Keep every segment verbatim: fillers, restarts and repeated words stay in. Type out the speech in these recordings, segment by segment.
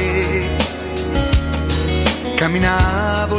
te. Camminavo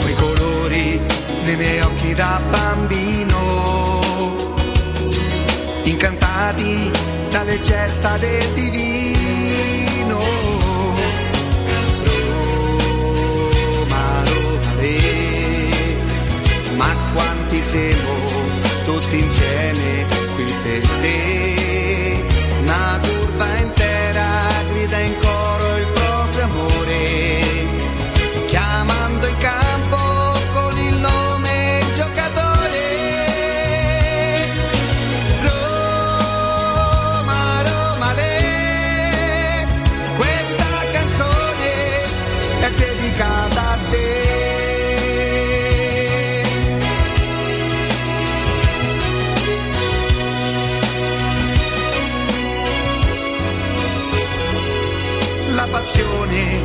Quei colori nei miei occhi da bambino, incantati dalle gesta del divino. Roma, Roma, eh, ma quanti siamo tutti insieme qui per te. Una curva intera grida in coro il proprio amore, chiamando in campo con il nome il giocatore. Roma, Roma, le, questa canzone è dedicata a te. La passione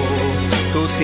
tutti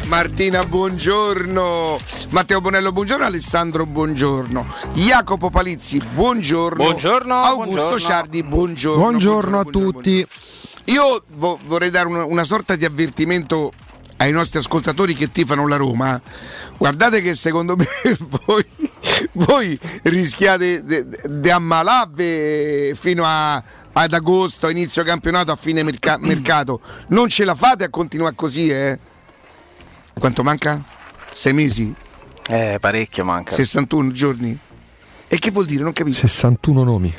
Martina buongiorno, Matteo Bonello buongiorno, Alessandro buongiorno, Jacopo Palizzi buongiorno, Buongiorno, Augusto buongiorno. Ciardi buongiorno. Buongiorno a tutti. Io vo- vorrei dare una, una sorta di avvertimento ai nostri ascoltatori che tifano la Roma. Guardate che secondo me voi, voi rischiate di ammalarvi fino a, ad agosto, inizio campionato, a fine merc- mercato. Non ce la fate a continuare così, eh? Quanto manca? Sei mesi? Eh, parecchio manca. sessantuno giorni. E che vuol dire? Non capisco. sessantuno nomi.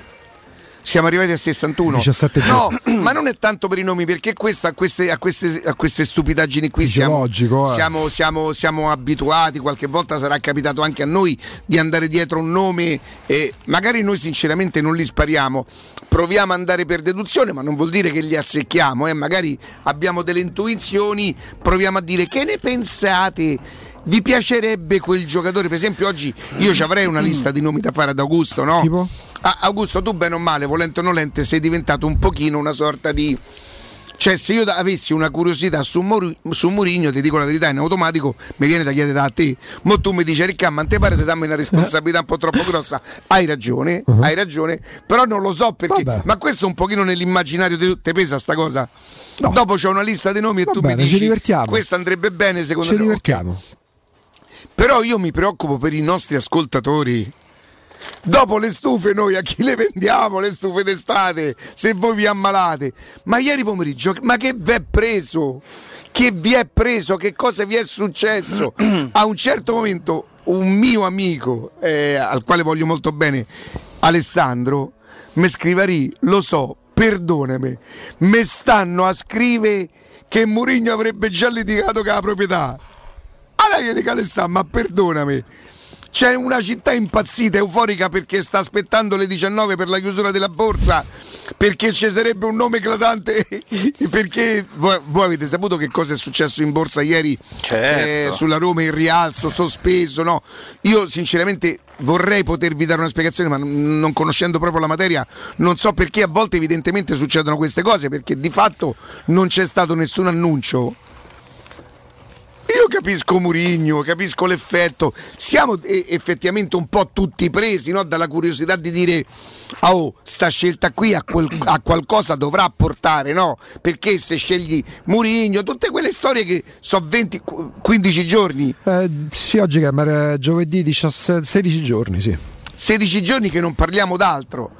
Siamo arrivati a sessantuno. diciassette no, ma non è tanto per i nomi, perché questa, a, queste, a, queste, a queste stupidaggini qui siamo, logico, eh. siamo, siamo, siamo abituati. Qualche volta sarà capitato anche a noi di andare dietro un nome e magari noi sinceramente non li spariamo, proviamo a andare per deduzione, ma non vuol dire che li azzecchiamo, eh. Magari abbiamo delle intuizioni, proviamo a dire: che ne pensate? Vi piacerebbe quel giocatore? Per esempio oggi io ci avrei una lista di nomi da fare ad Augusto, no? Tipo? Ah, Augusto, tu bene o male, volente o nolente, sei diventato un pochino una sorta di... Cioè, se io avessi una curiosità su Mourinho, ti dico la verità, in automatico mi viene da chiedere a te. Mo tu mi dici: Ricca, ma te pare te dammi una responsabilità un po' troppo grossa? Hai ragione, uh-huh. hai ragione, però non lo so perché. Vabbè. Ma questo un pochino nell'immaginario di te pesa sta cosa? No. Dopo c'ho una lista di nomi e Va tu bene, mi dici: ci divertiamo. Questo andrebbe bene secondo te. Ci divertiamo. Okay. Però io mi preoccupo per i nostri ascoltatori. Dopo le stufe noi a chi le vendiamo le stufe d'estate, se voi vi ammalate? Ma ieri pomeriggio, ma che vi è preso? Che vi è preso? Che cosa vi è successo? A un certo momento un mio amico, eh, al quale voglio molto bene, Alessandro, mi scriverì: lo so, perdonami, mi stanno a scrivere che Mourinho avrebbe già litigato con la proprietà. Allora io dico: Alessandro, ma perdonami, c'è una città impazzita, euforica, perché sta aspettando le diciannove per la chiusura della borsa, perché ci sarebbe un nome eclatante. Perché voi, voi avete saputo che cosa è successo in borsa ieri, certo. eh, sulla Roma, il rialzo sospeso, no? Io sinceramente vorrei potervi dare una spiegazione, ma non conoscendo proprio la materia non so perché a volte evidentemente succedono queste cose, perché di fatto non c'è stato nessun annuncio. Io capisco Mourinho, capisco l'effetto, siamo effettivamente un po' tutti presi, no? Dalla curiosità di dire: oh, sta scelta qui a, quel, a qualcosa dovrà portare, no? Perché se scegli Mourinho, tutte quelle storie che so venti, quindici giorni. Eh, sì, oggi che è giovedì, sedici giorni, sì. sedici giorni che non parliamo d'altro.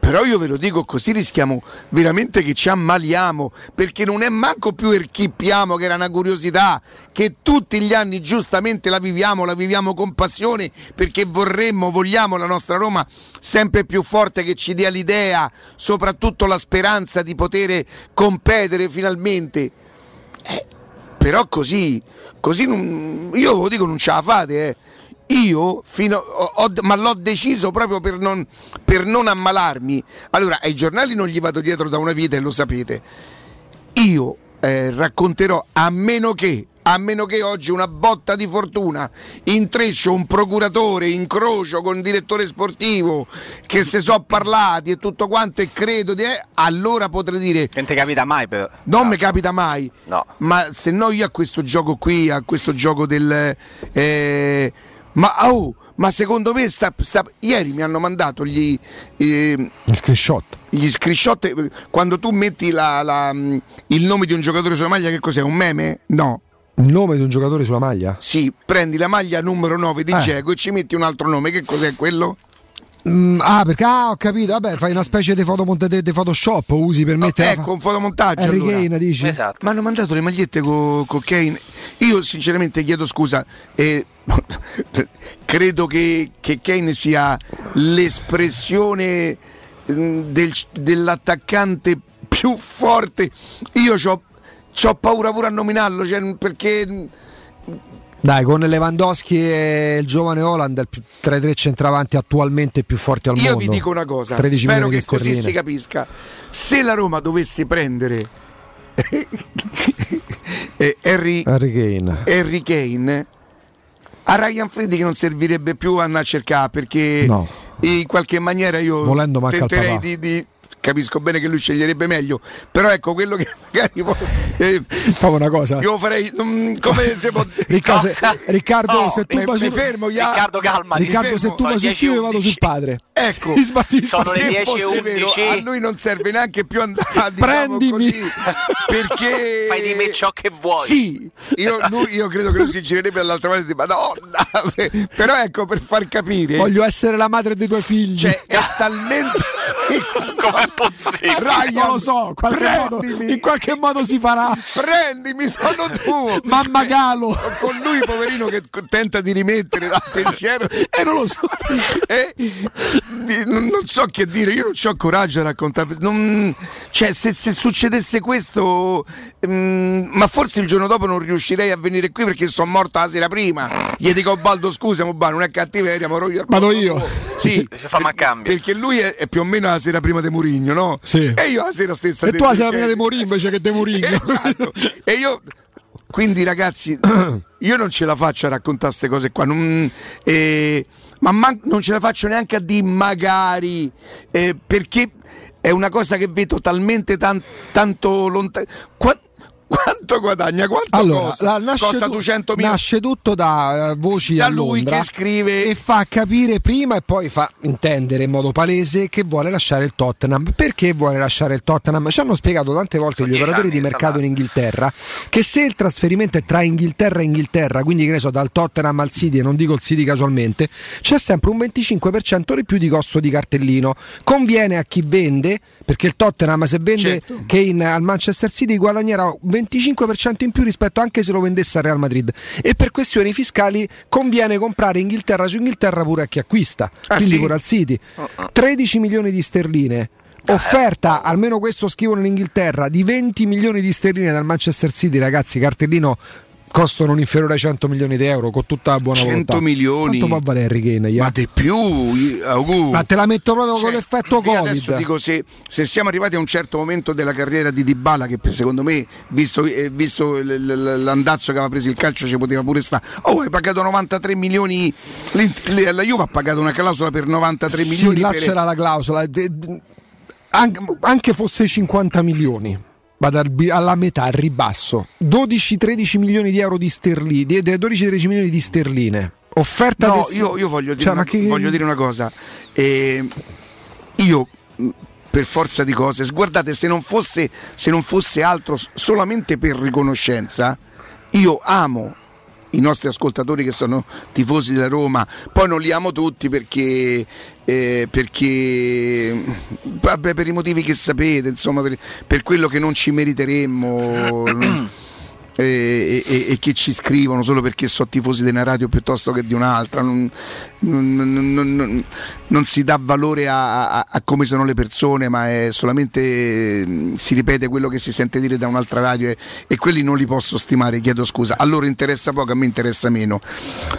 Però io ve lo dico, così rischiamo veramente che ci ammaliamo, perché non è manco più erchippiamo, che era una curiosità che tutti gli anni giustamente la viviamo, la viviamo con passione, perché vorremmo, vogliamo la nostra Roma sempre più forte, che ci dia l'idea, soprattutto la speranza di poter competere finalmente. Eh, però così, così non, io ve lo dico, non ce la fate, eh. Io fino ho, ho, ma l'ho deciso proprio per non, per non ammalarmi. Allora, ai giornali non gli vado dietro da una vita e lo sapete. Io eh, racconterò, a meno che a meno che oggi una botta di fortuna, intreccio un procuratore, incrocio con un direttore sportivo che se so parlati e tutto quanto, e credo di eh, allora potrei dire: non ti capita mai però. Non no. mi capita mai. No. Ma se no io a questo gioco qui, a questo gioco del eh, Ma, oh, ma secondo me sta, sta, ieri mi hanno mandato gli, eh, gli screenshot. Gli screenshot quando tu metti la, la, il nome di un giocatore sulla maglia, che cos'è? Un meme? No. Il nome di un giocatore sulla maglia? Sì, prendi la maglia numero nove di Dzeko eh. e ci metti un altro nome, che cos'è quello? Mm, ah, perché ah, ho capito, vabbè, fai una specie di Photoshop, usi per mettere. Oh, ecco, fa... un fotomontaggio. Harry Kane, allora. Dici? Esatto. Ma hanno mandato le magliette con co Kane. Io sinceramente chiedo scusa. Eh, credo che, che Kane sia l'espressione del, dell'attaccante più forte. Io c'ho, c'ho paura pure a nominarlo, cioè, perché. Dai, con Lewandowski e il giovane Haaland, tra i tre centravanti attualmente più forti al Io mondo. Io vi dico una cosa, spero che così si capisca. Se la Roma dovesse prendere eh, Harry, Harry, Kane. Harry Kane, a Ryan Friedrich che non servirebbe più a andare a cercare, perché no. in qualche maniera io Volendo tenterei di... di capisco bene che lui sceglierebbe meglio, però ecco quello che magari può, eh, fa una cosa. Io farei mm, come se può... Ricca, se, Riccardo, no, se tu mi, vai mi su... fermo, ya... Riccardo, calma. Riccardo, se tu vai su io, io vado sul padre. Ecco, sono le dieci e undici. Se fosse vero, a lui non serve neanche più andare. Prendimi, così, perché fai di me ciò che vuoi. Sì, io, lui, io credo che lo si girerebbe dall'altra parte. Ma no, no, però ecco, per far capire, voglio essere la madre dei tuoi figli. Cioè, è talmente. possibile. Ryan, lo so, qualche modo, in qualche modo si farà. Prendimi, sono tuo. Mamma Galo. Con lui, poverino, che tenta di rimettere dal pensiero. E eh, non lo so. Eh, non so che dire, io non ho coraggio a raccontare. Non, cioè, se, se succedesse questo, mh, ma forse il giorno dopo non riuscirei a venire qui perché sono morto la sera prima. Gli dico, Baldo, scusa, Mubba, non è cattiveria, ma io. Vado io. Sì, perché lui è, è più o meno la sera prima di Mourinho, no? Sì. E io la sera stessa. E tu la sera prima di Mourinho invece che di Mourinho. Esatto. E io, quindi ragazzi, io non ce la faccio a raccontare queste cose qua. Non, eh, ma man- non ce la faccio neanche a dire magari, eh, perché è una cosa che vedo talmente tan- tanto lontano. Qua- Quanto guadagna? Quanto allora, costa? Nasce, costa duecentomila. Nasce tutto da uh, voci da a lui Londra, che scrive e fa capire prima e poi fa intendere in modo palese che vuole lasciare il Tottenham. Perché vuole lasciare il Tottenham? Ci hanno spiegato tante volte gli operatori di mercato in Inghilterra che se il trasferimento è tra Inghilterra e Inghilterra, quindi che ne so, dal Tottenham al City, e non dico il City casualmente, c'è sempre un venticinque per cento di più di costo di cartellino. Conviene a chi vende, perché il Tottenham, se vende certo. Kane al Manchester City, guadagnerà venticinque per cento in più rispetto anche se lo vendesse al Real Madrid, e per questioni fiscali conviene comprare Inghilterra su Inghilterra pure a chi acquista, ah, quindi sì? Pure al City. Tredici milioni di sterline offerta, almeno questo scrivono in Inghilterra, di venti milioni di sterline dal Manchester City. Ragazzi, cartellino costo non inferiore ai cento milioni di euro, con tutta la buona volontà. cento milioni. Quanto può valere Harry Kane? Ma di più, uh. ma te la metto proprio cioè, con l'effetto Covid. Adesso dico, se, se siamo arrivati a un certo momento della carriera di Dybala, che secondo me, visto, eh, visto l'andazzo che aveva preso il calcio, ci poteva pure stare. Oh, hai pagato novantatré milioni, la Juve ha pagato una clausola per novantatré sì, milioni. Là per... c'era la clausola, anche fosse cinquanta milioni. Vada alla metà, al ribasso, dodici tredici milioni di euro di sterline, dodici tredici milioni di sterline offerta. No, del... io, io voglio dire, cioè, una, che... voglio dire una cosa, eh, io per forza di cose, guardate, se non fosse se non fosse altro solamente per riconoscenza, io amo i nostri ascoltatori che sono tifosi della Roma, poi non li amo tutti perché eh, perché vabbè, per i motivi che sapete, insomma, per, per quello che non ci meriteremmo e, e, e che ci scrivono solo perché sono tifosi di una radio piuttosto che di un'altra. Non, non, non, non, non si dà valore a, a, a come sono le persone, ma è solamente si ripete quello che si sente dire da un'altra radio, e, e quelli non li posso stimare, chiedo scusa. A loro interessa poco, a me interessa meno,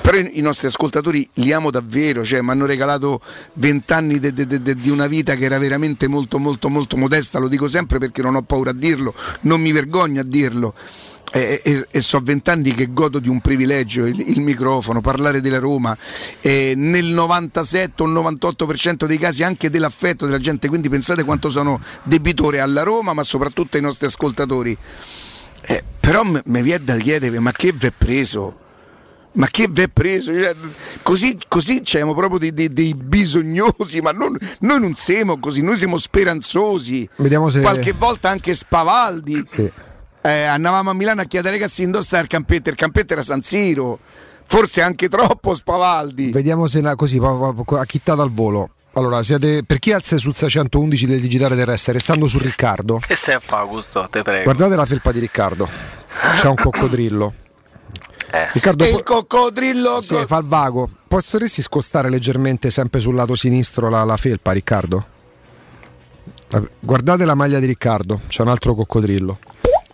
però i nostri ascoltatori li amo davvero, cioè, mi hanno regalato vent'anni di una vita che era veramente molto molto molto modesta, lo dico sempre perché non ho paura a dirlo, non mi vergogno a dirlo. E, e, e so vent'anni che godo di un privilegio, il, il microfono, parlare della Roma, e nel novantasette o novantotto per cento dei casi anche dell'affetto della gente, quindi pensate quanto sono debitore alla Roma, ma soprattutto ai nostri ascoltatori. Eh, però mi m- viene da chiedervi, ma che v'è preso? Ma che v'è preso? Cioè, così, così siamo proprio dei, dei, dei bisognosi, ma non, noi non siamo così, noi siamo speranzosi, vediamo se... qualche volta anche spavaldi. Sì. Eh, andavamo a Milano a chiedere che si indossa il campetto, il campetto era San Siro, forse anche troppo spavaldi. Vediamo se la, così ha chittato al volo. Allora, siete, per chi alza sul seicentoundici del digitale terrestre, restando su Riccardo. Che stai a fare, Augusto? Te prego. Guardate la felpa di Riccardo, c'è un coccodrillo. Eh. Riccardo, il coccodrillo sì, co- fa il vago. Potresti scostare leggermente sempre sul lato sinistro la, la felpa, Riccardo? Guardate la maglia di Riccardo, c'è un altro coccodrillo.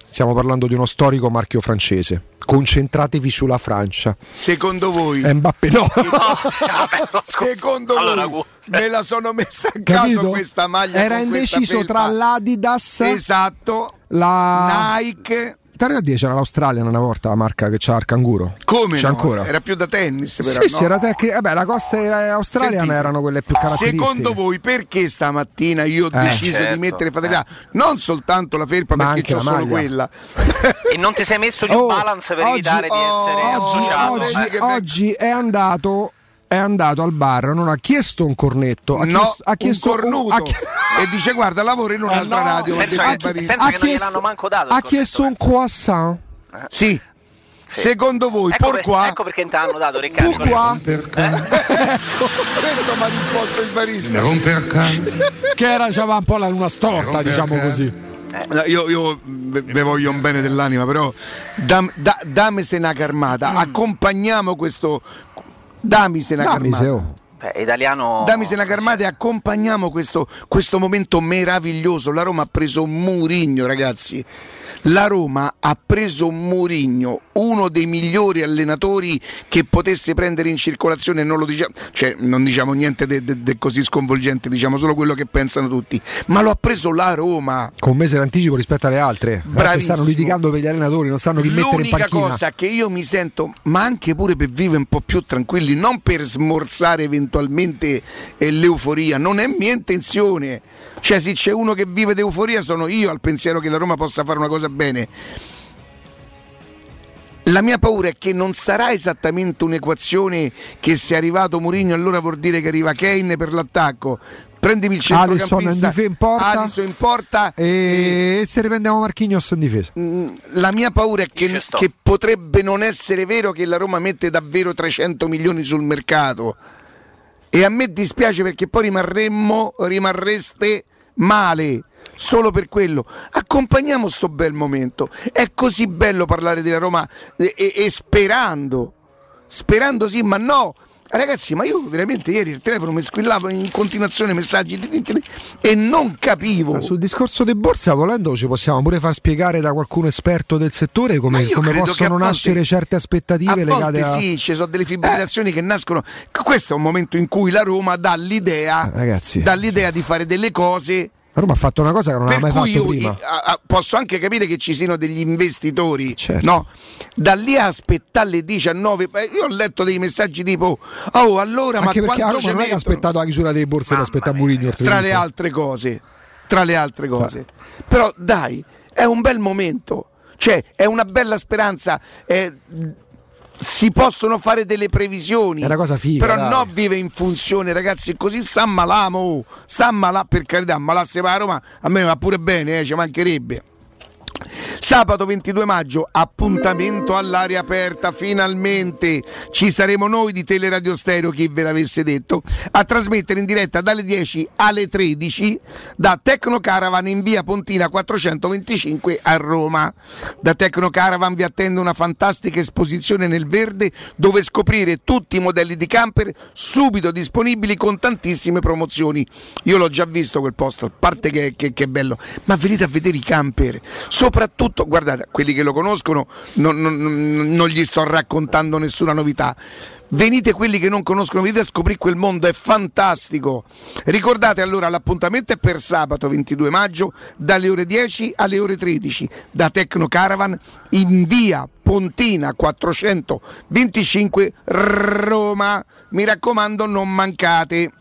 Stiamo parlando di uno storico marchio francese. Concentratevi sulla Francia. Secondo voi? Mbappé no. no Secondo allora, voi? Me la sono messa a capito? Caso questa maglia. Era con indeciso tra l'Adidas, esatto, la Nike. Targa dieci c'era l'Australia una volta, la marca che c'ha il canguro. Come? C'è no? ancora. Era più da tennis però. Sì, no. sì era tecnica. Vabbè, la costa australiana erano quelle più caratteristiche. Secondo voi perché stamattina io ho eh, deciso certo. di mettere fratelli? Non soltanto la felpa, ma perché c'ho solo quella. E non ti sei messo di un oh, balance per oggi, evitare oh, di essere associato. Oggi, oggi, eh. oggi è andato è andato al bar, non ha chiesto un cornetto, ha no, chiesto, ha chiesto un cornuto un, ha chiesto, e dice guarda lavoro in un'altra eh no, radio, penso che, penso che non gliel'hanno manco dato, ha chiesto un croissant eh. sì Sì. Secondo voi, ecco Porquà? Per, ecco perché ti hanno dato Riccardo. Porquà? Eh? Ecco, questo mi ha risposto il barista. Che era già un po' la, una storta, diciamo così. Eh. Io, io ve voglio un bene dell'anima, però dam, da, damese una carmata, mm. accompagniamo questo. Damese una damise, carmata. Oh. Beh, italiano... Dammi se la carmata e accompagniamo questo, questo momento meraviglioso. La Roma ha preso Mourinho, ragazzi. La Roma ha preso Mourinho, uno dei migliori allenatori che potesse prendere in circolazione. Non lo diciamo, cioè non diciamo niente de, de, de così sconvolgente, diciamo solo quello che pensano tutti. Ma lo ha preso la Roma con un mese d'anticipo rispetto alle altre. Bravissimo. Stanno litigando per gli allenatori, non sanno chi l'unica mettere in panchina. L'unica cosa che io mi sento, ma anche pure per vivere un po' più tranquilli, non per smorzare eventualmente attualmente è l'euforia, non è mia intenzione, cioè se c'è uno che vive d'euforia sono io al pensiero che la Roma possa fare una cosa bene. La mia paura è che non sarà esattamente un'equazione che se è arrivato Mourinho allora vuol dire che arriva Kane per l'attacco, prendimi il centrocampista, Alisson in porta, Alisson in porta e... e se riprendiamo Marquinhos in difesa. La mia paura è che, che potrebbe non essere vero che la Roma mette davvero trecento milioni sul mercato. E a me dispiace perché poi rimarremmo, rimarreste male solo per quello. Accompagniamo sto bel momento. È così bello parlare della Roma e, e, e sperando, sperando sì, ma no. Ragazzi, ma io veramente ieri il telefono mi squillava in continuazione messaggi di internet e non capivo. Ma sul discorso di borsa, volendo, ci possiamo pure far spiegare da qualcuno esperto del settore come, come possono volte, nascere certe aspettative legate a... Sì, ci sono delle fibrillazioni eh. che nascono. Questo è un momento in cui la Roma dà l'idea, ragazzi, dà l'idea di fare delle cose. La Roma ha fatto una cosa che non aveva mai fatto io, prima. A, a, posso anche capire che ci siano degli investitori, certo. No? Da lì a aspettare le diciannove. Io ho letto dei messaggi tipo: oh, allora, anche ma quanto c'è? Non è che ha aspettato la chiusura delle borse per aspettare Mourinho. Tra le altre cose, tra le altre cose. Tra. Però dai, è un bel momento, cioè è una bella speranza. È... Si possono fare delle previsioni, è una cosa figa, però dai. No, vive in funzione, ragazzi. Così s'ammalamo, s'ammalà, per carità, ammalasse per la Roma, a me va pure bene, eh, ci mancherebbe. Sabato ventidue maggio, appuntamento all'aria aperta, finalmente ci saremo noi di Teleradio Stereo, chi ve l'avesse detto, a trasmettere in diretta dalle dieci alle tredici da Tecno Caravan in via Pontina quattrocentoventicinque a Roma. Da Tecno Caravan vi attende una fantastica esposizione nel verde dove scoprire tutti i modelli di camper subito disponibili con tantissime promozioni. Io l'ho già visto quel posto, a parte che, che, che è bello, ma venite a vedere i camper. Soprattutto, guardate, quelli che lo conoscono non, non, non gli sto raccontando nessuna novità. Venite quelli che non conoscono, venite a scoprire quel mondo, è fantastico. Ricordate allora, l'appuntamento è per sabato ventidue maggio dalle ore dieci alle ore tredici da Tecno Caravan in via Pontina quattrocentoventicinque Roma. Mi raccomando, non mancate.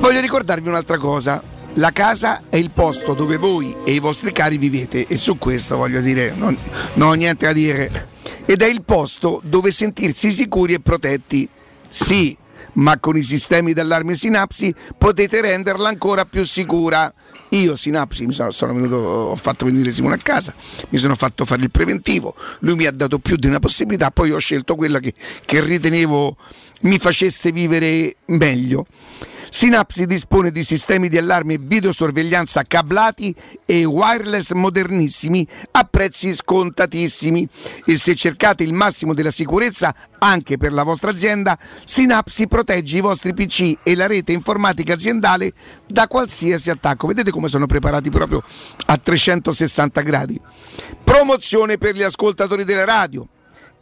Voglio ricordarvi un'altra cosa. La casa è il posto dove voi e i vostri cari vivete, e su questo voglio dire, non, non ho niente da dire. Ed è il posto dove sentirsi sicuri e protetti. Sì, ma con i sistemi d'allarme Sinapsi potete renderla ancora più sicura. Io Sinapsi mi sono, sono venuto, ho fatto venire Simone a casa, mi sono fatto fare il preventivo, lui mi ha dato più di una possibilità, poi ho scelto quella che, che ritenevo mi facesse vivere meglio. Sinapsi dispone di sistemi di allarme e videosorveglianza cablati e wireless modernissimi a prezzi scontatissimi, e se cercate il massimo della sicurezza anche per la vostra azienda, Sinapsi protegge i vostri P C e la rete informatica aziendale da qualsiasi attacco. Vedete come sono preparati proprio a trecentosessanta gradi. Promozione per gli ascoltatori della radio.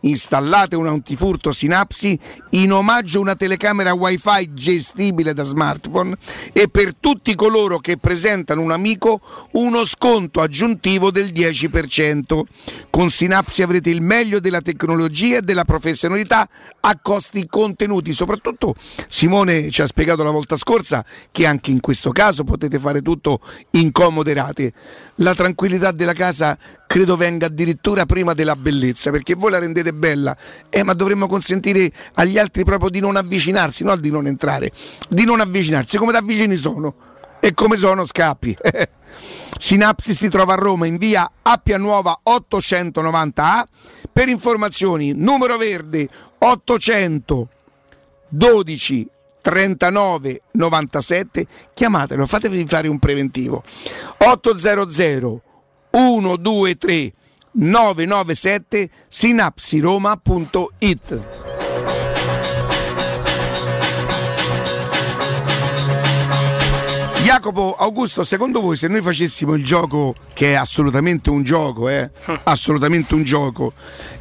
Installate un antifurto Sinapsi, in omaggio a una telecamera wifi gestibile da smartphone, e per tutti coloro che presentano un amico uno sconto aggiuntivo del dieci per cento. Con Sinapsi avrete il meglio della tecnologia e della professionalità a costi contenuti. Soprattutto Simone ci ha spiegato la volta scorsa che anche in questo caso potete fare tutto in comode rate. La tranquillità della casa credo venga addirittura prima della bellezza, perché voi la rendete bella, eh, ma dovremmo consentire agli altri proprio di non avvicinarsi, non di non entrare, di non avvicinarsi. Come da vicini sono e come sono scappi. Sinapsi si trova a Roma in via Appia Nuova ottocentonovanta A. Per informazioni numero verde ottocento dodici trentanove novantasette, chiamatelo, fatevi fare un preventivo ottocento centodue tre nove nove sette sinapsiroma punto it. Jacopo Augusto, secondo voi se noi facessimo il gioco, che è assolutamente un gioco, eh? assolutamente un gioco,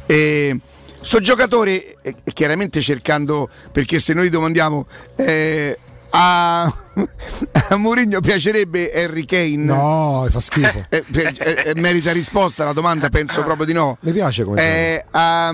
eh, sto giocatore, eh, chiaramente cercando, perché se noi domandiamo eh, a, a Mourinho piacerebbe Harry Kane? No, fa schifo. Eh, eh, eh, merita risposta la domanda? Penso proprio di no. Mi piace come eh, a,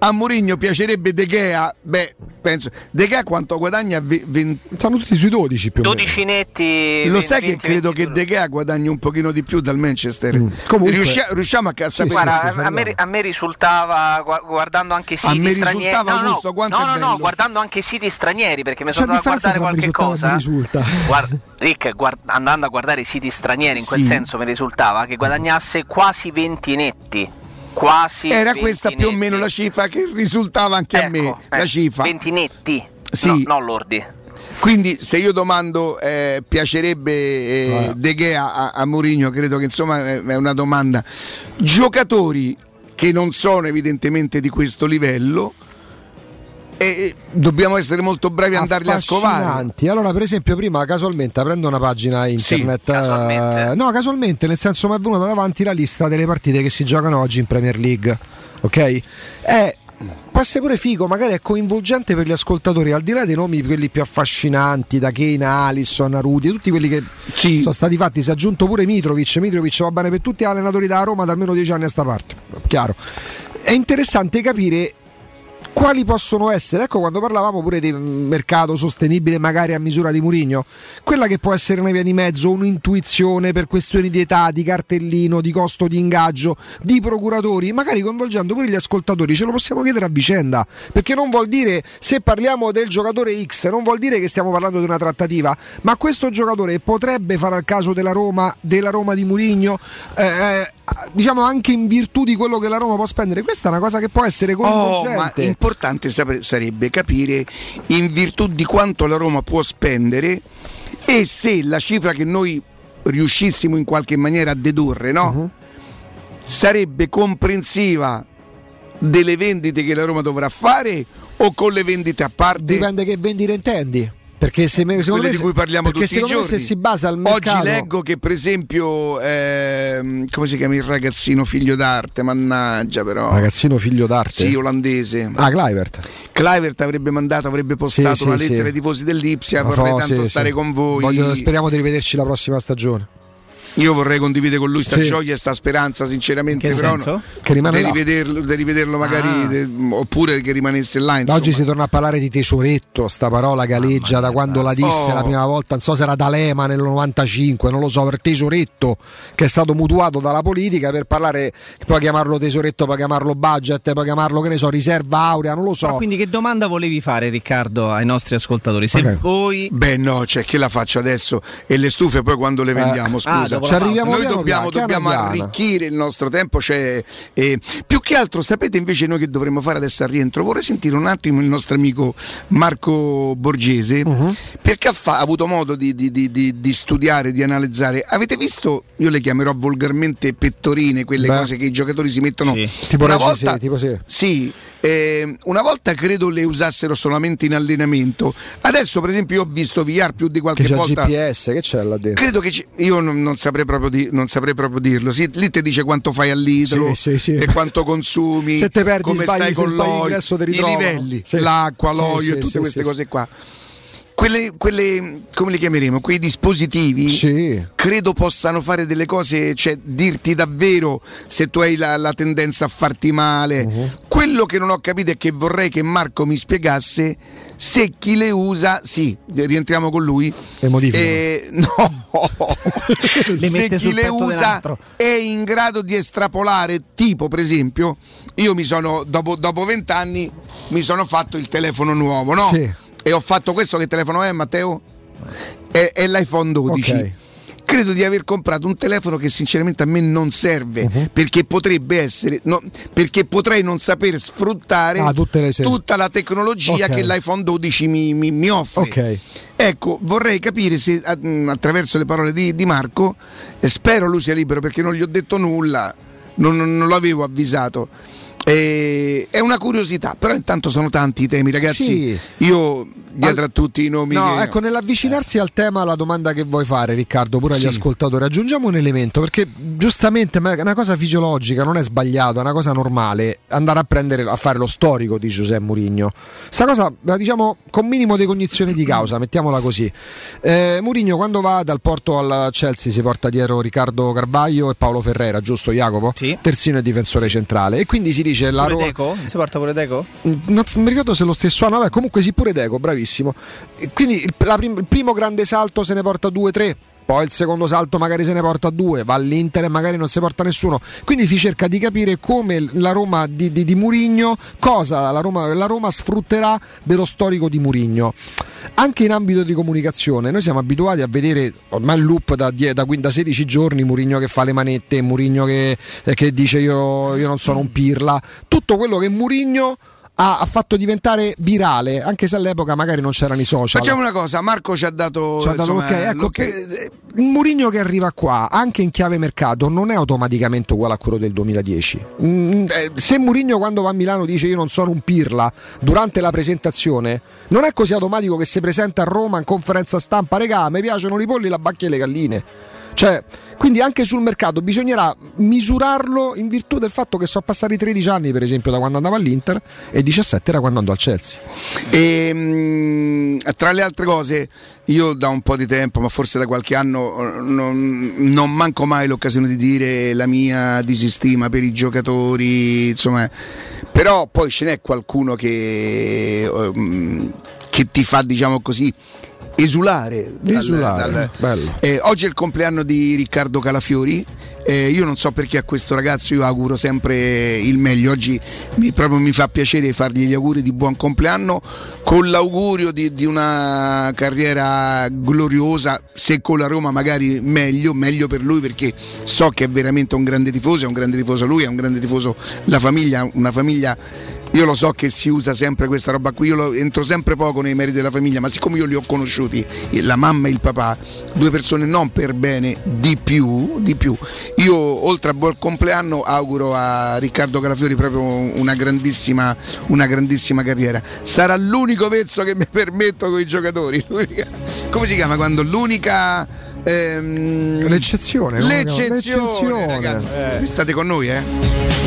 a Mourinho piacerebbe De Gea? Beh, penso. De Gea quanto guadagna? venti Stanno tutti sui dodici più o meno. dodici netti. Lo sai venti, che credo venti, che De Gea guadagni un pochino di più dal Manchester. Mm. Comunque, Riusci- riusciamo a cazzare. Sì, sì, sì, sì, a, me, a me risultava guardando anche siti stranieri. A me stranieri. risultava no, Augusto, no, no, no, guardando anche siti stranieri, perché mi sono andato a guardare qualche cosa, risulta. Guarda, Rick, guard- andando a guardare i siti stranieri, in quel sì. senso mi risultava che guadagnasse quasi venti netti. Quasi era venti questa netti. Più o meno la cifra che risultava anche ecco, a me, eh, la cifra venti netti, sì. no, non lordi. Quindi se io domando eh, piacerebbe eh, De Gea a, a Mourinho, credo che insomma è una domanda. Giocatori che non sono evidentemente di questo livello, e dobbiamo essere molto bravi a andarli a scovare. Allora, per esempio, prima casualmente aprendo una pagina internet, sì, casualmente. Uh, no, casualmente, nel senso, mi è venuta davanti la lista delle partite che si giocano oggi in Premier League. Ok? È può essere pure figo, magari è coinvolgente per gli ascoltatori, al di là dei nomi quelli più affascinanti, da Kane a Alisson a Rudy, tutti quelli che sì. sono stati fatti. Si è aggiunto pure Mitrovic. Mitrovic va bene per tutti gli allenatori da Roma da almeno dieci anni a sta parte. Chiaro. È interessante capire quali possono essere, ecco, quando parlavamo pure di mercato sostenibile magari a misura di Mourinho, quella che può essere una via di mezzo, un'intuizione per questioni di età, di cartellino, di costo di ingaggio, di procuratori, magari coinvolgendo pure gli ascoltatori, ce lo possiamo chiedere a vicenda, perché non vuol dire, se parliamo del giocatore X, non vuol dire che stiamo parlando di una trattativa, ma questo giocatore potrebbe fare al caso della Roma, della Roma di Mourinho, eh, diciamo anche in virtù di quello che la Roma può spendere. Questa è una cosa che può essere coinvolgente. Oh, importante sarebbe capire in virtù di quanto la Roma può spendere e se la cifra che noi riuscissimo in qualche maniera a dedurre, no? Uh-huh. Sarebbe comprensiva delle vendite che la Roma dovrà fare o con le vendite a parte? Dipende che vendite intendi. Perché se me, secondo me, di cui parliamo tutti i giorni, se si basa al mercato... Oggi leggo che per esempio eh, come si chiama il ragazzino figlio d'arte, mannaggia però ragazzino figlio d'arte? Sì, olandese. Ah, Kluivert. Kluivert avrebbe mandato, avrebbe postato sì, una sì, lettera sì. ai tifosi dell'Ipsia, ma vorrei so, tanto sì, stare sì. con voi. Voglio, speriamo di rivederci la prossima stagione. Io vorrei condividere con lui sta sì. gioia e sta speranza, sinceramente, che però no, che rimane di rivederlo, di rivederlo magari ah. de, oppure che rimanesse là. Insomma. Oggi si torna a parlare di tesoretto, sta parola galleggia Mamma da quando la disse oh. la prima volta, non so se era D'Alema nel novantacinque, non lo so, per tesoretto che è stato mutuato dalla politica per parlare, puoi chiamarlo tesoretto, puoi chiamarlo budget, puoi chiamarlo, che ne so, riserva aurea, non lo so. Ma quindi che domanda volevi fare, Riccardo, ai nostri ascoltatori? Se okay. voi Beh no, cioè che la faccio adesso e le stufe poi quando le vendiamo, eh. scusa. Ah, Ci noi dobbiamo, piano, dobbiamo piano. arricchire il nostro tempo, cioè, eh, più che altro sapete invece noi che dovremmo fare adesso al rientro? Vorrei sentire un attimo il nostro amico Marco Borgese, uh-huh. perché ha, fa- ha avuto modo di, di, di, di, di studiare, di analizzare. Avete visto, io le chiamerò volgarmente pettorine, quelle Beh. cose che i giocatori si mettono sì. tipo una volta, sì, tipo sì. Sì, eh, una volta credo le usassero solamente in allenamento, adesso per esempio io ho visto V R più di qualche che c'è volta G P S, che c'è là dentro? Credo che c- io non, non saprei proprio di, non saprei proprio dirlo. Sì, lì ti dice quanto fai al litro sì, sì, sì. e quanto consumi, se te perdi, come sbagli, stai con l'olio, i livelli, sì. l'acqua, l'olio, sì, e tutte sì, queste sì, cose qua. Quelle, quelle, come li chiameremo? Quei dispositivi sì. credo possano fare delle cose, cioè dirti davvero se tu hai la, la tendenza a farti male. Uh-huh. Quello che non ho capito è che vorrei che Marco mi spiegasse se chi le usa, sì, rientriamo con lui. Le modifica. Eh, no, le se chi le usa dell'altro. È in grado di estrapolare, tipo per esempio, io mi sono, dopo dopo vent'anni mi sono fatto il telefono nuovo, no? Sì. E ho fatto questo, che telefono è, Matteo? È, è l'iPhone dodici. Okay. credo di aver comprato un telefono che sinceramente a me non serve, uh-huh. perché potrebbe essere no, perché potrei non saper sfruttare ah, tutta la tecnologia okay. che l'iPhone dodici mi, mi, mi offre. Okay. Ecco, vorrei capire se attraverso le parole di, di Marco, eh, spero lui sia libero perché non gli ho detto nulla, non, non, non l'avevo avvisato. Eh, è una curiosità, però intanto sono tanti i temi, ragazzi. Sì. Io dietro Al... a tutti i nomi. No, che... ecco, nell'avvicinarsi eh. al tema, la domanda che vuoi fare, Riccardo, pure agli sì. ascoltatori, aggiungiamo un elemento, perché giustamente è una cosa fisiologica, non è sbagliato, è una cosa normale andare a prendere a fare lo storico di Giuseppe Mourinho. Sta cosa, diciamo, con minimo di cognizione di causa, mettiamola così. Eh, Mourinho quando va dal Porto al Chelsea si porta dietro Riccardo Carvaglio e Paolo Ferreira, giusto Jacopo? Sì. Terzino e difensore sì. centrale, e quindi si dice c'è la Roma. Deco? Si porta pure Deco? Non mi ricordo se è lo stesso anno, vabbè, comunque sì, pure Deco, bravissimo. Quindi il, la prim- il primo grande salto se ne porta due tre, poi il secondo salto magari se ne porta due, va all'Inter e magari non si porta nessuno. Quindi si cerca di capire come la Roma di, di, di Mourinho, cosa la Roma, la Roma sfrutterà dello storico di Mourinho. Anche in ambito di comunicazione noi siamo abituati a vedere ormai il loop da, da, da sedici giorni, Mourinho che fa le manette, Mourinho che, che dice io, io non sono un pirla, tutto quello che Mourinho ha fatto diventare virale, anche se all'epoca magari non c'erano i social. Facciamo una cosa, Marco ci ha dato, ci ha dato insomma, okay. Ecco, okay. Il Mourinho che arriva qua anche in chiave mercato non è automaticamente uguale a quello del duemiladieci. Mm, eh, se Mourinho quando va a Milano dice io non sono un pirla durante la presentazione, non è così automatico che si presenta a Roma in conferenza stampa, regà mi piacciono i polli, la bacchia e le galline. Cioè, quindi anche sul mercato bisognerà misurarlo in virtù del fatto che sono passati tredici anni, per esempio, da quando andava all'Inter e diciassette era quando andò al Chelsea. E, tra le altre cose, io da un po' di tempo, ma forse da qualche anno, non, non manco mai l'occasione di dire la mia disistima per i giocatori, insomma, però poi ce n'è qualcuno che, che ti fa, diciamo così, esulare, esulare. Dal, dal, eh, oggi è il compleanno di Riccardo Calafiori, eh, io non so perché a questo ragazzo io auguro sempre il meglio. Oggi mi, proprio mi fa piacere fargli gli auguri di buon compleanno con l'augurio di, di una carriera gloriosa, se con la Roma magari meglio, meglio per lui, perché so che è veramente un grande tifoso, è un grande tifoso lui, è un grande tifoso la famiglia, una famiglia. Io lo so che si usa sempre questa roba qui, io lo, entro sempre poco nei meriti della famiglia, ma siccome io li ho conosciuti, la mamma e il papà, due persone non per bene, di più, di più. Io oltre a buon compleanno auguro a Riccardo Calafiori proprio una grandissima, una grandissima carriera. Sarà l'unico vezzo che mi permetto con i giocatori, l'unica, come si chiama quando l'unica... Ehm, l'eccezione. L'eccezione, l'eccezione ragazzi, eh. state con noi eh.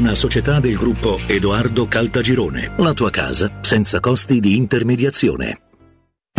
una società del gruppo Edoardo Caltagirone. La tua casa senza costi di intermediazione.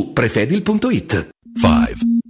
prefedil punto it. cinque,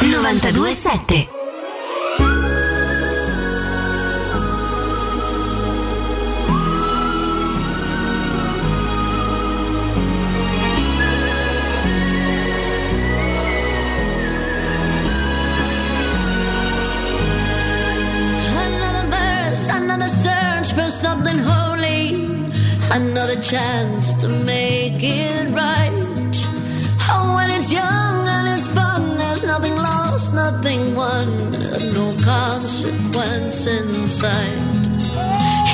novantadue sette. Another verse, another search for something holy, another chance to make it right. Oh, when it's young and it's fun, there's nothing lost, nothing won, no consequence inside.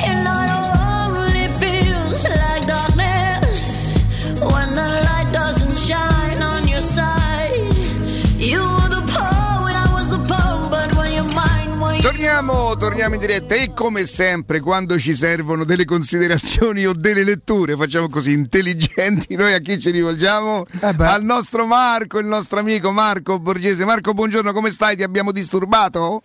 It not only feels like darkness when the light doesn't shine on your side. You were the poet, I was the poem, but when your mind was... Torniamo, torniamo in diretta e come sempre quando ci servono delle considerazioni o delle letture facciamo così intelligenti. Noi a chi ci rivolgiamo? Eh Al nostro Marco, il nostro amico Marco Borghese. Marco, buongiorno, come stai? Ti abbiamo disturbato?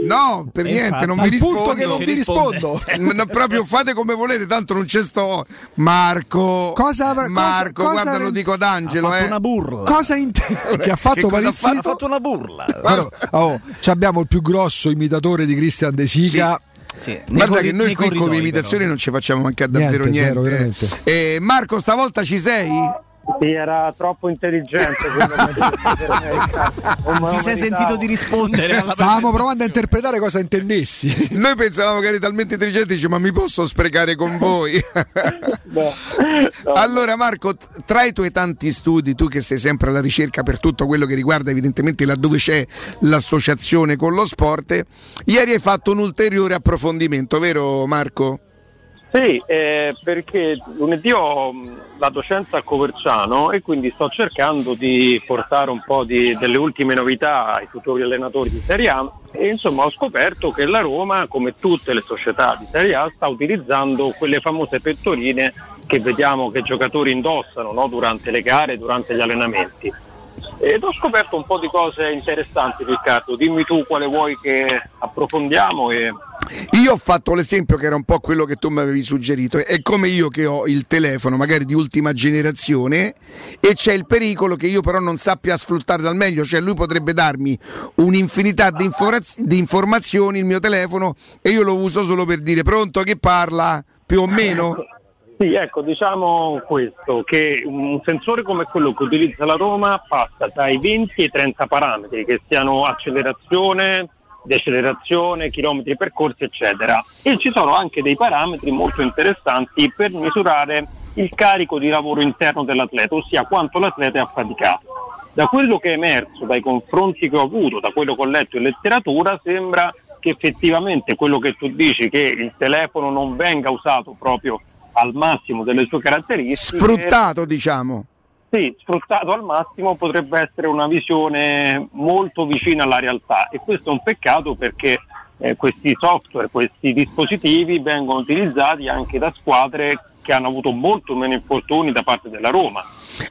No, per niente, infatti, non vi rispondo. Punto che non vi rispondo. No, proprio fate come volete, tanto non c'è sto Marco. Cosa avrà, Marco, cosa, guarda, cosa lo dico ad Angelo, ha fatto eh. una burla. Cosa intendo? Che ha fatto, che ha fatto? Ha fatto una burla. Allora, oh, abbiamo il più grosso imitatore di Christian De Sica. Sì. Sì, guarda che noi qui come imitazioni però non ci facciamo mancare davvero niente. niente. Zero, eh, Marco, stavolta ci sei? Sì, era troppo intelligente. Ti sei sentito di rispondere? Stavamo provando a interpretare cosa intendessi. Noi pensavamo che eri talmente intelligente, dice, ma mi posso sprecare con voi? No, no. Allora Marco, tra i tuoi tanti studi, tu che sei sempre alla ricerca per tutto quello che riguarda evidentemente laddove c'è l'associazione con lo sport, ieri hai fatto un ulteriore approfondimento, vero Marco? Sì, eh, perché lunedì ho la docenza a Coverciano e quindi sto cercando di portare un po' di, delle ultime novità ai futuri allenatori di Serie A e insomma ho scoperto che la Roma, come tutte le società di Serie A, sta utilizzando quelle famose pettorine che vediamo che i giocatori indossano, no? Durante le gare, durante gli allenamenti. Ed ho scoperto un po' di cose interessanti, Riccardo. Dimmi tu quale vuoi che approfondiamo. E io ho fatto l'esempio che era un po' quello che tu mi avevi suggerito. È come io che ho il telefono magari di ultima generazione e c'è il pericolo che io però non sappia sfruttare al meglio, cioè lui potrebbe darmi un'infinità di, inforaz- di informazioni il mio telefono e io lo uso solo per dire pronto che parla, più o meno. Sì, ecco, diciamo questo, che un sensore come quello che utilizza la Roma passa dai venti ai trenta parametri, che siano accelerazione, decelerazione, chilometri percorsi, eccetera. E ci sono anche dei parametri molto interessanti per misurare il carico di lavoro interno dell'atleta, ossia quanto l'atleta è affaticato. Da quello che è emerso, dai confronti che ho avuto, da quello che ho letto in letteratura, sembra che effettivamente quello che tu dici, che il telefono non venga usato proprio al massimo delle sue caratteristiche, sfruttato diciamo sì, sfruttato al massimo, potrebbe essere una visione molto vicina alla realtà, e questo è un peccato perché eh, questi software, questi dispositivi vengono utilizzati anche da squadre che hanno avuto molto meno infortuni da parte della Roma.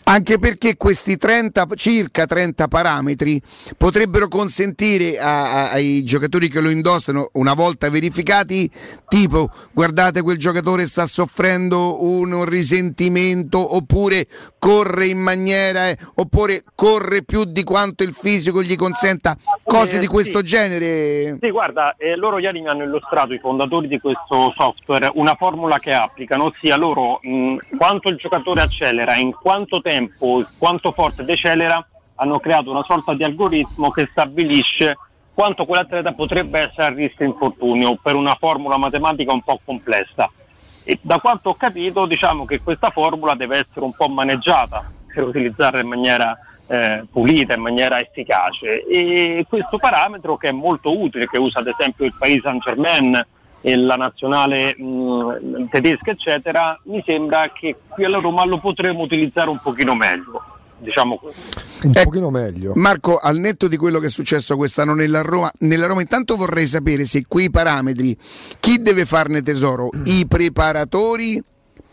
Anche perché questi trenta, circa trenta parametri potrebbero consentire a, a, ai giocatori che lo indossano, una volta verificati, tipo guardate quel giocatore sta soffrendo un risentimento, oppure corre in maniera, eh, oppure corre più di quanto il fisico gli consenta, cose eh, di questo sì. genere. Sì, guarda, eh, loro ieri mi hanno illustrato, i fondatori di questo software, una formula che applicano, ossia loro mh, quanto il giocatore accelera, in quanto tempo, quanto forte decelera, hanno creato una sorta di algoritmo che stabilisce quanto quell'atleta potrebbe essere a rischio infortunio, per una formula matematica un po' complessa. E da quanto ho capito, diciamo che questa formula deve essere un po' maneggiata per utilizzarla in maniera eh, pulita, in maniera efficace. E questo parametro, che è molto utile, che usa ad esempio il Paris Saint-Germain e la nazionale mh, tedesca eccetera, mi sembra che qui alla Roma lo potremmo utilizzare un pochino meglio, diciamo così. Un eh, pochino meglio. Marco, al netto di quello che è successo quest'anno nella Roma, nella Roma intanto vorrei sapere se quei parametri chi deve farne tesoro, mm. i preparatori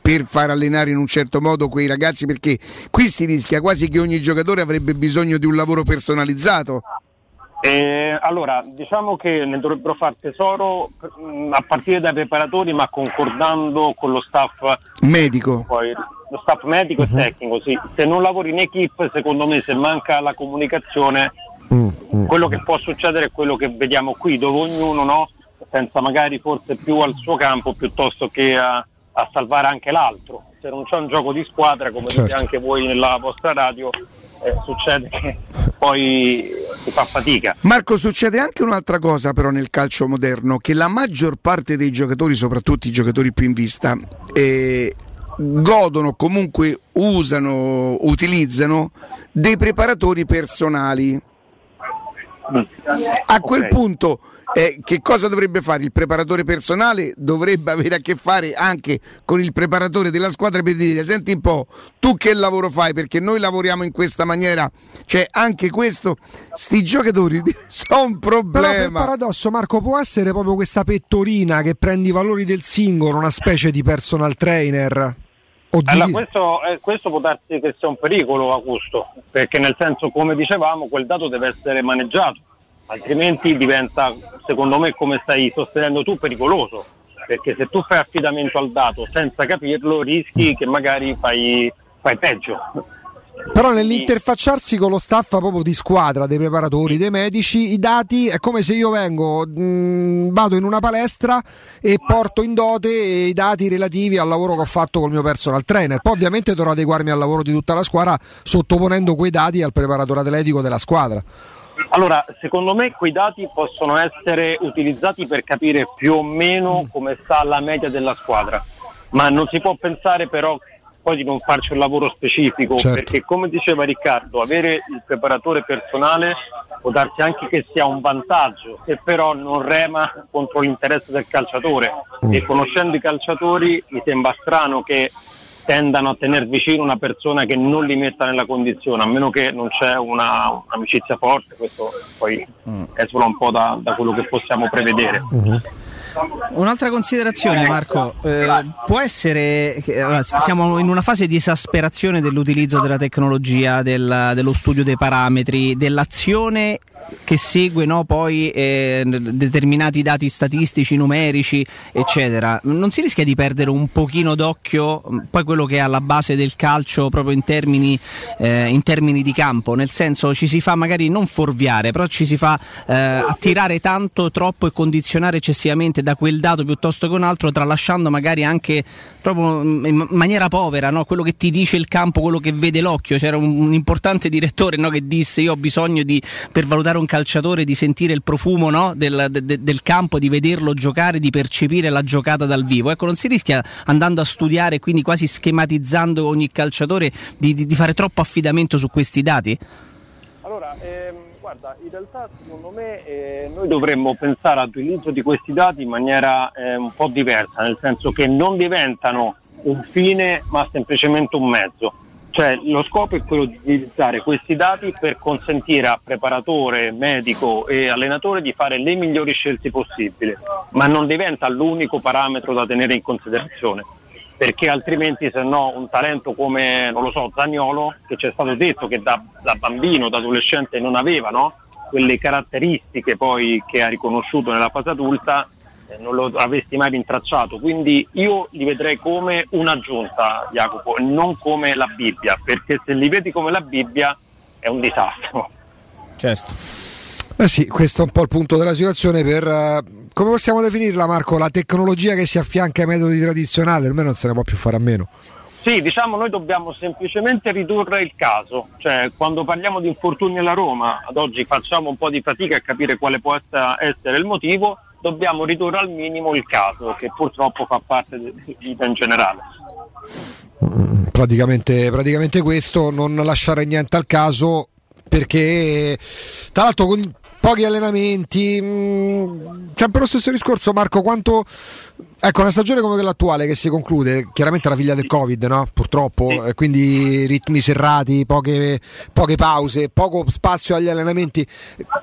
per far allenare in un certo modo quei ragazzi, perché qui si rischia quasi che ogni giocatore avrebbe bisogno di un lavoro personalizzato. Eh, allora, diciamo che ne dovrebbero far tesoro mh, a partire dai preparatori, ma concordando con lo staff medico, poi, lo staff medico uh-huh. e tecnico, sì. Se non lavori in equipe, secondo me, se manca la comunicazione, uh-huh. quello che può succedere è quello che vediamo qui, dove ognuno, no, pensa magari forse più al suo campo piuttosto che a, a salvare anche l'altro. Se non c'è un gioco di squadra, come certo. dite anche voi nella vostra radio, Eh, succede che poi si fa fatica. Marco, succede anche un'altra cosa però nel calcio moderno, che la maggior parte dei giocatori, soprattutto i giocatori più in vista, eh, godono, comunque usano, utilizzano dei preparatori personali. Mm. A quel okay. punto eh, che cosa dovrebbe fare il preparatore personale? Dovrebbe avere a che fare anche con il preparatore della squadra per dire senti un po', tu che lavoro fai, perché noi lavoriamo in questa maniera, cioè anche questo, sti giocatori sono un problema. Però per paradosso, Marco, può essere proprio questa pettorina che prende i valori del singolo, una specie di personal trainer. Allora, questo, eh, questo può darsi che sia un pericolo, Augusto, perché nel senso, come dicevamo, quel dato deve essere maneggiato, altrimenti diventa, secondo me, come stai sostenendo tu, pericoloso, perché se tu fai affidamento al dato senza capirlo rischi che magari fai, fai peggio. Però nell'interfacciarsi con lo staff proprio di squadra, dei preparatori, dei medici, i dati è come se io vengo, mh, vado in una palestra e porto in dote i dati relativi al lavoro che ho fatto col mio personal trainer. Poi ovviamente dovrò adeguarmi al lavoro di tutta la squadra sottoponendo quei dati al preparatore atletico della squadra. Allora, secondo me quei dati possono essere utilizzati per capire più o meno come sta la media della squadra, ma non si può pensare però poi di non farci un lavoro specifico, certo. perché come diceva Riccardo, avere il preparatore personale può darsi anche che sia un vantaggio, se però non rema contro l'interesse del calciatore. Mm. E conoscendo i calciatori mi sembra strano che tendano a tener vicino una persona che non li metta nella condizione, a meno che non c'è una, un'amicizia forte. Questo poi mm. esula un po' da, da quello che possiamo prevedere. Mm-hmm. Un'altra considerazione, Marco, eh, può essere che, allora, siamo in una fase di esasperazione dell'utilizzo della tecnologia, del, dello studio dei parametri, dell'azione che segue, no, poi eh, determinati dati statistici, numerici, eccetera. Non si rischia di perdere un pochino d'occhio poi quello che è alla base del calcio proprio in termini, eh, in termini di campo, nel senso ci si fa magari non forviare, però ci si fa eh, attirare tanto, troppo e condizionare eccessivamente da quel dato piuttosto che un altro, tralasciando magari anche proprio in maniera povera, no, quello che ti dice il campo, quello che vede l'occhio. C'era un, un importante direttore, no, che disse: io ho bisogno di, per valutare un calciatore, di sentire il profumo, no, del, de, del campo, di vederlo giocare, di percepire la giocata dal vivo. Ecco, non si rischia, andando a studiare, quindi quasi schematizzando ogni calciatore, di, di, di fare troppo affidamento su questi dati? Allora, ehm, guarda, in realtà secondo me eh, noi dovremmo pensare all'utilizzo di questi dati in maniera eh, un po' diversa, nel senso che non diventano un fine ma semplicemente un mezzo. Cioè, lo scopo è quello di utilizzare questi dati per consentire a preparatore, medico e allenatore di fare le migliori scelte possibili, ma non diventa l'unico parametro da tenere in considerazione, perché altrimenti, se no, un talento come, non lo so, Zaniolo, che c'è stato detto che da, da bambino, da adolescente non aveva, no, quelle caratteristiche poi che ha riconosciuto nella fase adulta, non lo avresti mai rintracciato. Quindi io li vedrei come un'aggiunta, Jacopo, e non come la Bibbia, perché se li vedi come la Bibbia è un disastro. Certo. Eh sì, questo è un po' il punto della situazione. Per uh, come possiamo definirla, Marco? La tecnologia che si affianca ai metodi tradizionali, ormai non se ne può più fare a meno. Sì, diciamo, noi dobbiamo semplicemente ridurre il caso. Cioè, quando parliamo di infortuni alla Roma, ad oggi facciamo un po' di fatica a capire quale può essere il motivo. Dobbiamo ridurre al minimo il caso, che purtroppo fa parte della vita in generale. Praticamente, praticamente questo, non lasciare niente al caso, perché tra l'altro con pochi allenamenti, mh, sempre lo stesso discorso, Marco, quanto, ecco, una stagione come quella attuale che si conclude, chiaramente la figlia del Covid, no? Purtroppo, sì. eh, quindi ritmi serrati, poche, poche pause, poco spazio agli allenamenti.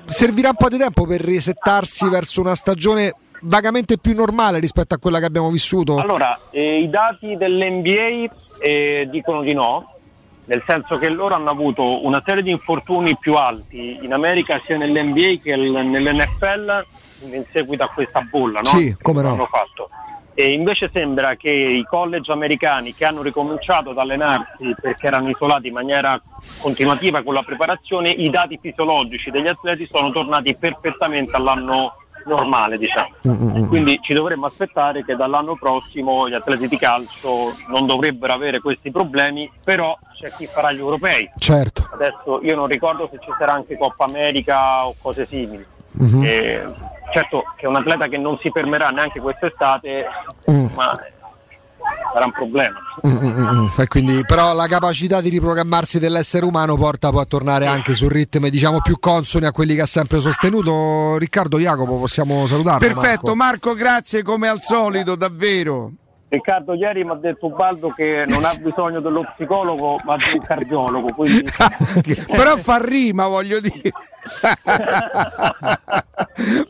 Servirà un po' di tempo per risettarsi verso una stagione vagamente più normale rispetto a quella che abbiamo vissuto? Allora, eh, i dati dell'N B A eh, dicono di no, nel senso che loro hanno avuto una serie di infortuni più alti in America, sia nell'N B A che nell'N F L, in seguito a questa bolla, no? Sì, come no. Hanno fatto. E invece sembra che i college americani, che hanno ricominciato ad allenarsi perché erano isolati in maniera continuativa con la preparazione, i dati fisiologici degli atleti sono tornati perfettamente all'anno normale, diciamo. Mm-hmm. Quindi ci dovremmo aspettare che dall'anno prossimo gli atleti di calcio non dovrebbero avere questi problemi, però c'è chi farà gli europei. Certo. Adesso io non ricordo se ci sarà anche Coppa America o cose simili. Mm-hmm. E certo che un atleta che non si fermerà neanche quest'estate, mm. ma sarà un problema. Mm-hmm. E quindi, però la capacità di riprogrammarsi dell'essere umano porta poi a tornare anche su ritmi, diciamo, più consoni a quelli che ha sempre sostenuto. Riccardo, Jacopo, possiamo salutarlo. Perfetto, Marco, Marco grazie come al solito, davvero. Riccardo, ieri mi ha detto Ubaldo che non ha bisogno dello psicologo ma di un cardiologo, quindi... Però fa rima, voglio dire.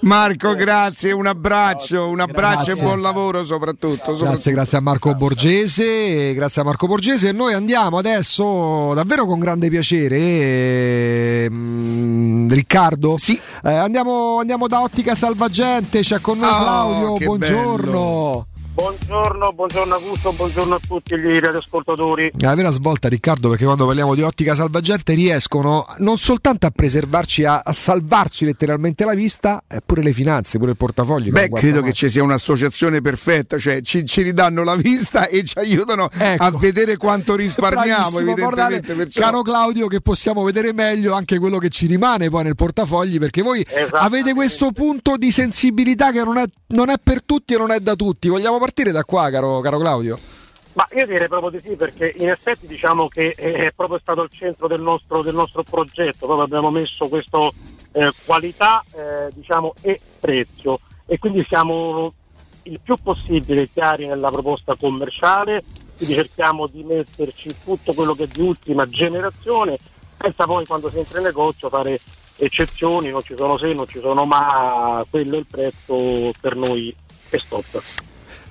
Marco, grazie, un abbraccio, un abbraccio grazie. E buon lavoro soprattutto, soprattutto. Grazie, grazie a Marco Borgese, grazie a Marco Borgese. E noi andiamo adesso davvero con grande piacere, eh, Riccardo. Sì. Eh, andiamo, andiamo da Ottica Salvagente, c'è con noi Claudio, oh, buongiorno. Bello. Buongiorno, buongiorno Augusto, buongiorno a tutti gli radioascoltatori. La vera svolta, Riccardo, perché quando parliamo di Ottica Salvagente riescono non soltanto a preservarci, a, a salvarci letteralmente la vista, eppure le finanze, pure il portafoglio. Beh, credo mai. Che ci sia un'associazione perfetta, cioè ci, ci ridanno la vista e ci aiutano, ecco, a vedere quanto risparmiamo. Evidentemente, perciò... Caro Claudio, che possiamo vedere meglio anche quello che ci rimane poi nel portafogli, perché voi avete questo punto di sensibilità che non è, non è per tutti e non è da tutti. Vogliamo partire da qua, caro, caro Claudio? Ma io direi proprio di sì, perché in effetti diciamo che è proprio stato il centro del nostro, del nostro progetto. Proprio abbiamo messo questo eh, qualità eh, diciamo e prezzo, e quindi siamo il più possibile chiari nella proposta commerciale quindi cerchiamo di metterci tutto quello che è di ultima generazione, senza poi quando si entra in negozio fare eccezioni, non ci sono se, non ci sono ma, quello è il prezzo per noi e stop.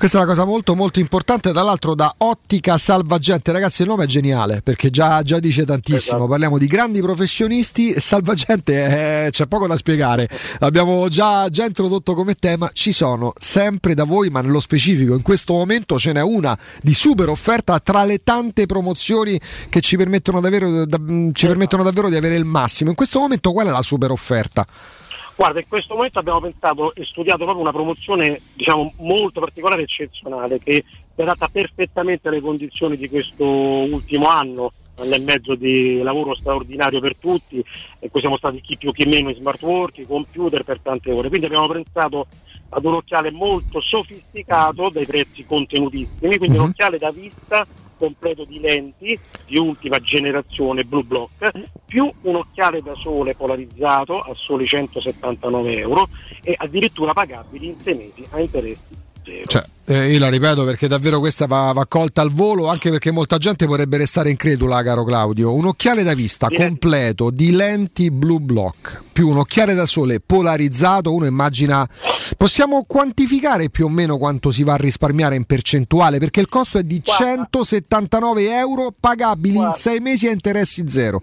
Questa è una cosa molto molto importante, dall'altro da Ottica Salvagente, ragazzi il nome è geniale perché già, già dice tantissimo, esatto. Parliamo di grandi professionisti, Salvagente eh, c'è poco da spiegare, l'abbiamo già, già introdotto come tema, ci sono sempre da voi ma nello specifico in questo momento ce n'è una di super offerta tra le tante promozioni che ci permettono davvero, da, ci esatto. permettono davvero di avere il massimo, in questo momento qual è la super offerta? Guarda, in questo momento abbiamo pensato e studiato proprio una promozione diciamo molto particolare, eccezionale, che si adatta perfettamente alle condizioni di questo ultimo anno, anno e mezzo di lavoro straordinario per tutti, e qui siamo stati chi più chi meno in smart working, computer per tante ore, quindi abbiamo pensato ad un occhiale molto sofisticato dai prezzi contenutissimi, quindi un occhiale da vista completo di lenti di ultima generazione Blue Block, più un occhiale da sole polarizzato a soli centosettantanove euro e addirittura pagabili in sei mesi a interessi zero. Cioè, eh, io la ripeto perché davvero questa va, va colta al volo, anche perché molta gente vorrebbe restare incredula, caro Claudio. Un occhiale da vista di completo lenti. Di lenti Blue Block, più un occhiale da sole polarizzato, uno immagina. Possiamo quantificare più o meno quanto si va a risparmiare in percentuale? Perché il costo è di centosettantanove euro pagabili guarda. In sei mesi a interessi zero.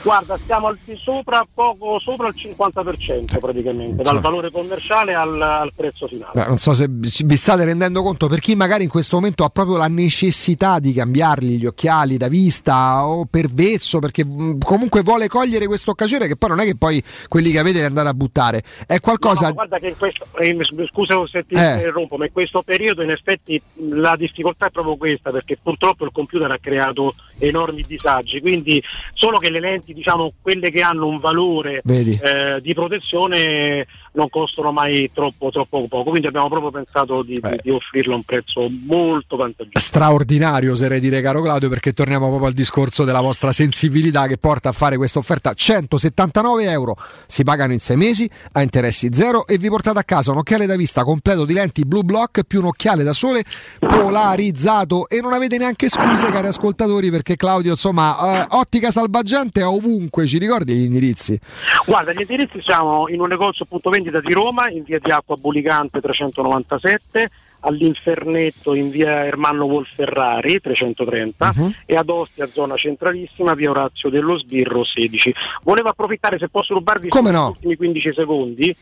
Guarda, siamo al di sopra, poco sopra il cinquanta per cento praticamente, dal valore commerciale al, al prezzo finale. Beh, non so se vi state rendendo conto, per chi magari in questo momento ha proprio la necessità di cambiargli gli occhiali da vista o per vezzo, perché comunque vuole cogliere questa occasione che poi non è che poi quelli che avete andate a buttare. È qualcosa... No, no, guarda che in questo, eh, scusa se ti eh. interrompo, ma in questo periodo in effetti la difficoltà è proprio questa, perché purtroppo il computer ha creato enormi disagi, quindi solo che le lenti diciamo quelle che hanno un valore eh, di protezione non costano mai troppo troppo poco, quindi abbiamo proprio pensato di, di, di offrirlo a un prezzo molto vantaggioso, straordinario oserei dire, caro Claudio, perché torniamo proprio al discorso della vostra sensibilità che porta a fare questa offerta. Centosettantanove euro si pagano in sei mesi a interessi zero e vi portate a casa un occhiale da vista completo di lenti Blue Block più un occhiale da sole polarizzato, e non avete neanche scuse, cari ascoltatori, perché Claudio insomma eh, Ottica Salvagente ovunque, ci ricordi gli indirizzi? Guarda, gli indirizzi siamo in un negozio punto vendita di Roma, in via di Acqua Bulicante trecentonovantasette, all'Infernetto in via Ermanno Wolferrari trecentotrenta uh-huh. e ad Ostia, zona centralissima, via Orazio dello Sbirro sedici. Volevo approfittare, se posso rubarvi come no? gli ultimi quindici secondi,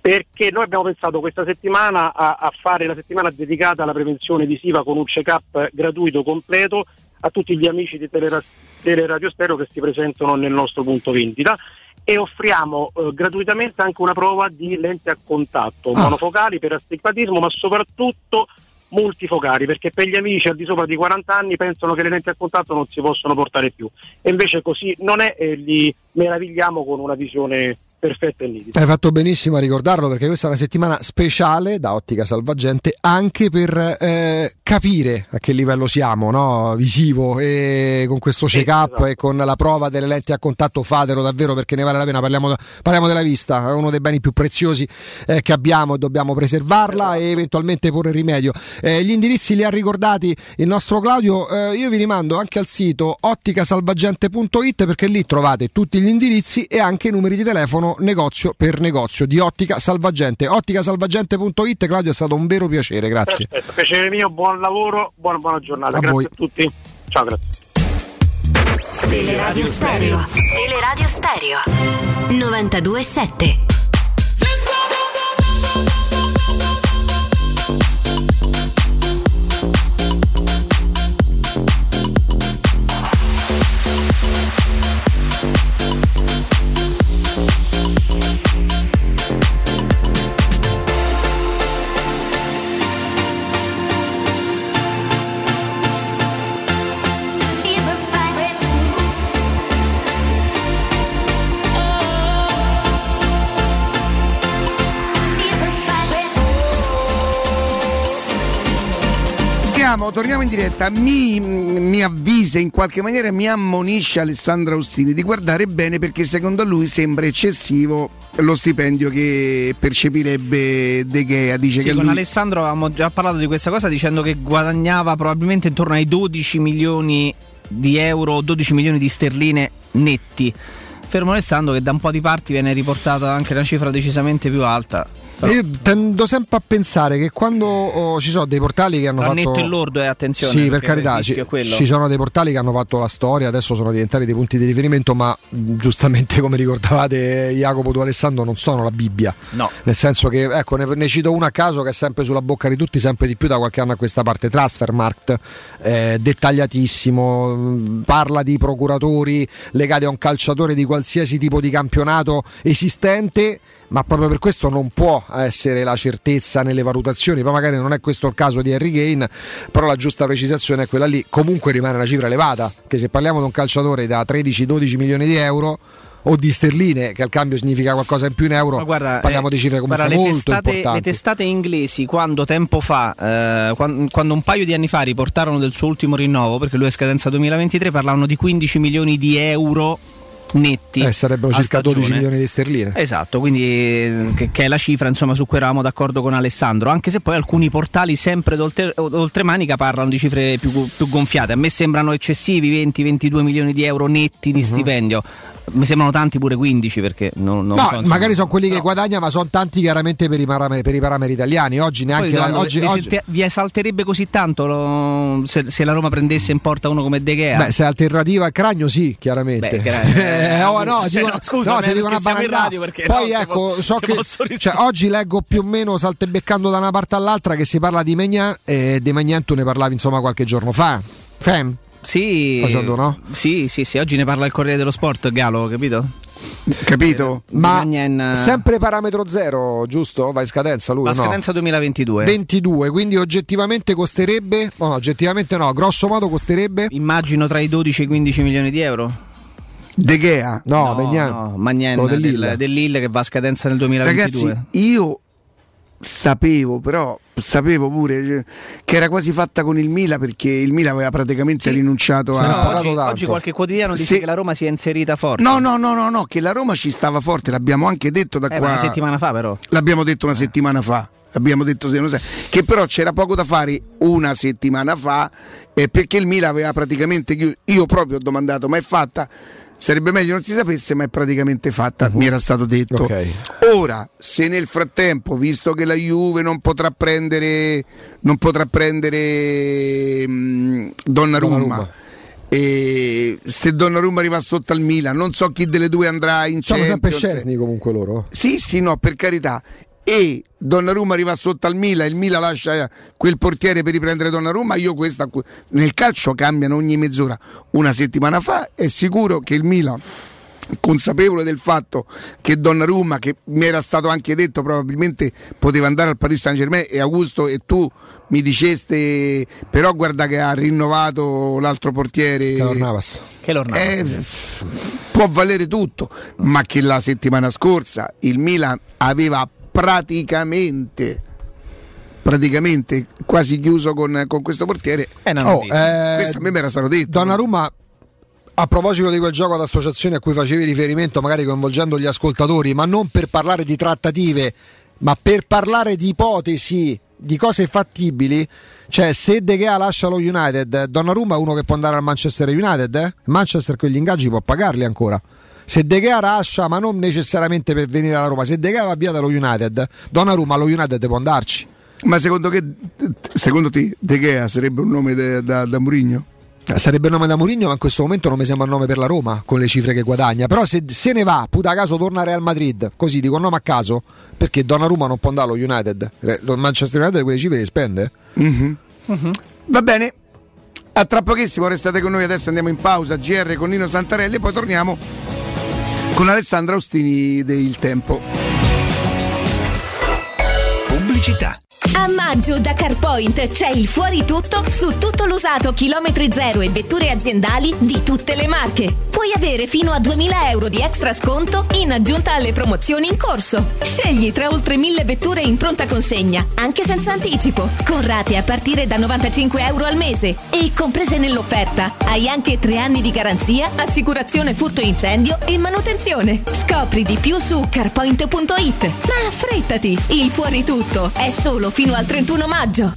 perché noi abbiamo pensato questa settimana a, a fare la settimana dedicata alla prevenzione visiva con un check-up gratuito completo a tutti gli amici di Teleradio Stereo che si presentano nel nostro punto vendita, e offriamo eh, gratuitamente anche una prova di lenti a contatto ah. monofocali per astigmatismo, ma soprattutto multifocali, perché per gli amici al di sopra di quaranta anni pensano che le lenti a contatto non si possono portare più, e invece così non è, e li meravigliamo con una visione perfetto e nitido. Hai fatto benissimo a ricordarlo, perché questa è una settimana speciale da Ottica Salvagente anche per eh, capire a che livello siamo, no? Visivo, e con questo check up esatto. e con la prova delle lenti a contatto, fatelo davvero perché ne vale la pena, parliamo, parliamo della vista, è uno dei beni più preziosi eh, che abbiamo, e dobbiamo preservarla esatto. e eventualmente porre rimedio. Eh, gli indirizzi li ha ricordati il nostro Claudio, eh, io vi rimando anche al sito otticasalvagente punto it perché lì trovate tutti gli indirizzi e anche i numeri di telefono negozio per negozio di Ottica Salvagente. Otticasalvagente punto it. Claudio, è stato un vero piacere, grazie. Perfetto, piacere mio, buon lavoro, buona, buona giornata a grazie voi. A tutti, ciao, grazie. Teleradio Stereo, Teleradio Stereo novantadue sette. torniamo, torniamo in diretta. Mi, mi avvisa in qualche maniera, mi ammonisce Alessandro Austini di guardare bene, perché secondo lui sembra eccessivo lo stipendio che percepirebbe De Gea. Dice sì, che con lui... Alessandro avevamo già parlato di questa cosa, dicendo che guadagnava probabilmente intorno ai dodici milioni di euro, dodici milioni di sterline netti. Fermo restando che da un po' di parti viene riportata anche una cifra decisamente più alta. Però... Io tendo sempre a pensare che quando oh, ci sono dei portali che hanno tra fatto... netto e lordo, eh, attenzione. Sì, per carità, ci, ci sono dei portali che hanno fatto la storia, adesso sono diventati dei punti di riferimento, ma giustamente, come ricordavate Jacopo, tu Alessandro, non sono la Bibbia. No. Nel senso che, ecco, ne, ne cito uno a caso che è sempre sulla bocca di tutti, sempre di più da qualche anno a questa parte, Transfermarkt, eh, dettagliatissimo, parla di procuratori legati a un calciatore di qualsiasi qualsiasi tipo di campionato esistente, ma proprio per questo non può essere la certezza nelle valutazioni. Poi magari non è questo il caso di Harry Kane, però la giusta precisazione è quella lì. Comunque rimane una cifra elevata, che se parliamo di un calciatore da tredici dodici milioni di euro o di sterline, che al cambio significa qualcosa in più in euro, guarda, parliamo eh, di cifre comunque guarda, molto testate, importanti. Le testate inglesi, quando tempo fa eh, quando, quando un paio di anni fa riportarono del suo ultimo rinnovo, perché lui è scadenza duemilaventitré, parlavano di quindici milioni di euro netti, eh, sarebbero circa stagione. dodici milioni di sterline, esatto, quindi che, che è la cifra insomma su cui eravamo d'accordo con Alessandro, anche se poi alcuni portali sempre d'oltre, d'oltremanica parlano di cifre più, più gonfiate. A me sembrano eccessivi venti ventidue milioni di euro netti di uh-huh. stipendio, mi sembrano tanti pure quindici, perché non, non no, so, magari sono quelli no. che guadagna, ma sono tanti chiaramente per i parametri, per i parametri italiani oggi neanche poi, la, no, oggi, vi, oggi... Esalte, vi esalterebbe così tanto lo, se, se la Roma prendesse in porta uno come De Gea? Beh, se è alternativa al Cragno sì, chiaramente. Beh, Cragno, eh, oh, no, cioè, dico, no, scusa, no, ti dico una banalità, poi no, ecco so che cioè, oggi leggo più o meno saltebeccando da una parte all'altra che si parla di Maignan, e eh, di Maignan tu ne parlavi insomma qualche giorno fa. Fem Sì, facendo, no? sì, sì, sì, oggi ne parla il Corriere dello Sport, Galo, capito? Capito, eh, ma in... sempre parametro zero, giusto? Va in scadenza lui? Va in no. scadenza duemilaventidue. ventidue, quindi oggettivamente costerebbe? No, no, oggettivamente no, grosso modo costerebbe? Immagino tra i dodici e i quindici milioni di euro. De Gea? No, no, Maignan no, del Lille. Del Lille che va a scadenza nel duemilaventidue. Ragazzi, io sapevo però... sapevo pure che era quasi fatta con il Milan, perché il Milan aveva praticamente sì. rinunciato a no, oggi, oggi qualche quotidiano dice Se... che la Roma si è inserita forte. No, no, no, no, no, che la Roma ci stava forte, l'abbiamo anche detto da eh, qua. Una settimana fa però. L'abbiamo detto una eh. settimana fa. Abbiamo detto che però c'era poco da fare una settimana fa, eh, perché il Milan aveva praticamente chiuso. Io proprio ho domandato: ma è fatta? Sarebbe meglio non si sapesse, ma è praticamente fatta, uh-huh. mi era stato detto. Okay. Ora, se nel frattempo, visto che la Juve non potrà prendere non potrà prendere mh, Donnarumma, Donnarumma. E se Donnarumma arriva sotto al Milan, non so chi delle due andrà in Champions. Sono sempre Szczęsny comunque loro. Sì, sì, no, per carità. E Donnarumma arriva sotto al Milan, il Milan lascia quel portiere per riprendere Donnarumma. Io questa nel calcio cambiano ogni mezz'ora. Una settimana fa è sicuro che il Milan, consapevole del fatto che Donnarumma, che mi era stato anche detto probabilmente poteva andare al Paris Saint-Germain, e Augusto e tu mi diceste però guarda che ha rinnovato l'altro portiere Keylor Navas, Keylor Navas eh, f- può valere tutto, ma che la settimana scorsa il Milan aveva praticamente praticamente quasi chiuso con, con questo portiere. Eh, non oh, eh, questo a me me era stato detto. Donnarumma, a proposito di quel gioco d'associazione a cui facevi riferimento, magari coinvolgendo gli ascoltatori, ma non per parlare di trattative, ma per parlare di ipotesi, di cose fattibili, cioè se De Gea lascia lo United, Donnarumma è uno che può andare al Manchester United, eh? Manchester con gli ingaggi può pagarli ancora. Se De Gea lascia, ma non necessariamente per venire alla Roma, se De Gea va via dallo United, Donnarumma allo United può andarci. Ma secondo che secondo te De Gea sarebbe un nome de, da, da Mourinho? Sarebbe il nome da Mourinho, ma in questo momento non mi sembra un nome per la Roma con le cifre che guadagna. Però se se ne va, puta caso torna a Real Madrid, così dico nome a caso, perché Donnarumma non può andare allo United, lo Manchester United quelle cifre le spende. Mm-hmm. Mm-hmm. Va bene, a tra pochissimo, restate con noi. Adesso andiamo in pausa, G R con Nino Santarelli, e poi torniamo con Alessandro Austini del Tempo. Pubblicità. A maggio da Carpoint c'è il fuori tutto su tutto l'usato chilometri zero e vetture aziendali di tutte le marche. puoi avere fino a duemila euro di extra sconto in aggiunta alle promozioni in corso. Scegli tra oltre mille vetture in pronta consegna, anche senza anticipo, con rate a partire da novantacinque euro al mese. E comprese nell'offerta hai anche tre anni di garanzia, assicurazione furto incendio e manutenzione. Scopri di più su carpoint punto it. Ma affrettati, il fuori tutto è solo fino al trentuno maggio.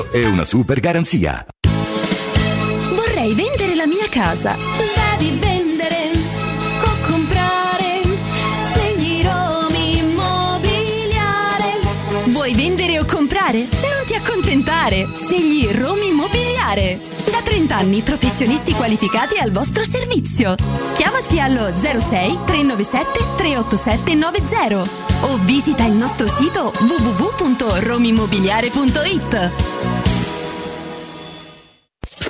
e una super garanzia. Vorrei vendere la mia casa. Devi vendere o comprare. Segni Roma Immobiliare. Vuoi vendere o comprare? Non ti accontentare. Segli Roma Immobiliare. Da trenta anni professionisti qualificati al vostro servizio. Chiamaci allo zero sei trecentonovantasette trecentoottantasette novanta o visita il nostro sito w w w punto romimmobiliare punto it.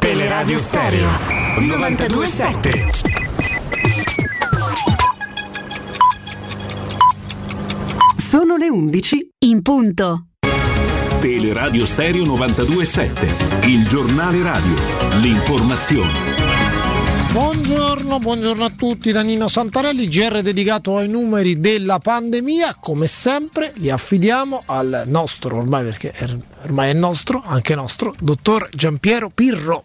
Teleradio Stereo novantadue sette. Sono le undici in punto. Teleradio Stereo novantadue sette, il giornale radio, l'informazione. Buongiorno, buongiorno a tutti da Nino Santarelli. G R dedicato ai numeri della pandemia, come sempre li affidiamo al nostro, ormai perché è, ormai è nostro, anche nostro, dottor Giampiero Pirro.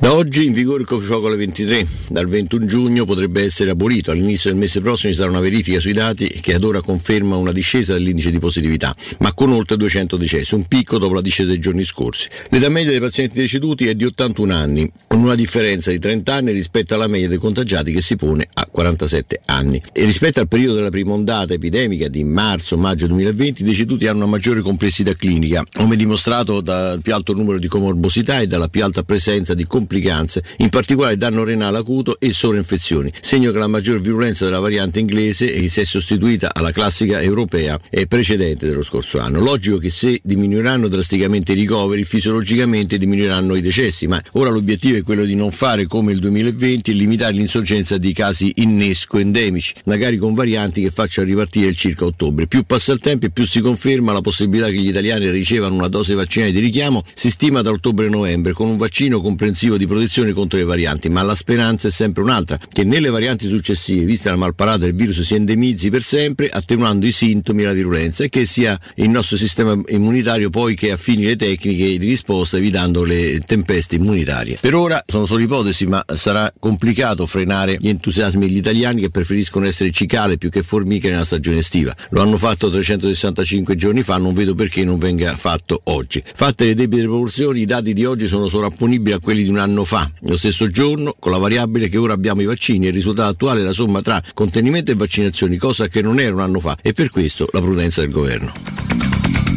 Da oggi in vigore il coprifuoco alle ventitré, dal ventuno giugno potrebbe essere abolito. All'inizio del mese prossimo ci sarà una verifica sui dati che ad ora conferma una discesa dell'indice di positività, ma con oltre duecento decessi, un picco dopo la discesa dei giorni scorsi. L'età media dei pazienti deceduti è di ottantuno anni, con una differenza di trenta anni rispetto alla media dei contagiati che si pone a quarantasette anni. E rispetto al periodo della prima ondata epidemica di marzo-maggio duemilaventi, i deceduti hanno una maggiore complessità clinica, come dimostrato dal più alto numero di comorbosità e dalla più alta presenza di comp- in particolare danno renale acuto e sovrainfezioni, segno che la maggior virulenza della variante inglese si è sostituita alla classica europea e precedente dello scorso anno. Logico che se diminuiranno drasticamente i ricoveri, fisiologicamente diminuiranno i decessi, ma ora l'obiettivo è quello di non fare come il duemilaventi e limitare l'insorgenza di casi innesco endemici, magari con varianti che facciano ripartire il circa ottobre. Più passa il tempo e più si conferma la possibilità che gli italiani ricevano una dose vaccinale di richiamo, si stima da ottobre-novembre, con un vaccino comprensivo di protezione contro le varianti, ma la speranza è sempre un'altra, che nelle varianti successive, vista la malparata del virus, si endemizzi per sempre, attenuando i sintomi e la virulenza, e che sia il nostro sistema immunitario poi che affini le tecniche di risposta, evitando le tempeste immunitarie. Per ora sono solo ipotesi, ma sarà complicato frenare gli entusiasmi degli italiani che preferiscono essere cicale più che formiche nella stagione estiva. Lo hanno fatto trecentosessantacinque giorni fa, non vedo perché non venga fatto oggi. Fatte le debite proporzioni, i dati di oggi sono sovrapponibili a quelli di un anno anno fa, lo stesso giorno, con la variabile che ora abbiamo i vaccini. Il risultato attuale è la somma tra contenimento e vaccinazioni, cosa che non era un anno fa, e per questo la prudenza del governo.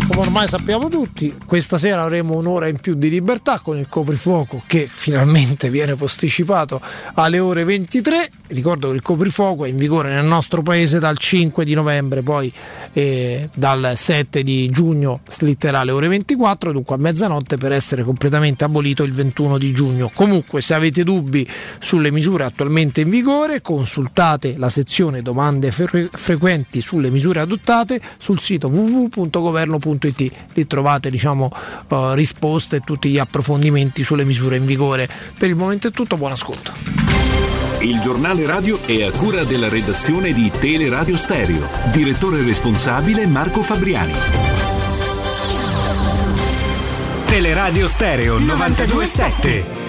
Come ormai sappiamo tutti, questa sera avremo un'ora in più di libertà con il coprifuoco che finalmente viene posticipato alle ore ventitré. Ricordo che il coprifuoco è in vigore nel nostro paese dal cinque di novembre, poi eh, dal sette di giugno slitterà alle ore ventiquattro, dunque a mezzanotte, per essere completamente abolito il ventuno di giugno. Comunque, se avete dubbi sulle misure attualmente in vigore, consultate la sezione domande fre- frequenti sulle misure adottate sul sito w w w punto governo punto i t. Lì trovate diciamo eh, risposte e tutti gli approfondimenti sulle misure in vigore. Per il momento è tutto, buon ascolto. Il giornale radio è a cura della redazione di Teleradio Stereo. Direttore responsabile Marco Fabriani. Teleradio Stereo novantadue virgola sette.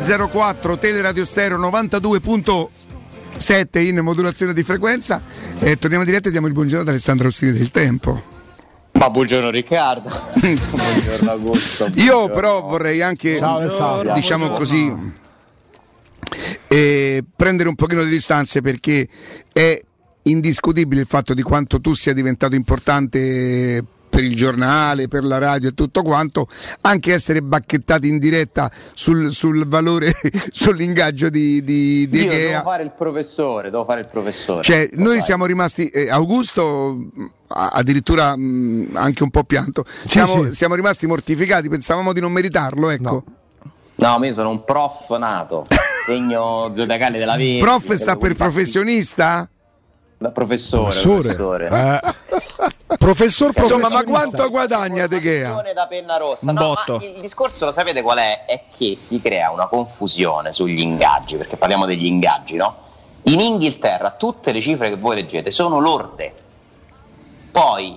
zero quattro Teleradio Stereo novantadue virgola sette in modulazione di frequenza, e torniamo in diretta e diamo il buongiorno ad Alessandro Ostini del Tempo. Ma buongiorno Riccardo. Buongiorno Augusto. Buongiorno. Io però vorrei anche, ciao, diciamo così, eh, prendere un pochino di distanze, perché è indiscutibile il fatto di quanto tu sia diventato importante per il giornale, per la radio e tutto quanto, anche essere bacchettati in diretta sul, sul valore, sull'ingaggio di, di, di Io Gea. Devo fare il professore, devo fare il professore. Cioè, devo noi fare. Siamo rimasti, eh, Augusto addirittura mh, anche un po' pianto, siamo, sì, sì. siamo rimasti mortificati, pensavamo di non meritarlo, ecco. No, no, io sono un prof nato, segno zodiacale della vita. Prof sta per professionista? Da professore. Professore. Professore. Eh. professor, professor Insomma, ma quanto guadagna De Gea? Da penna rossa. No, ma il discorso lo sapete qual è? È che si crea una confusione sugli ingaggi, perché parliamo degli ingaggi, no? In Inghilterra tutte le cifre che voi leggete sono lorde, poi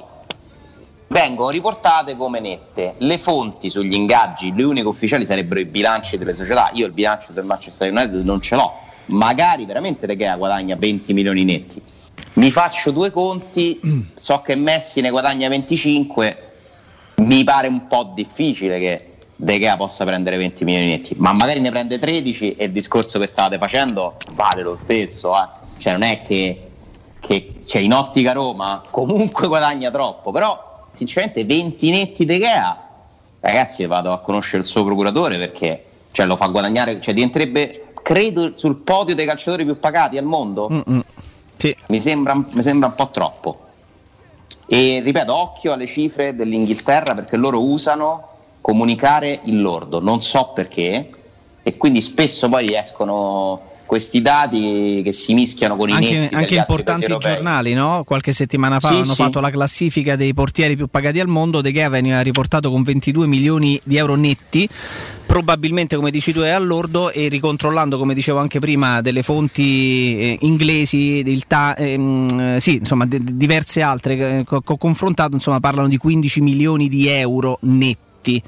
vengono riportate come nette. Le fonti sugli ingaggi, le uniche ufficiali, sarebbero i bilanci delle società. Io il bilancio del Manchester United non ce l'ho, magari veramente De Gea guadagna venti milioni netti, mi faccio due conti, so che Messi ne guadagna venticinque, mi pare un po' difficile che De Gea possa prendere venti milioni netti, ma magari ne prende tredici e il discorso che stavate facendo vale lo stesso, eh? Cioè non è che, che cioè in ottica Roma comunque guadagna troppo, però sinceramente venti netti De Gea, ragazzi, vado a conoscere il suo procuratore, perché cioè, lo fa guadagnare, cioè diventerebbe, credo, sul podio dei calciatori più pagati al mondo. Mm-mm. Sì. Mi sembra, mi sembra un po' troppo. E ripeto, occhio alle cifre dell'Inghilterra, perché loro usano comunicare il lordo, non so perché, e quindi spesso poi escono questi dati che si mischiano con i netti. Anche, anche importanti giornali, no? Qualche settimana fa sì, hanno sì. fatto la classifica dei portieri più pagati al mondo. De Gea veniva riportato con ventidue milioni di euro netti, probabilmente, come dici tu, è all'ordo, e ricontrollando, come dicevo anche prima, delle fonti eh, inglesi, il ta- ehm, sì, insomma, d- diverse altre che ho co- confrontato, insomma, parlano di quindici milioni di euro netti,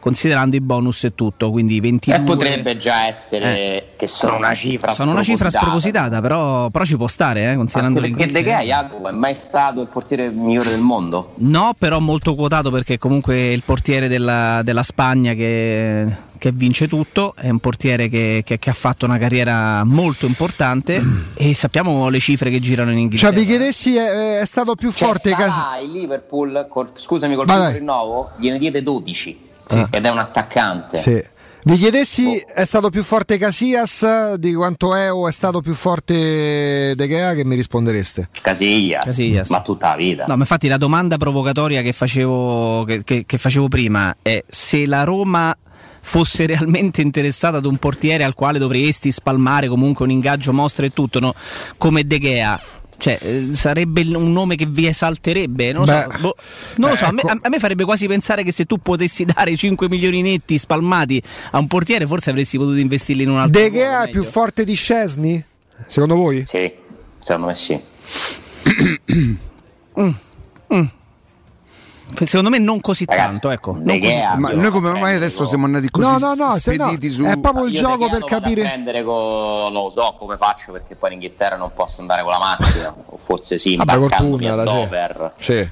considerando i bonus e tutto, quindi ventidue. E potrebbe già essere eh. che sono una cifra sono una cifra spropositata, però, però ci può stare, eh, considerando. Anche perché De Gea, Jacopo, è mai stato il portiere migliore del mondo? No, però molto quotato, perché comunque è il portiere della, della Spagna che... che vince tutto, è un portiere che, che, che ha fatto una carriera molto importante e sappiamo le cifre che girano in Inghilterra. Cioè, vi chiedessi, è, è stato più cioè, forte casa... il Liverpool, col, scusami, col rinnovo gliene diede dodici sì. ed è un attaccante. Sì. Vi chiedessi, oh. è stato più forte Casillas di quanto è, o è stato più forte De Gea, che mi rispondereste? Casillas, Casillas. Ma tutta la vita. No, ma infatti la domanda provocatoria che facevo, che, che, che facevo prima è se la Roma fosse realmente interessata ad un portiere al quale dovresti spalmare comunque un ingaggio mostra e tutto, no? Come De Gea, cioè eh, sarebbe un nome che vi esalterebbe, non lo Beh, so, boh, non eh, lo so a, me, a me farebbe quasi pensare che se tu potessi dare cinque milioni netti spalmati a un portiere, forse avresti potuto investirli in un altro. De Gea è più forte di Szczęsny, secondo voi? Sì, secondo me sì. mm. Mm. Secondo me non così. Ragazzi, tanto, ecco. Non così. Ma noi come ormai adesso siamo andati così. No, no, no, spediti no, su. È proprio il gioco per capire. Prendere con... lo so come faccio, perché poi in Inghilterra non posso andare con la macchina, o forse sì, imbarcandomi a Dover. Sì.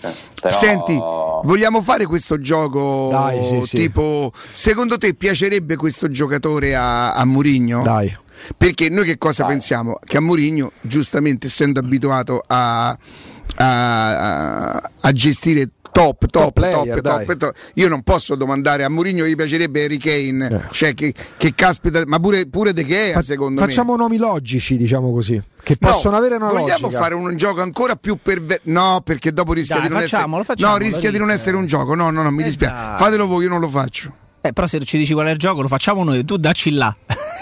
Però... Senti, vogliamo fare questo gioco? Dai, sì, sì. Tipo, secondo te piacerebbe questo giocatore a, a Mourinho? Dai. Perché noi che cosa Dai. pensiamo? Che a Mourinho, giustamente, essendo abituato a A, a, a gestire top, top, top, player, top, top, top. Io non posso domandare a Mourinho gli piacerebbe Harry Kane, eh. cioè che, che caspita, ma pure, pure De Gea. Fa, secondo facciamo me. Facciamo nomi logici, diciamo così, che possono no, avere una vogliamo logica. Vogliamo fare un, un gioco ancora più perverso? No, perché dopo rischia dai, di non essere no, rischia di non essere un gioco. No, no, no, mi eh dispiace. Dai. Fatelo voi, io non lo faccio. Eh, però se ci dici qual è il gioco, lo facciamo noi, tu dacci là.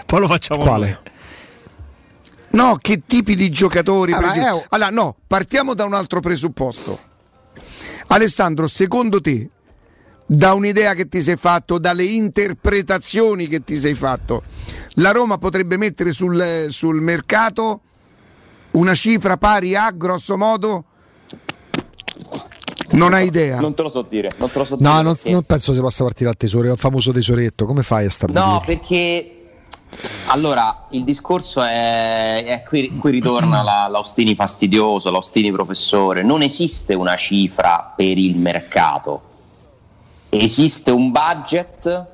Poi lo facciamo quale? Noi. No, che tipi di giocatori ah, presi... eh, allora no, partiamo da un altro presupposto. Alessandro, secondo te, da un'idea che ti sei fatto, dalle interpretazioni che ti sei fatto, la Roma potrebbe mettere sul, sul mercato una cifra pari a, grosso modo? Non hai idea? Non te lo so dire, non te lo so dire. No, non, non penso si possa partire al tesoro, al famoso tesoretto. Come fai a stabilire? No, perché... Allora, il discorso è, è qui, qui ritorna la, l'Austini fastidioso, l'Austini professore. Non esiste una cifra per il mercato, esiste un budget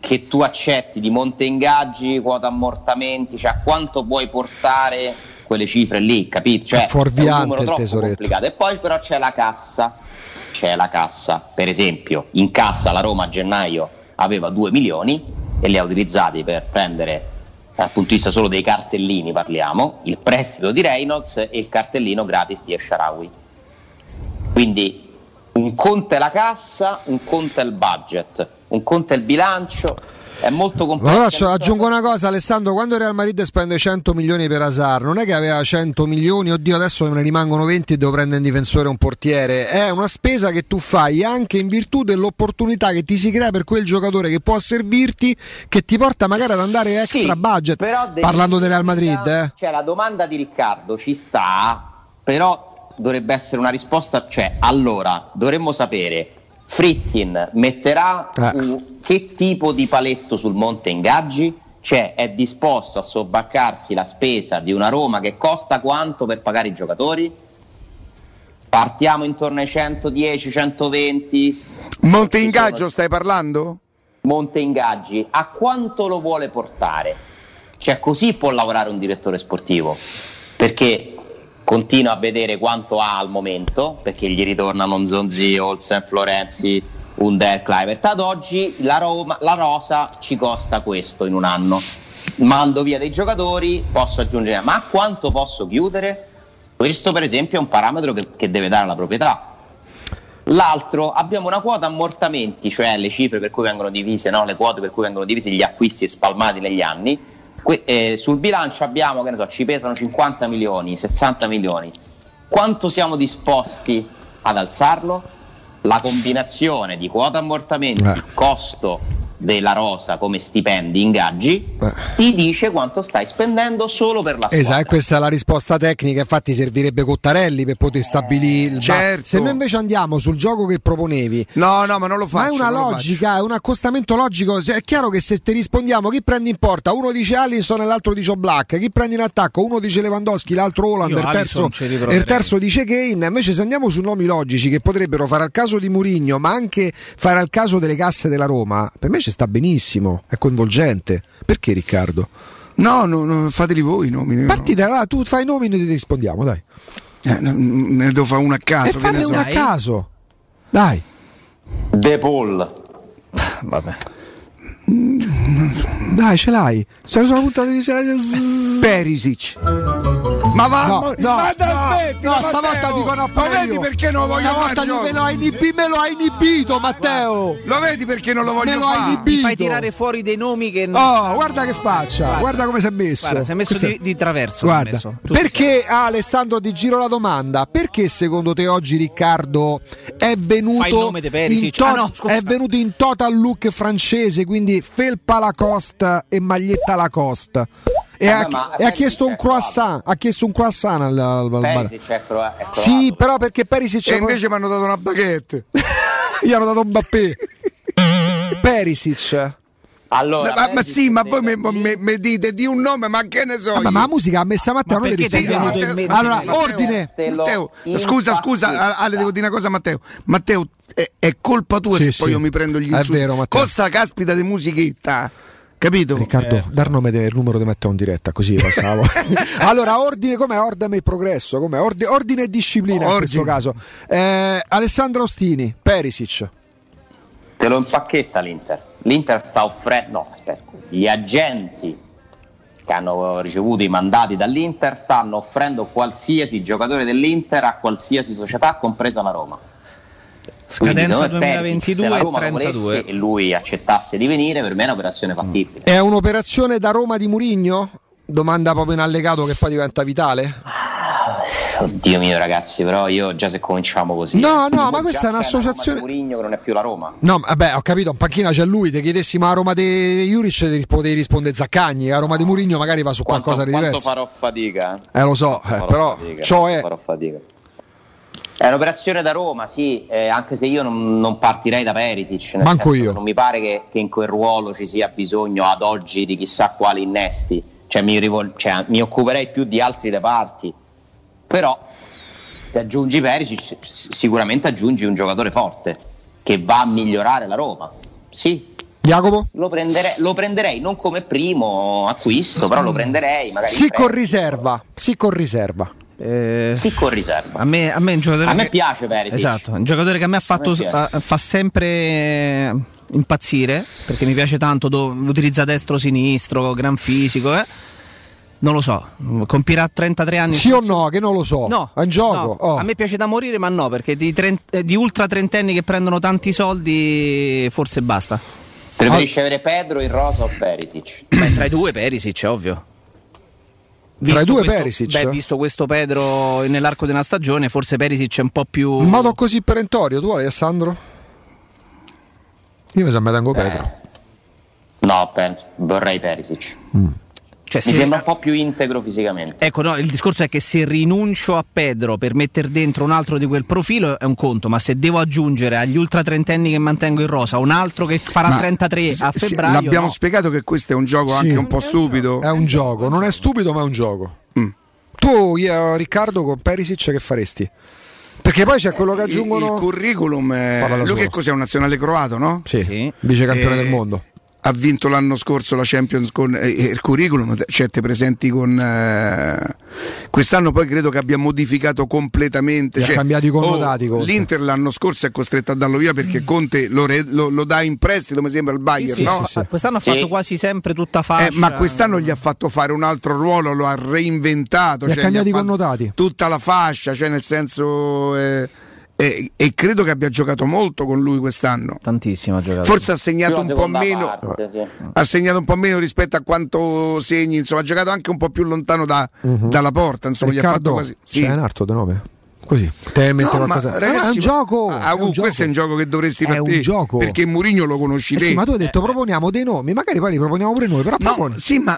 che tu accetti di monte ingaggi, quota ammortamenti, cioè a quanto puoi portare quelle cifre lì, capito? Cioè, è un numero troppo complicato. E poi però c'è la cassa, c'è la cassa. Per esempio, in cassa la Roma a gennaio aveva due milioni e li ha utilizzati per prendere, dal punto di vista solo dei cartellini parliamo, il prestito di Reynolds e il cartellino gratis di El-Shaarawy. Quindi un conto è la cassa, un conto è il budget, un conto è il bilancio, è molto complesso. Allora, cioè, aggiungo una cosa, Alessandro, quando Real Madrid spende cento milioni per Hazard, non è che aveva cento milioni, oddio adesso ne rimangono venti e devo prendere un difensore e un portiere, è una spesa che tu fai anche in virtù dell'opportunità che ti si crea per quel giocatore che può servirti, che ti porta magari ad andare extra sì, budget, però parlando del Real Madrid eh. Cioè, la domanda di Riccardo ci sta, però dovrebbe essere una risposta, cioè allora dovremmo sapere Fritkin metterà eh. un, che tipo di paletto sul monte ingaggi, cioè è disposto a sobbarcarsi la spesa di una Roma che costa quanto per pagare i giocatori? Partiamo intorno ai centodieci centoventi monte ingaggio sono... stai parlando? Monte ingaggi, a quanto lo vuole portare? Cioè così può lavorare un direttore sportivo, perché continua a vedere quanto ha al momento, perché gli ritornano Nzonzi, Olsen, Florenzi, Under, Kluivert. Ad oggi la, Roma, la rosa ci costa questo in un anno. Mando via dei giocatori, posso aggiungere, ma a quanto posso chiudere? Questo per esempio è un parametro che, che deve dare la proprietà. L'altro, abbiamo una quota ammortamenti, cioè le cifre per cui vengono divise, no? Le quote per cui vengono divisi gli acquisti spalmati negli anni. Que- eh, sul bilancio abbiamo, che ne so, ci pesano cinquanta milioni, sessanta milioni, quanto siamo disposti ad alzarlo? La combinazione di quota ammortamenti, eh. costo della rosa come stipendi, ingaggi, eh. ti dice quanto stai spendendo solo per la squadra. Esatto, questa è la risposta tecnica, infatti servirebbe Cottarelli per poter stabilire eh, certo. Se noi invece andiamo sul gioco che proponevi, no no ma non lo faccio, ma è una logica, è un accostamento logico, è chiaro che se ti rispondiamo chi prendi in porta, uno dice Alisson e l'altro dice Black, chi prendi in attacco, uno dice Lewandowski, l'altro Haaland, il terzo, il terzo dice Kane. Invece se andiamo su nomi logici che potrebbero fare al caso di Mourinho ma anche fare al caso delle casse della Roma, per me ci sta benissimo, è coinvolgente. Perché Riccardo? No, no, no, fateli voi i nomi. Parti da là, tu fai i nomi e noi ti rispondiamo, dai. Eh, ne devo fare uno a caso. E fanne uno a caso. Dai. De Paul. Vabbè. Dai, ce l'hai. Se la sono puntata di z- Perisic. Ma va, no, mo- no, ma no, aspetti, no, no, stavolta dico no, ma vedi perché non lo voglio fare? Me lo hai inibito, me lo hai inibito, Matteo. Lo vedi perché non lo voglio fare? Mi fai tirare fuori dei nomi che non. Oh, guarda che faccia, guarda, guarda come si è messo. Guarda, si è messo Questa... di, di traverso. Guarda. Messo. Perché ah, Alessandro, ti giro la domanda. Perché secondo te oggi Riccardo è venuto in, to- ah, no, è venuto in total look francese, quindi felpa Lacoste e maglietta Lacoste? E, ah, ha, ma e ha chiesto un croissant, ha chiesto un croissant al, al, al bar. Croato, sì, però perché Perisic e invece mi hanno dato una baguette. Gli hanno dato un bappè. Perisic. Allora, ma, ma sì, ma voi mi dite di un nome, ma che ne so. Ah, ma, ma la musica ha messa Matteo, ma non le rispondo. Allora, Matteo, ordine. Matteo, scusa, scusa, Ale, devo dire una cosa, Matteo. Matteo, è, è colpa tua sì, se sì. poi io mi prendo gli insulti. È vero, Matteo. Costa caspita di musichetta. Capito? Riccardo, certo. Dar nome del numero di Matteo in diretta, così passavo. Allora, ordine, com'è? Ordine e progresso, com'è? Ordine, ordine e disciplina, oh, in ordine. Questo caso. Eh, Alessandro Ostini, Perisic. Te lo impacchetta l'Inter. L'Inter sta offrendo, no, aspetta, gli agenti che hanno ricevuto i mandati dall'Inter stanno offrendo qualsiasi giocatore dell'Inter a qualsiasi società, compresa la Roma. Scadenza duemilaventidue, se Roma trentadue, e lui accettasse di venire, per me è un'operazione fattibile. È un'operazione da Roma di Mourinho? Domanda proprio in allegato che poi diventa vitale. Oddio mio ragazzi, però io già se cominciamo così. No, no, ma questa è un'associazione. Roma di Mourinho che non è più la Roma. No, vabbè, ho capito, in panchina c'è lui, te chiedessimo a Roma di Juric potevi rispondere Zaccagni, a Roma di Mourinho magari va su quanto, qualcosa di diverso. Quanto farò fatica? Eh lo so, eh, però fatica, ciò è farò fatica. È un'operazione da Roma, sì, eh, anche se io non, non partirei da Perisic. Manco io. Non mi pare che, che in quel ruolo ci sia bisogno ad oggi di chissà quali innesti, cioè mi, rivol- cioè, mi occuperei più di altri reparti. Però se aggiungi Perisic, sicuramente aggiungi un giocatore forte che va a migliorare la Roma. Sì. Jacopo? Lo prenderei, lo prenderei non come primo acquisto, però lo prenderei magari. Sì, con riserva, sì, con riserva. Eh, sì, con riserva. A me, a me, un giocatore a me che, piace Perisic. Esatto, un giocatore che a me ha fatto me uh, fa sempre impazzire, perché mi piace tanto, do, utilizza destro sinistro, gran fisico, eh. Non lo so, compirà trentatré anni. Sì o no, che non lo so. No, è un gioco. No. Oh. A me piace da morire, ma no, perché di, trent, di ultra trentenni che prendono tanti soldi forse basta. Preferisci avere Pedro in rosa o Perisic? Beh, tra i due Perisic, ovvio. Visto tra i due questo, Perisic beh, visto questo Pedro nell'arco della stagione, forse Perisic è un po' più in modo così perentorio. Tu Alessandro? Io mi sa me tengo eh. Pedro. No, penso, vorrei Perisic. mm. Cioè, mi sembra un po' più integro fisicamente. Ecco, no, il discorso è che se rinuncio a Pedro per mettere dentro un altro di quel profilo è un conto, ma se devo aggiungere agli ultra trentenni che mantengo in rosa un altro che farà ma trentatré se, a febbraio. L'abbiamo no. spiegato che questo è un gioco sì. anche un po' stupido. È un gioco, non è stupido ma è un gioco. Mm. Tu, io, Riccardo, con Perisic che faresti? Perché poi c'è quello che aggiungono. Il, il curriculum è... Lui che cos'è, un nazionale croato, no? Sì, sì. Vicecampione e... del mondo. Ha vinto l'anno scorso la Champions con eh, il curriculum, cioè te presenti con eh, quest'anno poi credo che abbia modificato completamente, cioè, ha cambiato i connotati. Oh, l'Inter l'anno scorso è costretto a darlo via perché Conte lo, re, lo, lo dà in prestito, mi sembra, al Bayern, sì, no? Sì, sì, sì. Quest'anno ha fatto sì. quasi sempre tutta fascia, eh, ma quest'anno gli ha fatto fare un altro ruolo, lo ha reinventato, gli cioè, ha cambiato gli ha i connotati, tutta la fascia, cioè nel senso eh, E, e credo che abbia giocato molto con lui quest'anno. Tantissimo ha giocato. Forse ha segnato un po' meno parte, sì. Ha segnato un po' meno rispetto a quanto segni. Insomma, ha giocato anche un po' più lontano da, uh-huh. dalla porta. Insomma, Riccardo, gli ha fatto quasi sì. C'è un arto da nove. Così te no, ragazzi, ah, è un gioco, ah, è un uh, gioco. Questo è un gioco che dovresti partire, perché Mourinho lo conosci eh sì, ma tu hai detto eh. proponiamo dei nomi, magari poi li proponiamo pure noi, però no, sì, ma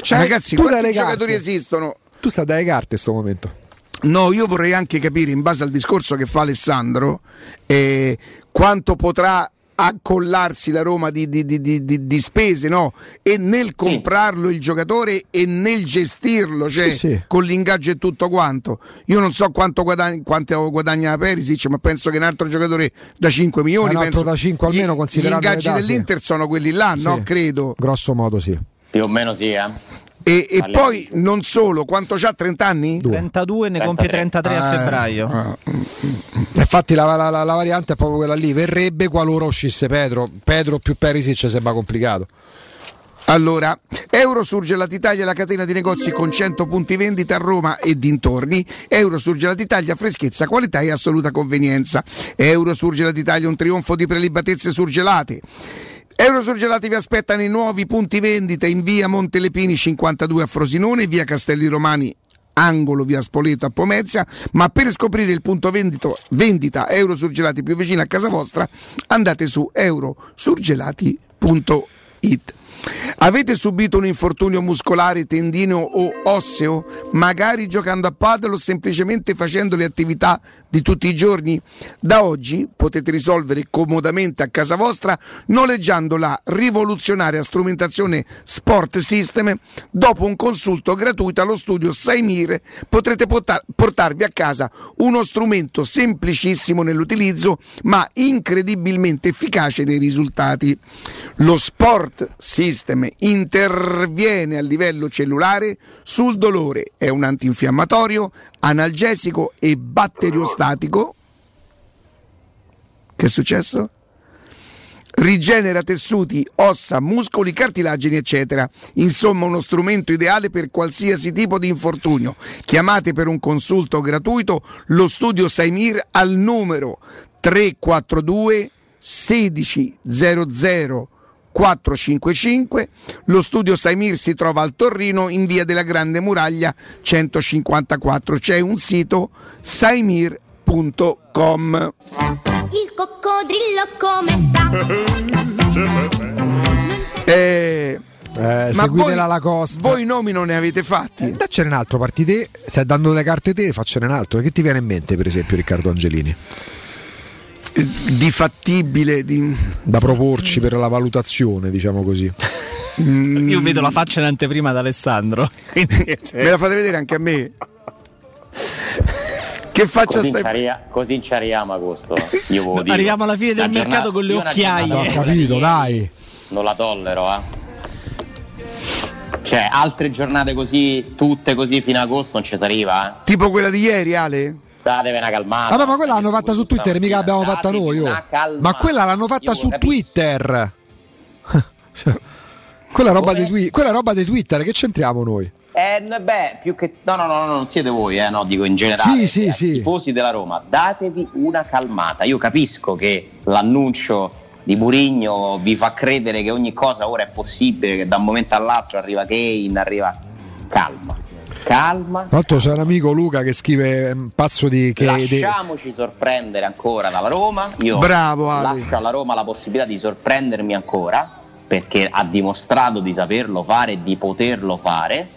cioè, ragazzi, quanti giocatori carte. esistono? Tu stai dalle carte in sto momento. No, io vorrei anche capire, in base al discorso che fa Alessandro, eh, quanto potrà accollarsi la Roma di, di, di, di, di spese, no? E nel comprarlo il giocatore e nel gestirlo, cioè sì, sì. con l'ingaggio e tutto quanto. Io non so quanto guadagna, quanto guadagna Perisic, ma penso che un altro giocatore da cinque milioni, penso da cinque almeno, gli, considerando gli ingaggi dell'Inter sì. sono quelli là, sì. no? Credo. Grosso modo sì. Più o meno sì, eh. E, e poi non solo, quanto c'ha? trenta anni? trentadue, ne compie trentatré a febbraio. Ah, ah, ah. Infatti la, la, la, la variante è proprio quella lì, verrebbe qualora uscisse Pedro. Pedro più Perisic sembra complicato. Allora, Eurosurgelati Italia è la catena di negozi con cento punti vendita a Roma e dintorni. Eurosurgelati Italia, freschezza, qualità e assoluta convenienza. Eurosurgelati Italia, un trionfo di prelibatezze surgelate. Eurosurgelati vi aspettano i nuovi punti vendita in via Montelepini cinquantadue a Frosinone, via Castelli Romani angolo via Spoleto a Pomezia, ma per scoprire il punto vendito, vendita Eurosurgelati più vicino a casa vostra andate su eurosurgelati punto it. Avete subito un infortunio muscolare, tendineo o osseo, magari giocando a padel o semplicemente facendo le attività di tutti i giorni? Da oggi potete risolvere comodamente a casa vostra noleggiando la rivoluzionaria strumentazione Sport System. Dopo un consulto gratuito allo studio Saimir potrete portarvi a casa uno strumento semplicissimo nell'utilizzo ma incredibilmente efficace nei risultati. Lo Sport System interviene a livello cellulare sul dolore, è un antinfiammatorio, analgesico e batteriostatico. Che è successo? Rigenera tessuti, ossa, muscoli, cartilagini eccetera. Insomma, uno strumento ideale per qualsiasi tipo di infortunio. Chiamate per un consulto gratuito lo studio Saimir al numero tre quattro due uno sei zero zero quattro cinque cinque. Lo studio Saimir si trova al Torrino in via della Grande Muraglia centocinquantaquattro. C'è un sito saimir punto com. Il coccodrillo come sta? eh, eh, ma voi, la Costa. Voi nomi non ne avete fatti? Eh, daccene un altro, parti te. Stai dando le carte te, faccene un altro. Che ti viene in mente, per esempio, Riccardo Angelini? Di fattibile, di... da proporci per la valutazione, diciamo così. Mm. Io vedo la faccia in anteprima ad Alessandro. Quindi... me la fate vedere anche a me. Che faccia così stai? Incaria... Così ci arriviamo a agosto. Io no, arriviamo alla fine del giornata... mercato con le occhiaie. Ho capito, dai. Non la tollero, eh. Cioè, altre giornate così, tutte così fino a agosto non ci si arriva, eh. Tipo quella di ieri, Ale. Datevi una calmata. Vabbè, ma quella l'hanno fatta su Twitter, mica l'abbiamo fatta noi. Ma quella l'hanno fatta su Twitter. Quella roba di twi- quella roba di Twitter, che c'entriamo noi? Eh, beh, più che no, no, no, no, non siete voi, eh, no, dico in generale. Sì, sì, sì. Tifosi della Roma, datevi una calmata. Io capisco che l'annuncio di Mourinho vi fa credere che ogni cosa ora è possibile, che da un momento all'altro arriva Kane, arriva... calma, calma. Tra l'altro c'è un amico, Luca, che scrive un pazzo di che lasciamoci de... sorprendere ancora dalla Roma. Io bravo, Ale. Lascio alla Roma la possibilità di sorprendermi ancora, perché ha dimostrato di saperlo fare e di poterlo fare,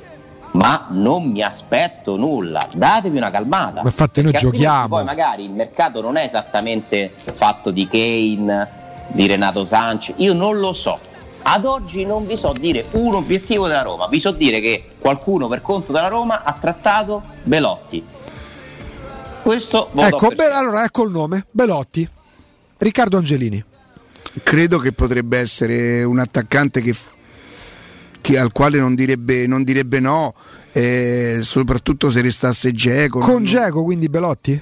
ma non mi aspetto nulla. Datevi una calmata. Ma infatti noi giochiamo. Poi magari il mercato non è esattamente fatto di Kane, di Renato Sanchez, io non lo so. Ad oggi non vi so dire un obiettivo della Roma, vi so dire che qualcuno per conto della Roma ha trattato Belotti. Questo ecco, be- allora ecco il nome, Belotti. Riccardo Angelini. Credo che potrebbe essere un attaccante che, che al quale non direbbe, non direbbe no, eh, soprattutto se restasse Dzeko. Con Dzeko, quindi Belotti?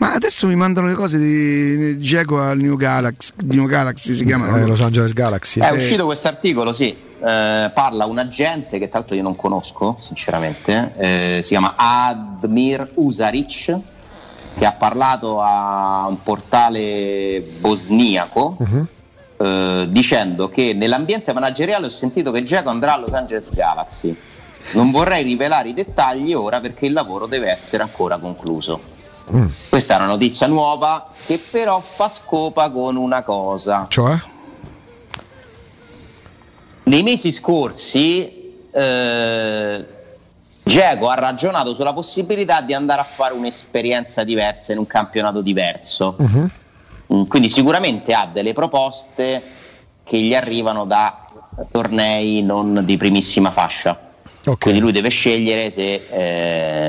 Ma adesso mi mandano le cose di Dzeko al New Galaxy, New Galaxy si chiama eh, Los Angeles Galaxy. È eh. uscito questo articolo, sì, eh, parla un agente che tanto io non conosco sinceramente, eh, si chiama Admir Usaric, che ha parlato a un portale bosniaco uh-huh. eh, dicendo che nell'ambiente manageriale ho sentito che Dzeko andrà a Los Angeles Galaxy. Non vorrei rivelare i dettagli ora perché il lavoro deve essere ancora concluso. Mm. Questa è una notizia nuova che però fa scopa con una cosa. Cioè? Nei mesi scorsi eh, Dzeko ha ragionato sulla possibilità di andare a fare un'esperienza diversa in un campionato diverso. Mm-hmm. Mm, quindi sicuramente ha delle proposte che gli arrivano da tornei non di primissima fascia. Okay. Quindi lui deve scegliere se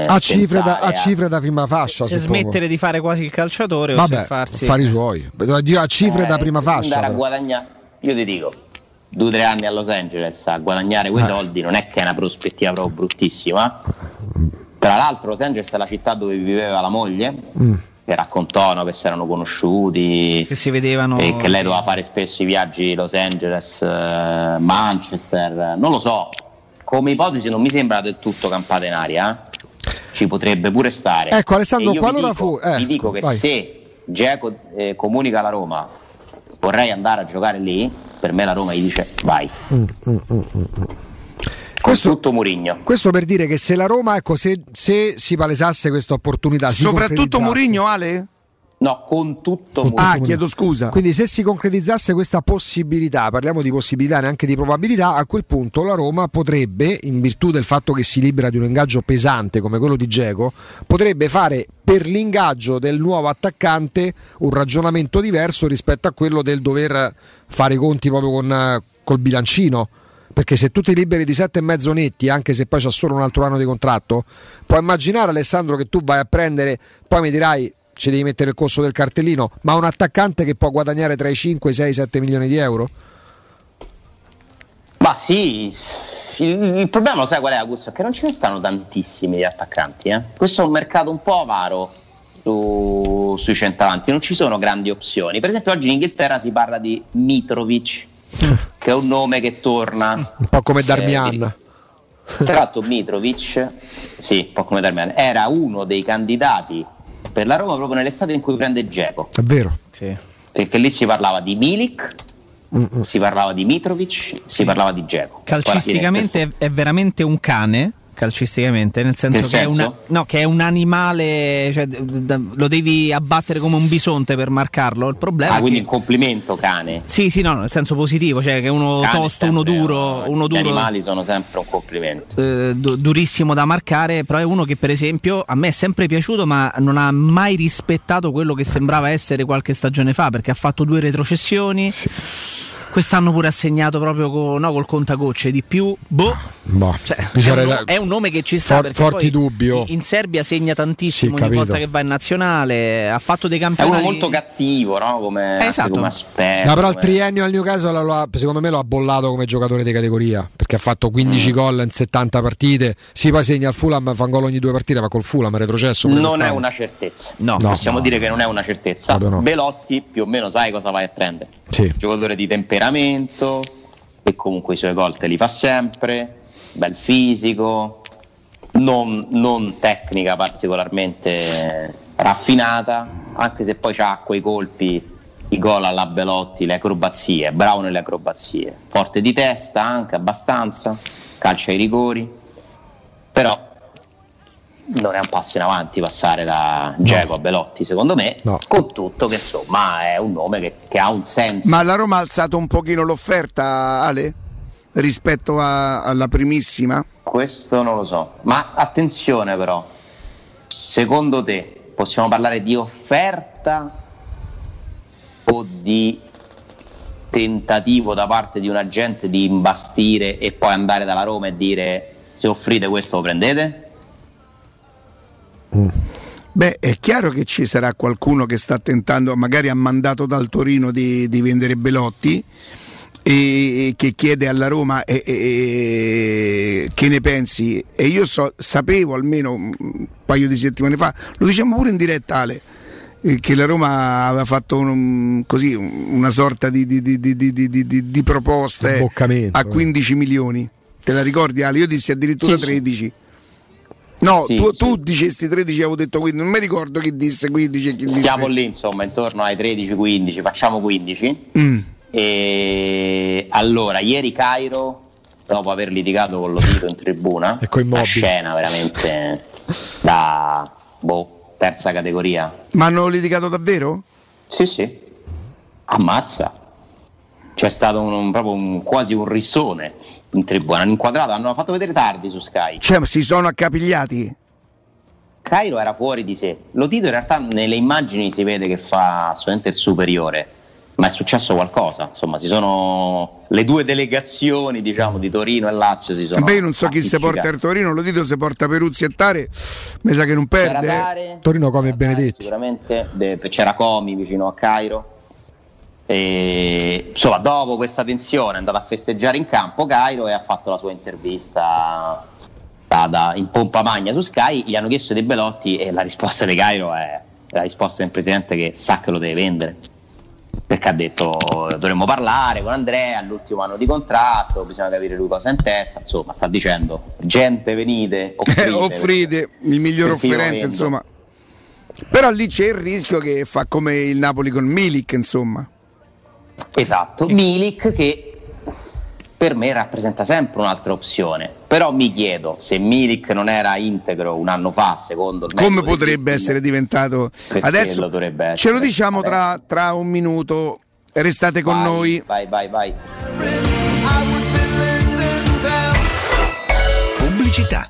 eh, a, cifre da, a cifre da prima fascia, se smettere poco. Di fare quasi il calciatore. Vabbè, o se farsi fare i suoi a cifre eh, da prima fascia a guadagnare. Io ti dico, due o tre anni a Los Angeles a guadagnare quei eh. soldi non è che è una prospettiva proprio bruttissima. Tra l'altro Los Angeles è la città dove viveva la moglie, mm. che raccontò no, che si erano conosciuti, che si vedevano e che lei doveva fare spesso i viaggi Los Angeles, eh, Manchester, non lo so. Come ipotesi non mi sembra del tutto campata in aria, eh? Ci potrebbe pure stare. Ecco Alessandro, io vi dico, fu... eh, vi dico che vai. Se Dzeko eh, comunica alla Roma vorrei andare a giocare lì, per me la Roma gli dice vai. Mm, mm, mm, mm. Questo, tutto Mourinho. Questo per dire che se la Roma, ecco, se, se si palesasse questa opportunità, soprattutto Mourinho, Ale? No, con tutto Mourinho. Ah, chiedo scusa. Quindi se si concretizzasse questa possibilità, parliamo di possibilità, neanche di probabilità, a quel punto la Roma potrebbe, in virtù del fatto che si libera di un ingaggio pesante come quello di Dzeko, potrebbe fare per l'ingaggio del nuovo attaccante un ragionamento diverso rispetto a quello del dover fare i conti proprio con col bilancino. Perché se tu ti liberi di sette e mezzo netti, anche se poi c'è solo un altro anno di contratto, puoi immaginare, Alessandro, che tu vai a prendere, poi mi dirai ci devi mettere il costo del cartellino, ma un attaccante che può guadagnare tra i cinque, sei, sette milioni di euro? Ma sì, il, il problema lo sai qual è, Augusto? Che non ce ne stanno tantissimi di attaccanti, eh? Questo è un mercato un po' avaro su, sui centravanti, non ci sono grandi opzioni. Per esempio oggi in Inghilterra si parla di Mitrovic, che è un nome che torna un po' come Darmian. Eh, tra l'altro Mitrovic, sì, un po' come Darmian, era uno dei candidati per la Roma proprio nell'estate in cui prende Dzeko. È vero, sì. Perché lì si parlava di Milik, Mm-mm. si parlava di Mitrovic, sì. si parlava di Dzeko. Calcisticamente è veramente un cane, calcisticamente, nel senso, nel che, senso? È una, no, che è un animale, cioè, lo devi abbattere come un bisonte per marcarlo. Il problema ah, quindi che... un complimento cane. Sì, sì, no, nel senso positivo, cioè che uno cane tosto, uno duro, uno duro. Gli animali sono sempre un complimento. Eh, du- durissimo da marcare, però è uno che per esempio a me è sempre piaciuto, ma non ha mai rispettato quello che sembrava essere qualche stagione fa, perché ha fatto due retrocessioni. Sì. Quest'anno pure ha segnato proprio con, no, col contagocce di più. Boh, boh. Cioè, è, un nome, è un nome che ci sta. For, forti dubbi. In Serbia segna tantissimo, sì, ogni capito. volta che va in nazionale. Ha fatto dei campionati. È uno molto cattivo, no? Come, eh, esatto. come aspetto. No, però come... il triennio al Newcastle secondo me lo ha bollato come giocatore di categoria, perché ha fatto quindici mm. gol in settanta partite. Si poi segna al Fulham, fa un gol ogni due partite, ma col Fulham è retrocesso. Non è una certezza. No, no possiamo no. dire che non è una certezza. No. Belotti più o meno sai cosa vai a prendere. Sì. Giocatore di temperamento e comunque i suoi gol te li fa sempre, bel fisico, non, non tecnica particolarmente raffinata, anche se poi ha quei colpi i gol alla Belotti, le acrobazie, bravo nelle acrobazie, forte di testa anche abbastanza, calcia i rigori, però non è un passo in avanti passare da Dzeko no. a Belotti, secondo me, no. con tutto che insomma è un nome che, che ha un senso. Ma la Roma ha alzato un pochino l'offerta, Ale, rispetto a, alla primissima? Questo non lo so, ma attenzione però, secondo te possiamo parlare di offerta o di tentativo da parte di un agente di imbastire e poi andare dalla Roma e dire se offrite questo lo prendete? Mm. Beh, è chiaro che ci sarà qualcuno che sta tentando, magari ha mandato dal Torino di, di vendere Belotti e, e che chiede alla Roma e, e, e, che ne pensi? E io so, sapevo almeno un paio di settimane fa, lo diciamo pure in diretta Ale, che la Roma aveva fatto un, così, una sorta di, di, di, di, di, di, di proposte a quindici milioni, te la ricordi Ale? Io dissi addirittura sì, tredici sì. No, sì, tu, sì. tu dicesti tredici, avevo detto quindici, non mi ricordo chi disse quindici. Chi Siamo disse. lì, insomma, intorno ai tredici quindici, facciamo quindici. Mm. E allora, ieri Cairo, dopo aver litigato con lo Tito in tribuna, una scena veramente da boh, terza categoria. Ma hanno litigato davvero? Sì, sì. Ammazza. C'è stato un, un, proprio un, quasi un rissone in tribuna, hanno inquadrato, hanno fatto vedere tardi su Sky. Cioè, si sono accapigliati. Cairo era fuori di sé. Lo Tito in realtà nelle immagini si vede che fa assolutamente il superiore, ma è successo qualcosa. Insomma, si sono le due delegazioni, diciamo, di Torino e Lazio si sono. Beh, io non so chi si porta il Torino, lo Tito se porta Peruzzi e Tare, mi sa che non perde. C'era Tare, Torino come Benedetti. Sicuramente c'era Comi vicino a Cairo. E, insomma, dopo questa tensione è andata a festeggiare in campo Cairo e ha fatto la sua intervista da, da, in pompa magna su Sky. Gli hanno chiesto dei Belotti e la risposta di Cairo è la risposta del presidente che sa che lo deve vendere, perché ha detto dovremmo parlare con Andrea all'ultimo anno di contratto, bisogna capire lui cosa ha in testa, insomma sta dicendo gente venite offrite, eh, offrite il miglior offerente, insomma. Però lì c'è il rischio che fa come il Napoli con Milik, insomma. Esatto, Milik che per me rappresenta sempre un'altra opzione, però mi chiedo se Milik non era integro un anno fa secondo il come potrebbe essere diventato adesso, lo essere. Ce lo diciamo tra, tra un minuto, restate con vai, noi vai vai vai Città.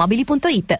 mobili punto it.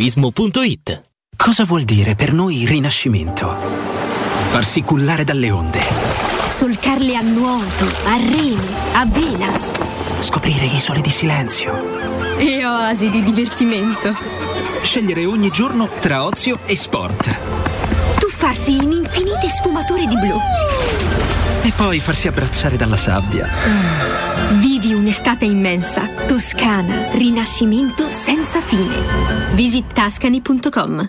turismo punto it. Cosa vuol dire per noi rinascimento? Farsi cullare dalle onde, solcarle a nuoto, a remi, a vela, scoprire isole di silenzio e oasi di divertimento, scegliere ogni giorno tra ozio e sport, tuffarsi in infinite sfumature di blu e poi farsi abbracciare dalla sabbia. Vivi un'estate immensa. Toscana, rinascimento senza fine. Visit Tascani punto com.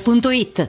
punto it.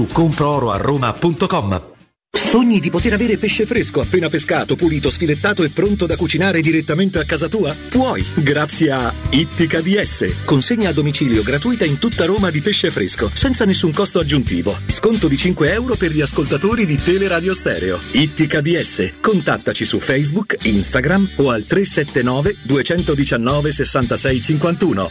comprooroaroma punto com. Sogni di poter avere pesce fresco appena pescato, pulito, sfilettato e pronto da cucinare direttamente a casa tua? Puoi, grazie a Ittica D S. Consegna a domicilio gratuita in tutta Roma di pesce fresco, senza nessun costo aggiuntivo. Sconto di cinque euro per gli ascoltatori di Teleradio Stereo. Ittica D S. Contattaci su Facebook, Instagram o al tre sette nove due uno nove sei sei cinque uno.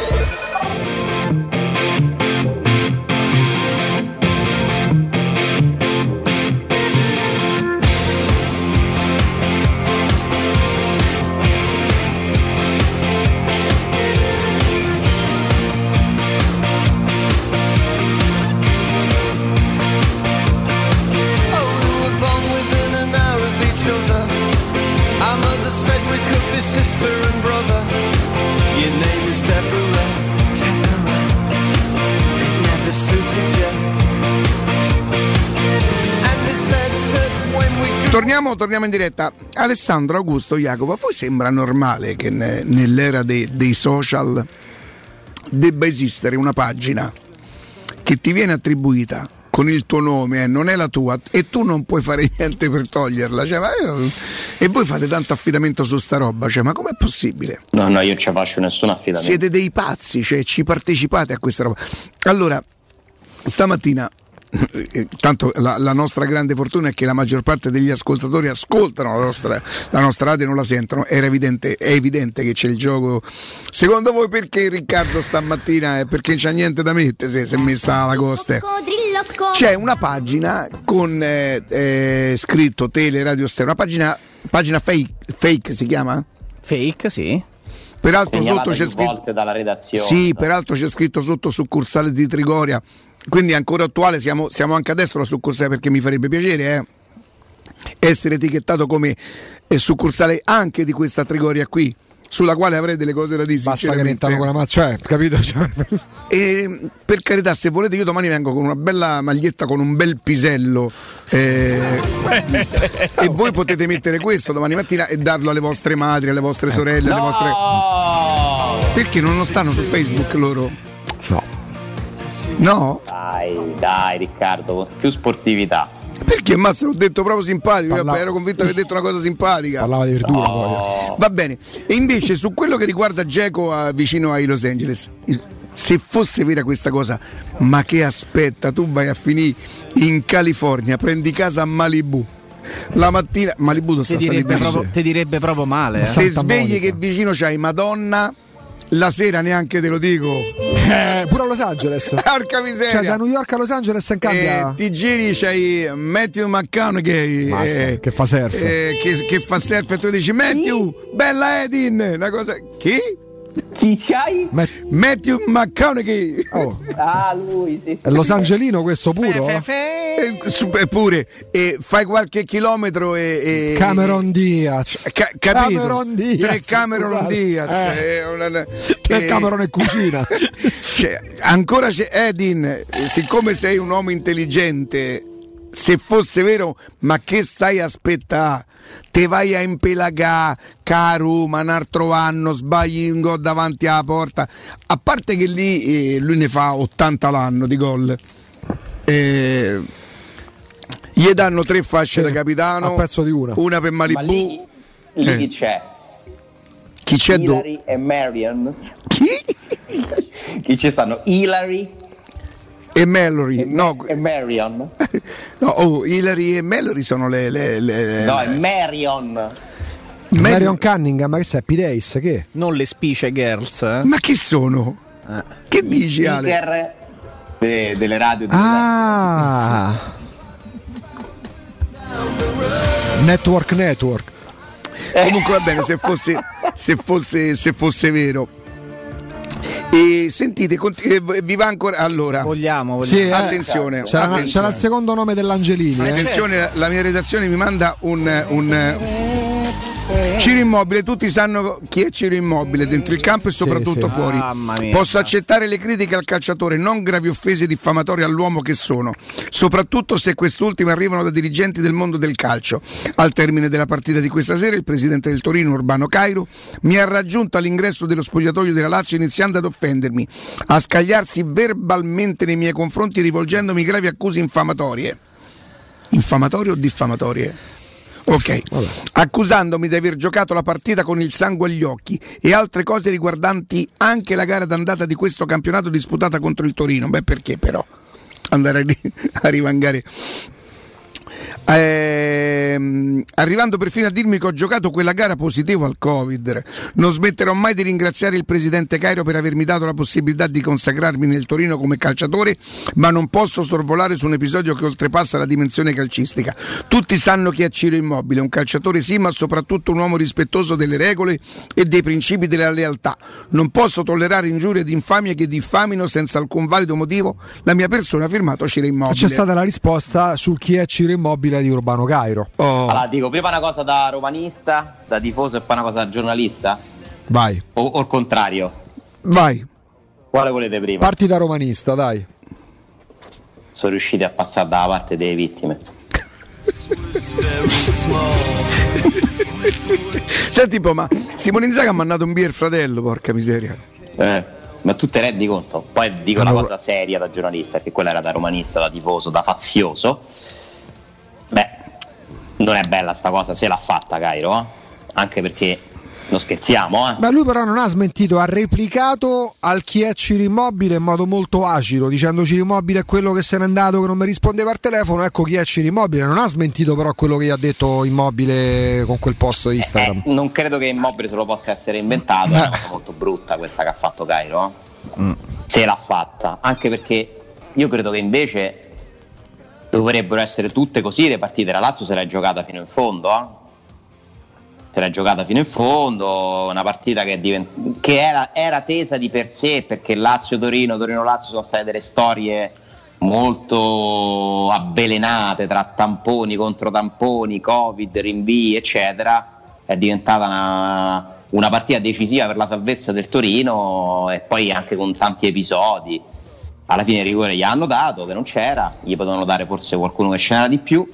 Torniamo, torniamo in diretta. Alessandro, Augusto, Jacopo, a voi sembra normale che ne, nell'era de, dei social debba esistere una pagina che ti viene attribuita con il tuo nome, eh, non è la tua, e tu non puoi fare niente per toglierla, cioè, ma io, e voi fate tanto affidamento su sta roba, cioè, ma com'è possibile? No, no, io non ci faccio nessun affidamento. Siete dei pazzi, cioè ci partecipate a questa roba. Allora, stamattina, tanto la, la nostra grande fortuna è che la maggior parte degli ascoltatori ascoltano la nostra, la nostra radio e non la sentono. Era evidente, è evidente che c'è il gioco. Secondo voi perché Riccardo stamattina è perché c'ha niente da mettere, se si è messa alla costa? C'è una pagina con eh, eh, scritto Teleradio Stereo, una pagina, pagina fake, fake si chiama? Fake, sì. Peraltro sotto c'è scritto dalla redazione. Sì, peraltro c'è scritto sotto succursale di Trigoria. Quindi è ancora attuale, siamo, siamo anche adesso la succursale, perché mi farebbe piacere eh, essere etichettato come succursale anche di questa Trigoria qui, sulla quale avrei delle cose da dire. Basta che mettano con la mazza, eh, capito? E per carità, se volete io domani vengo con una bella maglietta con un bel pisello eh, e voi potete mettere questo domani mattina e darlo alle vostre madri, alle vostre sorelle, alle no! vostre... Perché non lo stanno su Facebook loro? No. No? Dai, dai Riccardo, più sportività. perché mazza, l'ho detto proprio simpatico. Parlava... Io ero convinto che hai detto una cosa simpatica. Parlava di verdura, oh. poi. Va bene. E invece su quello che riguarda Dzeko a, vicino ai Los Angeles, se fosse vera questa cosa, ma che aspetta? Tu vai a finire in California, prendi casa a Malibu. La mattina Malibu sta direbbe proprio, ti direbbe proprio male. Eh? Se svegli che vicino c'hai Madonna, la sera neanche te lo dico. Eh, pure a Los Angeles. Porca miseria. Cioè da New York a Los Angeles non cambia. Eh, ti giri, c'hai Matthew McConaughey eh, che fa surf. Eh, che, che fa surf e tu dici Matthew, sì? Bella Edin, una cosa. Chi? Chi c'hai? Matt- Matthew McConaughey. Oh. Ah, lui, sì, sì. È Los Angelino questo puro. Fe, fe, fe. E, su, e pure e fai qualche chilometro e, e Cameron Diaz. Ca- capito? Cameron Diaz. Tre Cameron scusate. Diaz. Eh. E una, e, tre Cameron e cucina. Cioè, ancora c'è Edin, siccome sei un uomo intelligente, se fosse vero, ma che stai aspettà? Te vai a impelagà, caro, ma un altro anno sbagli un gol davanti alla porta. A parte che lì eh, lui ne fa ottanta l'anno di gol. Eh, gli danno tre fasce eh, da capitano, di una. una per Malibu. Ma lì, lì eh. chi c'è? Chi c'è? Hillary do? E Marion. Chi? Chi ci stanno? Hillary e Mallory, no, e Marion. No, oh, Hillary e Mallory sono le, le, le no, è Marion. Marion Marion Cunningham, ma che sei? Happy Days, che? Non le Spice Girls. Eh? Ma chi sono? Ah. Che dici, Ale? De, delle radio. Delle ah. Radio. Network Network. Eh. Comunque va bene, se fosse se fosse se fosse vero. E sentite, vi va ancora? Allora, vogliamo, vogliamo. Sì, eh, attenzione, c'era, attenzione. C'era il secondo nome dell'Angelini. Attenzione, eh. La mia redazione mi manda un, un Ciro Immobile. Tutti sanno chi è Ciro Immobile dentro il campo e soprattutto sì, sì. fuori. Ah, posso accettare le critiche al calciatore, non gravi offese diffamatorie all'uomo che sono, soprattutto se quest'ultime arrivano da dirigenti del mondo del calcio. Al termine della partita di questa sera il presidente del Torino, Urbano Cairo, mi ha raggiunto all'ingresso dello spogliatoio della Lazio iniziando ad offendermi, a scagliarsi verbalmente nei miei confronti rivolgendomi gravi accuse infamatorie. Infamatorie o diffamatorie? Ok, accusandomi di aver giocato la partita con il sangue agli occhi e altre cose riguardanti anche la gara d'andata di questo campionato disputata contro il Torino. Beh, perché però andare a rivangare? Eh, arrivando perfino a dirmi che ho giocato quella gara positivo al Covid. Non smetterò mai di ringraziare il presidente Cairo per avermi dato la possibilità di consacrarmi nel Torino come calciatore, ma non posso sorvolare su un episodio che oltrepassa la dimensione calcistica. Tutti sanno chi è Ciro Immobile, un calciatore sì, ma soprattutto un uomo rispettoso delle regole e dei principi della lealtà. Non posso tollerare ingiurie ed infamie che diffamino senza alcun valido motivo la mia persona, firmato Ciro Immobile. C'è stata la risposta su chi è Ciro Immobile di Urbano Cairo. Oh. Allora dico prima una cosa da romanista, da tifoso, e poi una cosa da giornalista. Vai. O, o il contrario. Vai. Quale volete prima? Parti da romanista, dai. Sono riusciti a passare dalla parte delle vittime. Senti po', ma Simone Inzaghi ha mandato un beer il fratello, porca miseria. Eh. Ma tu te rendi conto? Poi dico allora... una cosa seria da giornalista, che quella era da romanista, da tifoso, da fazioso. Beh, non è bella sta cosa, se l'ha fatta Cairo, eh? Anche perché non scherziamo, eh? Ma lui però non ha smentito, ha replicato al chi è Ciro Immobile in modo molto acido, dicendo Ciro Immobile è quello che se n'è andato, che non mi rispondeva al telefono, ecco chi è Ciro Immobile. Non ha smentito però quello che gli ha detto Immobile con quel post di Instagram. Eh, eh, non credo che Immobile se lo possa essere inventato, è molto brutta questa che ha fatto Cairo, eh? Mm. Se l'ha fatta, anche perché io credo che invece dovrebbero essere tutte così le partite. La Lazio se l'è giocata fino in fondo, eh? Se l'è giocata fino in fondo, una partita che, divent- che era, era tesa di per sé, perché Lazio-Torino, Torino-Lazio sono state delle storie molto avvelenate tra tamponi, contro tamponi, Covid, rinvii, eccetera. È diventata una, una partita decisiva per la salvezza del Torino e poi anche con tanti episodi. Alla fine il rigore gli hanno dato, che non c'era, gli potevano dare forse qualcuno che c'era di più.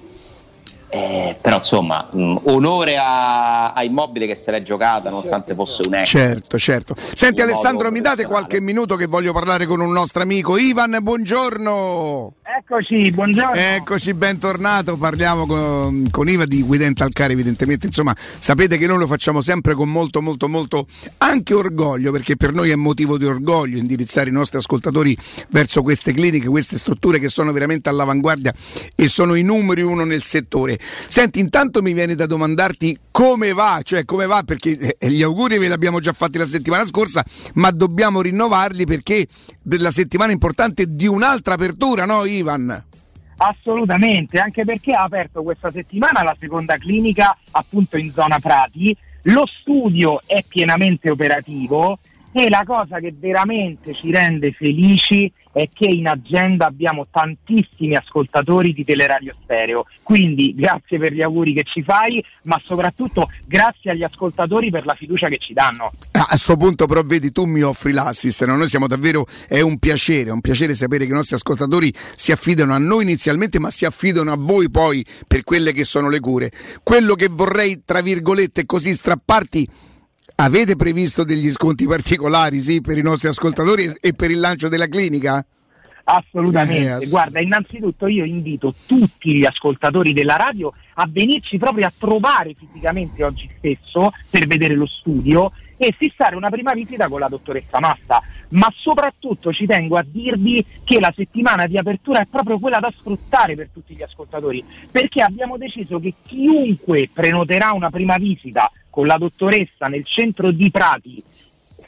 Eh, però insomma mh, onore a, a Immobile che se l'è giocata nonostante fosse un ex. Certo, certo. Senti Alessandro, mi date qualche minuto che voglio parlare con un nostro amico. Ivan, buongiorno. Eccoci, buongiorno. Eccoci, bentornato. Parliamo con, con Ivan di Guida in Talcare, evidentemente. Insomma, sapete che noi lo facciamo sempre con molto, molto, molto anche orgoglio, perché per noi è motivo di orgoglio indirizzare i nostri ascoltatori verso queste cliniche, queste strutture che sono veramente all'avanguardia e sono i numeri uno nel settore. Senti, intanto mi viene da domandarti come va, cioè come va, perché gli auguri ve li abbiamo già fatti la settimana scorsa, ma dobbiamo rinnovarli perché la settimana importante di un'altra apertura, no Ivan? Assolutamente, anche perché ha aperto questa settimana la seconda clinica appunto in zona Prati, lo studio è pienamente operativo e la cosa che veramente ci rende felici è che in agenda abbiamo tantissimi ascoltatori di Teleradio Stereo, quindi grazie per gli auguri che ci fai, ma soprattutto grazie agli ascoltatori per la fiducia che ci danno. Ah, a sto punto però vedi, tu mi offri l'assist, no? Noi siamo davvero, è un piacere, è un piacere sapere che i nostri ascoltatori si affidano a noi inizialmente, ma si affidano a voi poi per quelle che sono le cure. Quello che vorrei, tra virgolette, così strapparti, avete previsto degli sconti particolari, sì, per i nostri ascoltatori e per il lancio della clinica? Assolutamente. Eh, assolutamente. Guarda, innanzitutto io invito tutti gli ascoltatori della radio a venirci proprio a trovare fisicamente oggi stesso per vedere lo studio e fissare una prima visita con la dottoressa Massa, ma soprattutto ci tengo a dirvi che la settimana di apertura è proprio quella da sfruttare per tutti gli ascoltatori, perché abbiamo deciso che chiunque prenoterà una prima visita con la dottoressa nel centro di Prati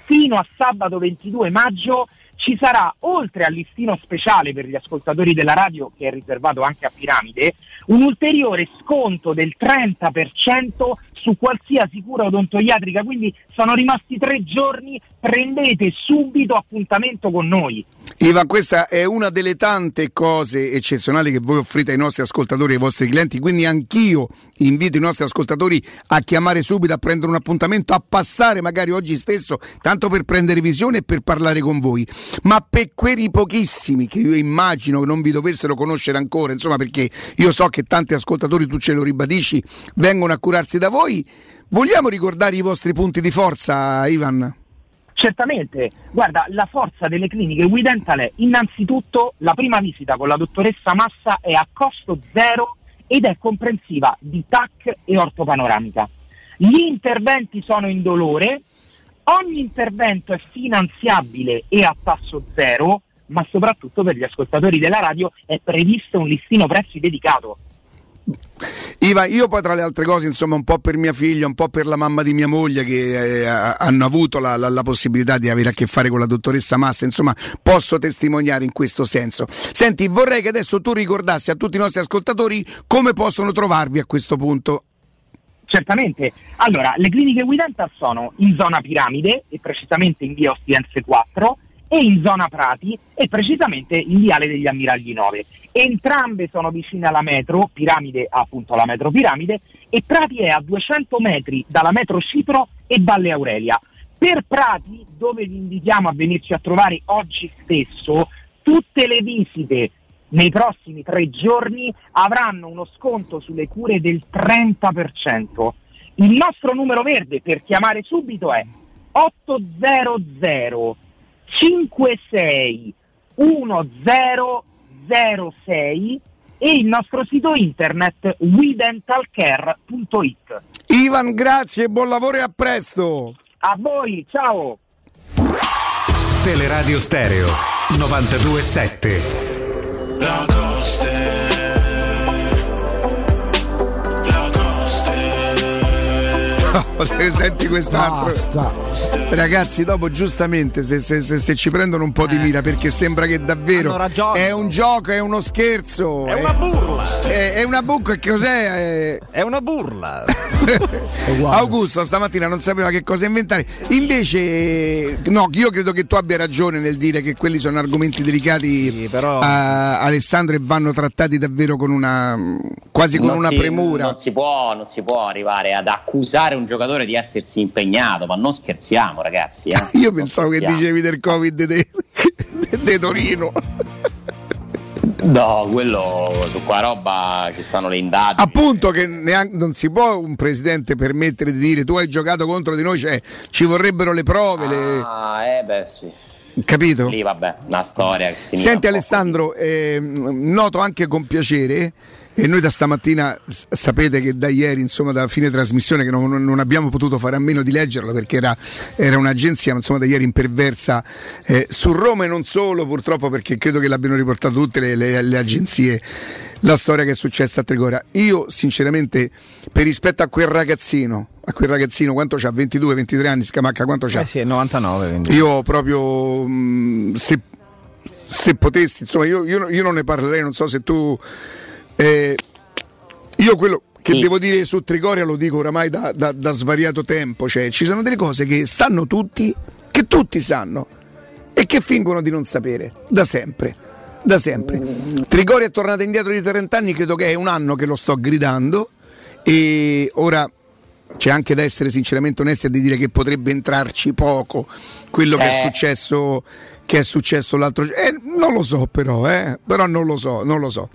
fino a sabato ventidue maggio ci sarà, oltre al listino speciale per gli ascoltatori della radio che è riservato anche a Piramide, un ulteriore sconto del trenta per cento su qualsiasi cura odontoiatrica, quindi sono rimasti tre giorni, prendete subito appuntamento con noi. Ivan, questa è una delle tante cose eccezionali che voi offrite ai nostri ascoltatori e ai vostri clienti, quindi anch'io invito i nostri ascoltatori a chiamare subito, a prendere un appuntamento, a passare magari oggi stesso, tanto per prendere visione e per parlare con voi. Ma per quei pochissimi che io immagino non vi dovessero conoscere ancora, insomma, perché io so che tanti ascoltatori, tu ce lo ribadisci, vengono a curarsi da voi, vogliamo ricordare i vostri punti di forza, Ivan? Certamente, guarda, la forza delle cliniche WeDental è innanzitutto la prima visita con la dottoressa Massa è a costo zero ed è comprensiva di T A C e ortopanoramica. Gli interventi sono indolore, ogni intervento è finanziabile e a tasso zero, ma soprattutto per gli ascoltatori della radio è previsto un listino prezzi dedicato. Iva, io poi tra le altre cose, insomma, un po' per mia figlia, un po' per la mamma di mia moglie che eh, hanno avuto la, la, la possibilità di avere a che fare con la dottoressa Massa, insomma, posso testimoniare in questo senso. Senti, vorrei che adesso tu ricordassi a tutti i nostri ascoltatori come possono trovarvi a questo punto. Certamente, allora le cliniche Guidental sono in zona Piramide e precisamente in via Ostiense quattro e in zona Prati e precisamente in viale degli Ammiragli nove. Entrambe sono vicine alla metro, Piramide appunto alla metro Piramide e Prati è a duecento metri dalla metro Cipro e Valle Aurelia. Per Prati, dove vi invitiamo a venirci a trovare oggi stesso, tutte le visite nei prossimi tre giorni avranno uno sconto sulle cure del trenta per cento. Il nostro numero verde per chiamare subito è otto zero zero cinque sei uno zero zero sei e il nostro sito internet w e dental care punto i t. Ivan, grazie, buon lavoro e a presto. A voi, ciao. Teleradio Stereo novantadue sette. La costa, la costa. Oh, se senti quest'altro. Basta. Ragazzi, dopo giustamente se, se, se, se ci prendono un po' di mira, perché sembra che davvero è un gioco, è uno scherzo. È, è una burla. È, è una bucca, che cos'è? È, è una burla. Augusto stamattina non sapeva che cosa inventare. Invece no, io credo che tu abbia ragione nel dire che quelli sono argomenti delicati, sì, però... a Alessandro, e vanno trattati davvero con una quasi con non una si, premura. Non si può, non si può arrivare ad accusare un giocatore di essersi impegnato, ma non scherziamo, ragazzi. Eh? Io non pensavo scherziamo. Che dicevi del Covid de, de, de Torino. No, quello su qua roba ci stanno le indagini. Appunto, che neanche, non si può un presidente permettere di dire tu hai giocato contro di noi, cioè ci vorrebbero le prove. Ah, le... eh beh sì. Capito? Lì vabbè, una storia. Senti Alessandro, eh, noto anche con piacere, e noi da stamattina sapete che da ieri, insomma, da fine trasmissione, che non, non abbiamo potuto fare a meno di leggerla perché era, era un'agenzia, insomma, da ieri imperversa, eh, su Roma e non solo, purtroppo, perché credo che l'abbiano riportato tutte le, le, le agenzie, la storia che è successa a Trigora. Io sinceramente, per rispetto a quel ragazzino, a quel ragazzino quanto c'ha, ventidue ventitré anni, Scamacca quanto c'ha? Eh sì, novantanove. Quindi. Io proprio mh, se, se potessi, insomma, io, io, io non ne parlerei, non so se tu... Eh, io quello che sì. devo dire su Trigoria lo dico oramai da, da, da svariato tempo, cioè ci sono delle cose che sanno tutti, che tutti sanno e che fingono di non sapere da sempre, da sempre. Trigoria è tornata indietro di trenta anni, credo che è un anno che lo sto gridando, e ora c'è anche da essere sinceramente onesti e di dire che potrebbe entrarci poco quello eh. che è successo, che è successo l'altro giorno, eh, non lo so però, eh, però non lo so, non lo so.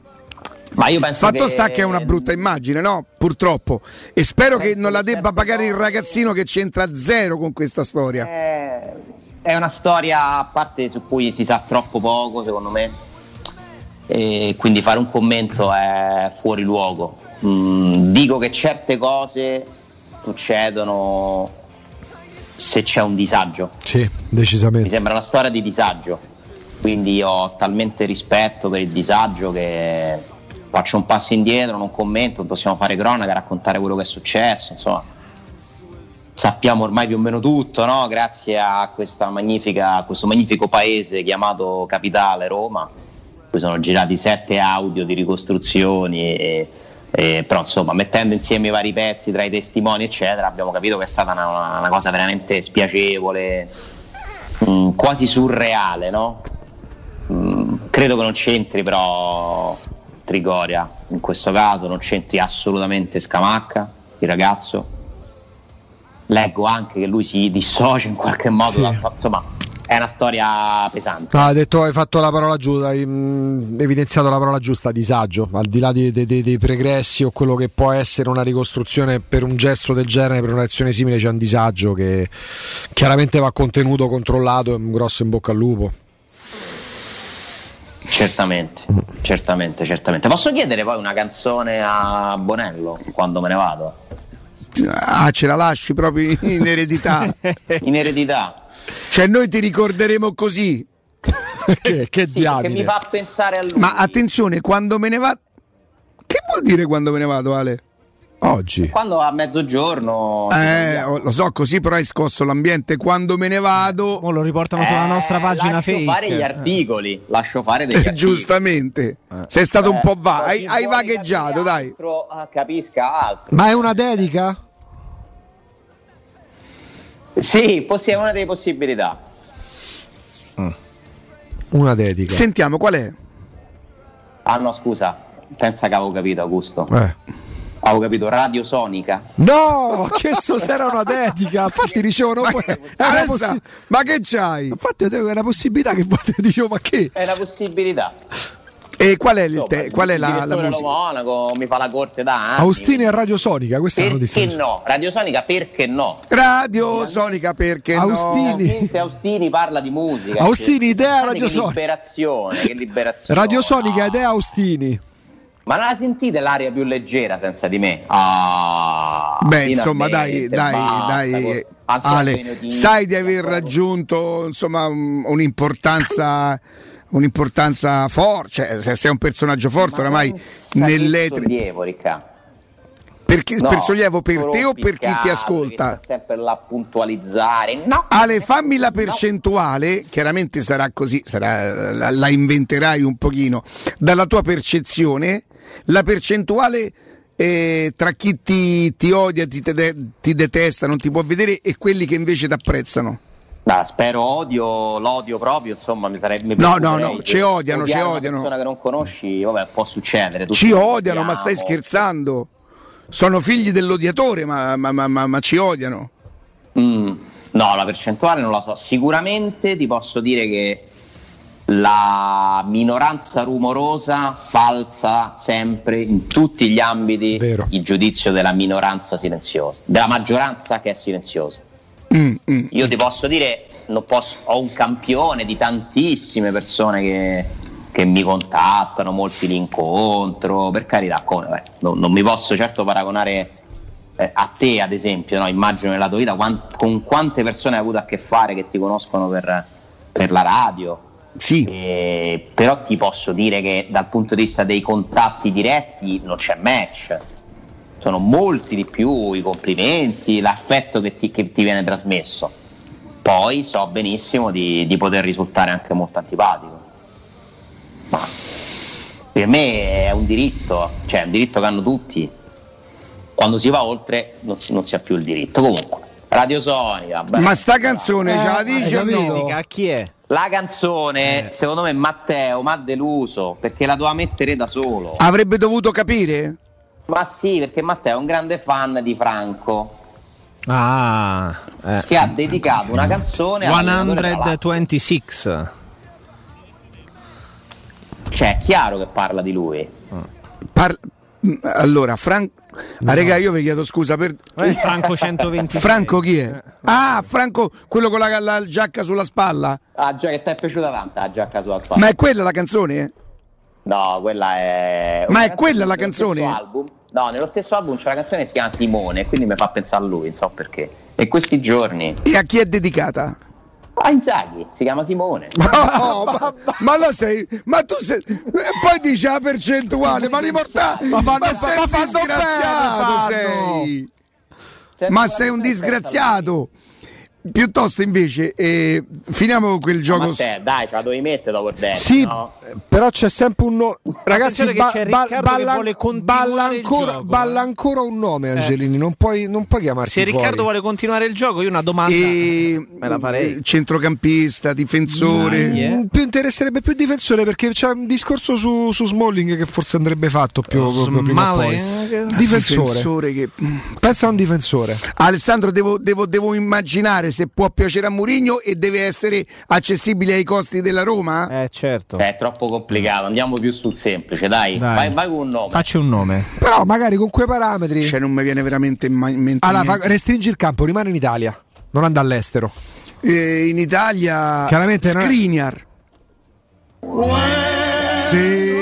Ma io penso fatto che... sta che è una brutta immagine, no? Purtroppo. E spero penso che non la debba pagare il ragazzino che c'entra zero con questa storia. È una storia a parte su cui si sa troppo poco, secondo me. E quindi fare un commento è fuori luogo. Mm, dico che certe cose succedono se c'è un disagio. Sì, decisamente. Mi sembra una storia di disagio. Quindi io ho talmente rispetto per il disagio che... faccio un passo indietro, non commento, possiamo fare cronaca, raccontare quello che è successo, insomma sappiamo ormai più o meno tutto, no? Grazie a questa magnifica, a questo magnifico paese chiamato Capitale Roma, qui sono girati sette audio di ricostruzioni, e, e, però insomma mettendo insieme i vari pezzi tra i testimoni eccetera abbiamo capito che è stata una, una cosa veramente spiacevole, mh, quasi surreale, no? Mh, credo che non c'entri però Trigoria in questo caso, non c'entri assolutamente Scamacca, il ragazzo. Leggo anche che lui si dissocia in qualche modo, sì. da, insomma è una storia pesante. Ha ah, detto, hai fatto la parola giusta, hai mh, evidenziato la parola giusta, disagio, al di là dei, dei, dei, dei pregressi o quello che può essere una ricostruzione per un gesto del genere, per un'azione simile c'è un disagio che chiaramente va contenuto, controllato, è un grosso in bocca al lupo. Certamente, certamente, certamente. Posso chiedere poi una canzone a Bonello quando me ne vado? Ah, ce la lasci proprio in eredità. In eredità. Cioè noi ti ricorderemo così. Che, che sì, diavolo. Che mi fa pensare a lui. Ma attenzione, quando me ne vado... Che vuol dire quando me ne vado, Ale? Oggi. Quando a mezzogiorno. Eh, lo so, così però hai scosso l'ambiente. Quando me ne vado. Oh, lo riportano eh, sulla nostra pagina Facebook. Lascio fare gli articoli. Lascio fare degli articoli. Giustamente. Eh. Sei stato eh, un po' va. Hai, hai vagheggiato, dai. Altro, capisca altro. Ma è una dedica? Sì, possi- è una delle possibilità. Mm. Una dedica. Sentiamo qual è. Ah no, scusa. Pensa che avevo capito, Augusto. Eh. Avevo capito, radiosonica. No, che so se era una dedica. Infatti dicevo, ma, poi, Alessa, possi- ma che c'hai? Infatti è una possibilità che dicevo, ma che? È una possibilità. E qual è il so, te- qual è la, la musica? Monaco mi fa la corte da anni. Austini e radiosonica, questa perché è una notizia. Perché no? Radiosonica perché no? Radiosonica perché Austini. no? Austini. Austini parla di musica. Austini idea radiosonica. Che liberazione, che liberazione. Radiosonica ah. idea Austini. Ma non la sentite l'aria più leggera senza di me? Ah, beh, insomma, dai, dai, dai, Ale, sai di aver raggiunto, insomma, un'importanza, un'importanza forte, cioè, se sei un personaggio forte oramai nell'etere. Perché no, per sollievo per te o per chi ti ascolta? Sempre la puntualizzare. No, Ale, fammi la percentuale, no. Chiaramente sarà così, sarà, la, la inventerai un pochino. Dalla tua percezione, la percentuale eh, tra chi ti, ti odia, ti, te, ti detesta, non ti può vedere, e quelli che invece ti apprezzano. No, spero odio, l'odio proprio, insomma, mi sarebbe... No, no, no, ci odiano, ci odiano. Una persona che non conosci, vabbè, può succedere. Ci odiano, ma stai scherzando? Sono figli dell'odiatore, ma, ma, ma, ma, ma ci odiano. Mm, no, la percentuale non la so. Sicuramente ti posso dire che la minoranza rumorosa falsa sempre in tutti gli ambiti. Vero. Il giudizio della minoranza silenziosa, della maggioranza che è silenziosa. Mm, mm, Io ti posso dire, non posso, ho un campione di tantissime persone che, che mi contattano, molti li incontro, per carità, come, beh, non, non mi posso certo paragonare eh, a te, ad esempio, no? Immagino nella tua vita quant- con quante persone hai avuto a che fare che ti conoscono per, per la radio. Sì. Eh, però ti posso dire che dal punto di vista dei contatti diretti non c'è match, sono molti di più i complimenti, l'affetto che ti, che ti viene trasmesso. Poi so benissimo di, di poter risultare anche molto antipatico, ma per me è un diritto, cioè è un diritto che hanno tutti. Quando si va oltre non si, non si ha più il diritto. Comunque Radio Sonica, beh, ma sta canzone eh, ce la dice no? A chi è? La canzone, eh. secondo me Matteo m'ha deluso, perché la doveva mettere da solo. Avrebbe dovuto capire? Ma sì, perché Matteo è un grande fan di Franco. Ah, eh. Che ha dedicato una canzone a centoventisei. Cioè, è chiaro che parla di lui. Par- allora, Franco No. Ah, raga, io vi chiedo scusa per eh, Franco centoventi. Franco chi è? Ah, Franco, quello con la, la giacca sulla spalla. Ah, già, che ti è piaciuta tanto la giacca sulla spalla. Ma è quella la canzone? No, quella è Ma è quella la canzone? Album. No, nello stesso album c'è la canzone che si chiama Simone, quindi mi fa pensare a lui, non so perché. E questi giorni. E a chi è dedicata? A Inzaghi, si chiama Simone. Oh, ma, ma la sei, ma tu sei, poi dici la percentuale, ma li mortali, ma, ma, ma sei un disgraziato, sei, ma sei un disgraziato. Piuttosto invece eh, finiamo con quel gioco. Mattè, dai, ce la devi mettere dopo il derby, sì, no? Però c'è sempre un no... ragazzi, ba- c'è ba- balla, che vuole balla, ancora, gioco, balla eh. ancora un nome, Angelini, eh. non puoi non puoi chiamarti se fuori. Riccardo vuole continuare il gioco, io una domanda e... me la farei. Centrocampista, difensore, no, yeah. più interesserebbe più difensore, perché c'è un discorso su, su Smalling che forse andrebbe fatto più uh, prima o poi. Difensore, difensore che... pensa a un difensore. Alessandro, devo, devo, devo immaginare se può piacere a Mourinho e deve essere accessibile ai costi della Roma? Eh certo. È troppo complicato, andiamo più sul semplice, dai. dai. Vai, vai con un nome. Facci un nome. Però magari con quei parametri. Cioè non mi viene veramente in mente. Allora, restringi il campo, rimane in Italia, non anda all'estero. Eh, in Italia chiaramente Skriniar. Non è... sì.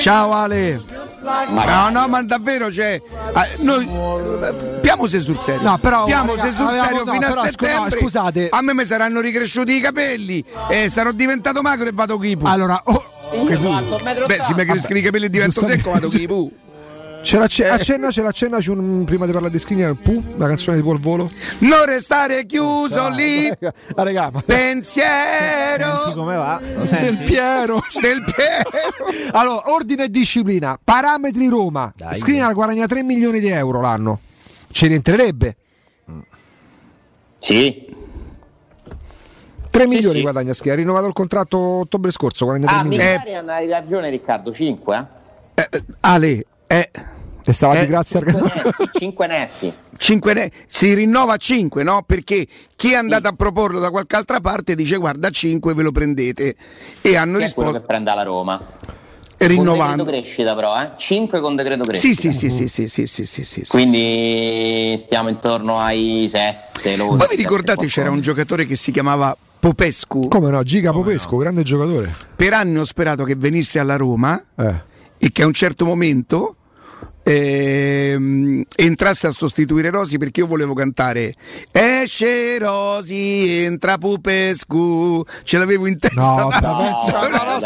Ciao Ale. No, no, ma davvero, cioè, noi piamose sul serio. No, però piamose raga, sul avevamo, serio no, fino però, a settembre. No, scusate. A me mi saranno ricresciuti i capelli e sarò diventato magro e vado kipu. Allora, oh, che beh, se mi crescono i capelli e divento secco, vado kipu. C'era accenna, ce l'accenna prima di parlare di Skriniar, Pu, la canzone di Al Volo. Non restare chiuso ah, lì. Ah, raga, ma... pensiero. Come va? Del Piero, del Piero. Allora, ordine e disciplina, parametri Roma. Skriniar guadagna tre milioni di euro l'anno. Ci rientrerebbe? Sì. tre milioni sì. Guadagna Skriniar, ha rinnovato il contratto ottobre scorso, quarantatré milioni. Ah, mi pare, hai ragione Riccardo, cinque, eh? Eh, Ale Eh, e stava eh, di grazia cinque netti si rinnova a cinque, no? Perché chi è andato sì. a proporlo da qualche altra parte dice guarda a cinque ve lo prendete e hanno chi risposto che prenda la Roma rinnovando con decreto crescita però eh? cinque con decreto crescita sì sì sì sì sì sì sì, sì, sì quindi sì. Stiamo intorno ai sette. Voi vi ricordate c'era un giocatore che si chiamava Popescu? Come no, Giga Come Popescu, no. Grande giocatore. Per anni ho sperato che venisse alla Roma eh. e che a un certo momento Ehm, entrasse a sostituire Rosi, perché io volevo cantare esce Rosi entra Popescu, ce l'avevo in testa no, da, no, penso, no, no,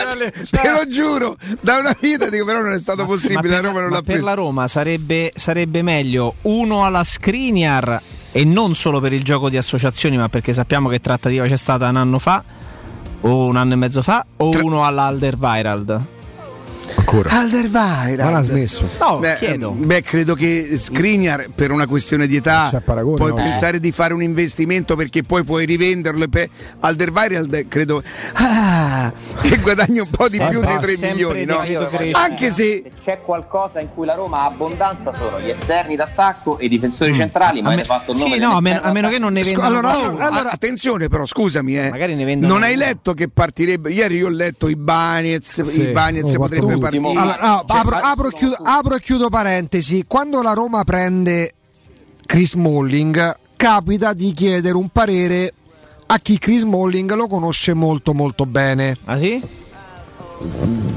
te, te lo giuro da una vita, dico, però non è stato ma, possibile, ma la Roma non l'ha preso. Per la Roma sarebbe, sarebbe meglio uno alla Skriniar, e non solo per il gioco di associazioni, ma perché sappiamo che trattativa c'è stata un anno fa o un anno e mezzo fa, o Tra... uno all'Alderweireld. ancora Alderweireld, ma l'ha smesso? No, beh, chiedo. Beh, credo che Skriniar per una questione di età paragone, puoi no? pensare eh. di fare un investimento perché poi puoi rivenderlo. Alderweireld credo ah, che guadagni un po' di più dei tre milioni, no? Anche se c'è qualcosa in cui la Roma ha abbondanza, sono gli esterni d'attacco e i difensori mm. centrali, ma me... fatto sì, no, a meno, a meno che non ne vendano. Allora, no, allora attenzione però, scusami, eh. magari ne vendono. Non hai letto che partirebbe? Ieri io ho letto Ibanez, sì. Ibanez oh, potrebbe partire. Allora, no, cioè, apro, apro, chiudo, apro e chiudo parentesi. Quando la Roma prende Chris Smalling, capita di chiedere un parere a chi Chris Smalling lo conosce molto molto bene. Ah sì?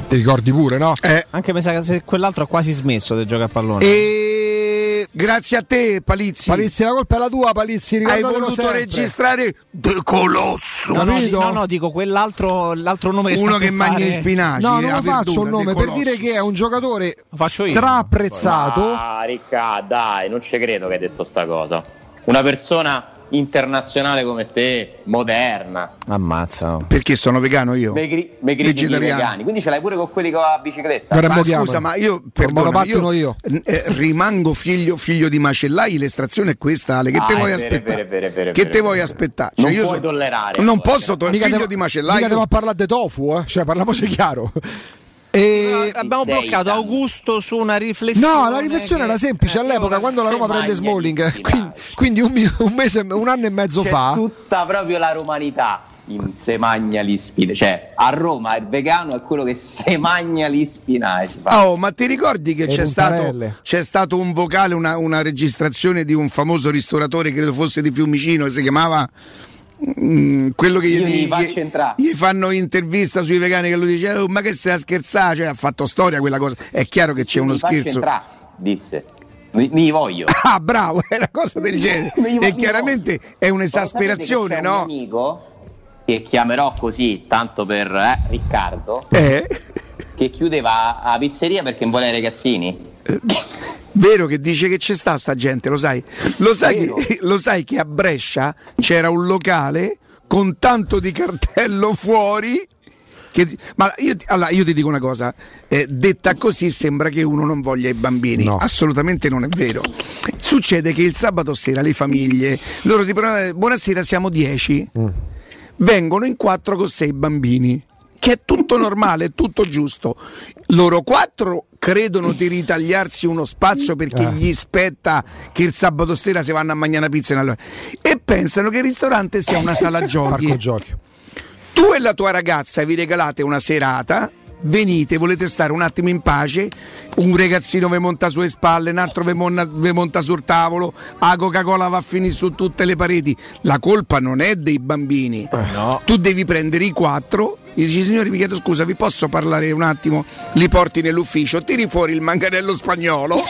Ti ricordi pure, no? Eh. Anche mi sa che quell'altro ha quasi smesso di giocare a pallone. E... grazie a te, Palizzi. Palizzi, la colpa è la tua, Palizzi. Hai voluto sempre registrare De Colosso. No, no, di, no, no, dico quell'altro, l'altro nome. Uno che, che mangia i spinaci. No, non lo faccio un nome per dire che è un giocatore straapprezzato. Ah, Ricca, dai, non ci credo che hai detto sta cosa. Una persona internazionale come te, moderna. Ammazza. Perché sono vegano io? Megri, megri vegani. Quindi ce l'hai pure con quelli con la bicicletta. Ma scusa, ma io perdona, io, io. Eh, rimango figlio figlio di macellai, l'estrazione è questa, Ale, che ah, te vuoi aspettare? Vero, vero, che vero, te vuoi aspettare? Cioè, non io puoi so, tollerare. Non poi, posso tollerare. Figlio devo, di macellaio. Mica devo parlare di tofu, eh? Cioè, parliamoci chiaro. E abbiamo bloccato Augusto su una riflessione. No, la riflessione era semplice all'epoca, quando la Roma prende Smalling, quindi, quindi un, un mese, un anno e mezzo c'è fa. Tutta proprio la romanità in se magna gli spinaci, cioè a Roma il vegano è quello che se magna gli spinaci. Oh, ma ti ricordi che c'è stato, c'è stato un vocale, una, una registrazione di un famoso ristoratore, credo fosse di Fiumicino, che si chiamava Mm, quello che gli, gli, gli, gli fanno intervista sui vegani, che lui dice oh, ma che stai a scherzare, cioè, ha fatto storia quella cosa, è chiaro che c'è uno scherzo, disse mi, mi voglio ah bravo, è una cosa del genere mi, e mi chiaramente voglio. È un'esasperazione, no? Un amico che chiamerò così tanto per eh, Riccardo eh. che chiudeva la pizzeria perché non voleva i ragazzini eh. Vero che dice che c'è sta sta gente, lo sai? Lo sai, che, lo sai che a Brescia c'era un locale con tanto di cartello fuori che, ma io, allora, io ti dico una cosa, eh, detta così sembra che uno non voglia i bambini, no. Assolutamente non è vero. Succede che il sabato sera le famiglie, loro ti prendono, buonasera siamo dieci, mm. vengono in quattro con sei bambini, che è tutto normale, tutto giusto. Loro quattro credono di ritagliarsi uno spazio perché gli spetta che il sabato sera si vanno a mangiare una pizza in allora. E pensano che il ristorante sia una sala giochi. giochi. Tu e la tua ragazza vi regalate una serata, venite, volete stare un attimo in pace, un ragazzino vi monta sulle spalle, un altro vi monta, monta sul tavolo, a Coca-Cola va a finire su tutte le pareti. La colpa non è dei bambini. Eh no. Tu devi prendere i quattro. Gli dici signori mi chiedo scusa, vi posso parlare un attimo? Li porti nell'ufficio, tiri fuori il manganello spagnolo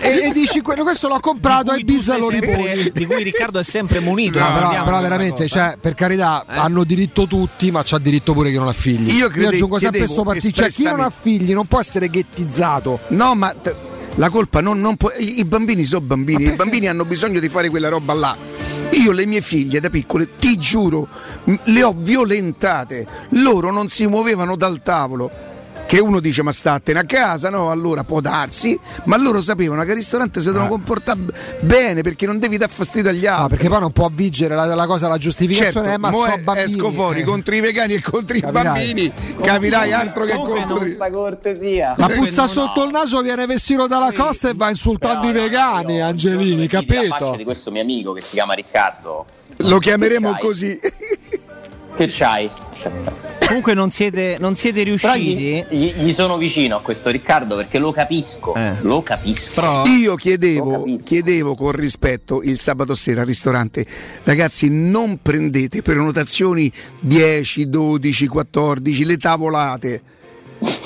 e, e dici quello, questo l'ho comprato e Ibiza lo riponi, di cui Riccardo è sempre munito. No, però, però veramente, cioè, per carità, eh. hanno diritto tutti, ma c'ha diritto pure chi non ha figli. Io, crede, Io aggiungo sempre questo partito, cioè chi non ha figli non può essere ghettizzato. No, ma t- la colpa non, non può. I bambini sono bambini, i bambini hanno bisogno di fare quella roba là. Io le mie figlie da piccole, ti giuro, le ho violentate. Loro non si muovevano dal tavolo. Che uno dice ma statene a casa, no? Allora può darsi, ma loro sapevano che al ristorante si devono ah. comportare bene perché non devi dar fastidio agli altri. Ah, perché poi non può avvigere la, la cosa, la giustificazione. Certo, eh, ma sono bambini. Esco fuori eh. contro i vegani e contro i Capirai. bambini, capirai altro che contro questa cortesia. La puzza non sotto no. il naso viene vestito dalla costa e va insultando però, i vegani, io, Angelini, capito? Di questo mio amico che si chiama Riccardo. Lo chiameremo che così. Che c'hai? Comunque non siete, non siete riusciti. Gli, gli sono vicino a questo Riccardo perché lo capisco, eh. lo capisco. Però io chiedevo, chiedevo con rispetto il sabato sera al ristorante, ragazzi non prendete prenotazioni dieci, dodici, quattordici, le tavolate.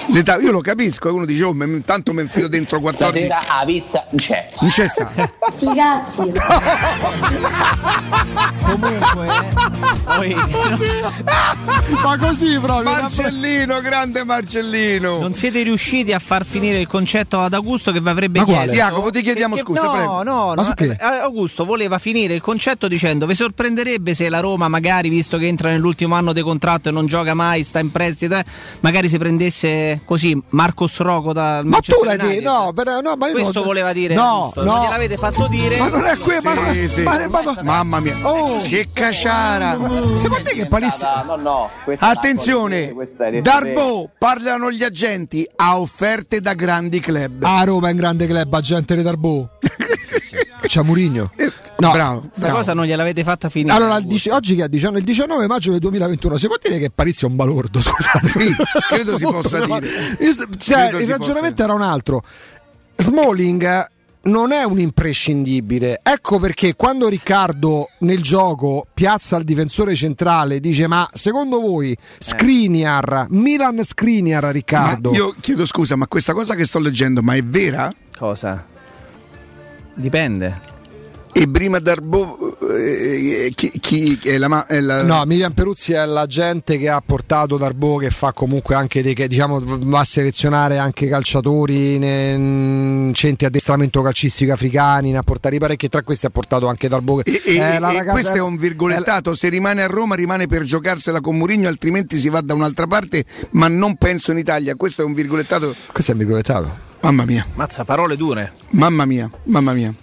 Le ta- io lo capisco, uno dice oh, me, tanto mi infilo dentro quattordici. Stasera a pizza non c'è. Non c'è stata. Figazzi. Comunque poi, no. ma così proprio Marcellino, grande Marcellino. Non siete riusciti a far finire il concetto ad Augusto che vi avrebbe ma chiesto. Jacopo, ti chiediamo perché, scusa, no, prego. No, no, Augusto voleva finire il concetto dicendo vi sorprenderebbe se la Roma magari, visto che entra nell'ultimo anno di contratto e non gioca mai, sta in prestito, magari si prendesse così Marco Srogo dal Manchester United. Ma tu l'hai detto? No, no, ma io questo non... voleva dire. No, no, non gliel'avete fatto dire. Ma non è qui, sì, ma, sì. ma, ma, ma mamma mia, oh, che caciara! Oh, se ma te che palizza? No, no, attenzione, Darbo, parlano gli agenti a offerte da grandi club. A Roma è un grande club, agente di Darbo. C'è Mourinho. No, bravo, questa bravo. Cosa non gliel'avete fatta finire. Allora, il dici, oggi che ha diciannove, il diciannove maggio del duemilaventuno, si può dire che Parizia è un balordo, scusate. Sì, credo si possa dire. Cioè, credo il ragionamento era un altro. Smalling non è un imprescindibile. Ecco perché quando Riccardo nel gioco piazza il difensore centrale, dice: ma secondo voi Skriniar, Milan Skriniar, Riccardo? Ma io chiedo scusa, ma questa cosa che sto leggendo, ma è vera? Cosa? Dipende. E prima Darbo eh, chi, chi è la, è la... No, Miriam Peruzzi è l'agente che ha portato Darbo, che fa comunque anche dei, che diciamo va a selezionare anche calciatori in centri addestramento calcistico africani, a portare i parecchi, tra questi ha portato anche Darbo. E, eh, e, la, e questo è un virgolettato, è la... se rimane a Roma rimane per giocarsela con Mourinho, altrimenti si va da un'altra parte, ma non penso in Italia. Questo è un virgolettato. Questo è un virgolettato. Mamma mia. Mazza, parole dure. Mamma mia, mamma mia.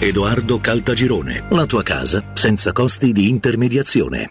Edoardo Caltagirone. La tua casa senza costi di intermediazione.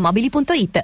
mobili punto it.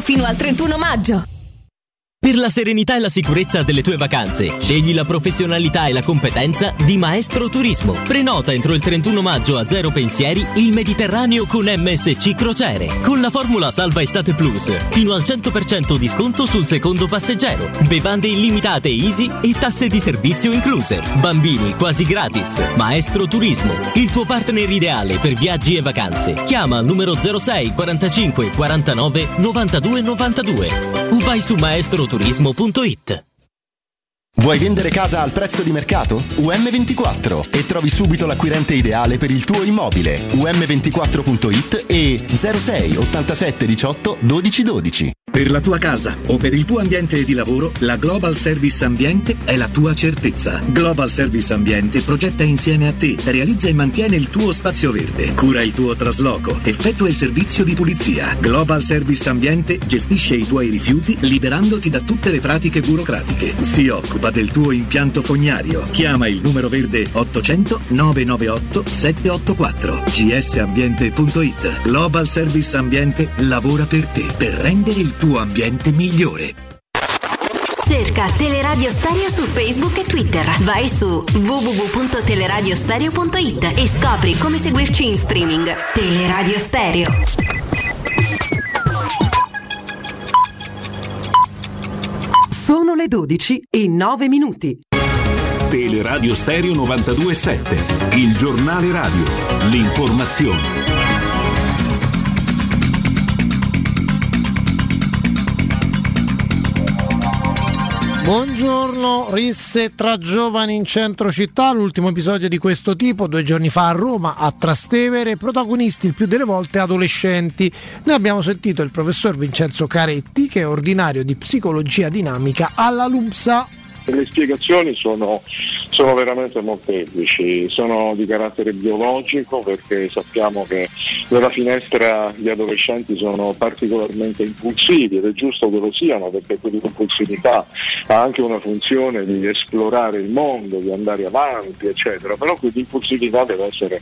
fino al trentuno maggio. Per la serenità e la sicurezza delle tue vacanze, scegli la professionalità e la competenza di Maestro Turismo. Prenota entro il trentuno maggio a zero pensieri il Mediterraneo con M S C Crociere. Con la formula Salva Estate Plus, fino al cento per cento di sconto sul secondo passeggero. Bevande illimitate easy e tasse di servizio incluse. Bambini quasi gratis. Maestro Turismo, il tuo partner ideale per viaggi e vacanze. Chiama al numero zero sei quarantacinque quarantanove novantadue novantadue o vai su maestro turismo punto it. Vuoi vendere casa al prezzo di mercato? U M ventiquattro e trovi subito l'acquirente ideale per il tuo immobile. U M ventiquattro punto it e zero sei ottantasette diciotto dodici dodici. Per la tua casa o per il tuo ambiente di lavoro, la Global Service Ambiente è la tua certezza. Global Service Ambiente progetta insieme a te, realizza e mantiene il tuo spazio verde, cura il tuo trasloco, effettua il servizio di pulizia. Global Service Ambiente gestisce i tuoi rifiuti liberandoti da tutte le pratiche burocratiche. Si occupa del tuo impianto fognario. Chiama il numero verde ottocento nove nove otto sette otto quattro. g s ambiente punto it. Global Service Ambiente lavora per te per rendere il tuo ambiente migliore. Cerca Teleradio Stereo su Facebook e Twitter. Vai su w w w punto teleradiostereo punto it e scopri come seguirci in streaming. Teleradio Stereo. Sono le dodici e nove minuti. Teleradio Stereo novantadue e sette, il giornale radio, l'informazione. Buongiorno, risse tra giovani in centro città, l'ultimo episodio di questo tipo due giorni fa a Roma, a Trastevere, protagonisti il più delle volte adolescenti. Noi abbiamo sentito il professor Vincenzo Caretti, che è ordinario di psicologia dinamica alla LUMSA. Le spiegazioni sono, sono veramente molteplici, sono di carattere biologico, perché sappiamo che nella finestra gli adolescenti sono particolarmente impulsivi ed è giusto che lo siano, perché quell'impulsività ha anche una funzione di esplorare il mondo, di andare avanti eccetera, però quell'impulsività deve essere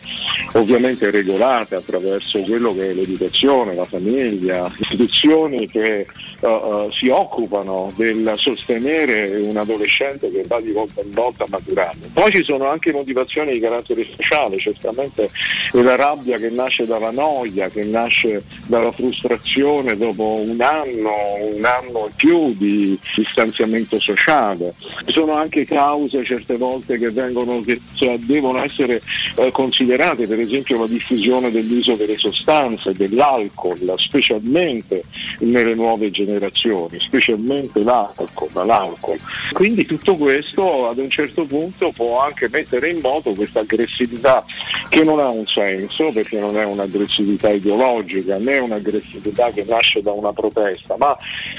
ovviamente regolata attraverso quello che è l'educazione, la famiglia, istituzioni che uh, si occupano del sostenere un adolescente che va di volta in volta maturando. Poi ci sono anche motivazioni di carattere sociale, certamente la rabbia che nasce dalla noia, che nasce dalla frustrazione dopo un anno, un anno e più di distanziamento sociale. Ci sono anche cause certe volte che vengono, che cioè, devono essere eh, considerate, per esempio la diffusione dell'uso delle sostanze, dell'alcol, specialmente nelle nuove generazioni, specialmente l'alcol, l'alcol. Quindi tutto questo ad un certo punto può anche mettere in moto questa aggressività che non ha un senso, perché non è un'aggressività ideologica né un'aggressività che nasce da una protesta, ma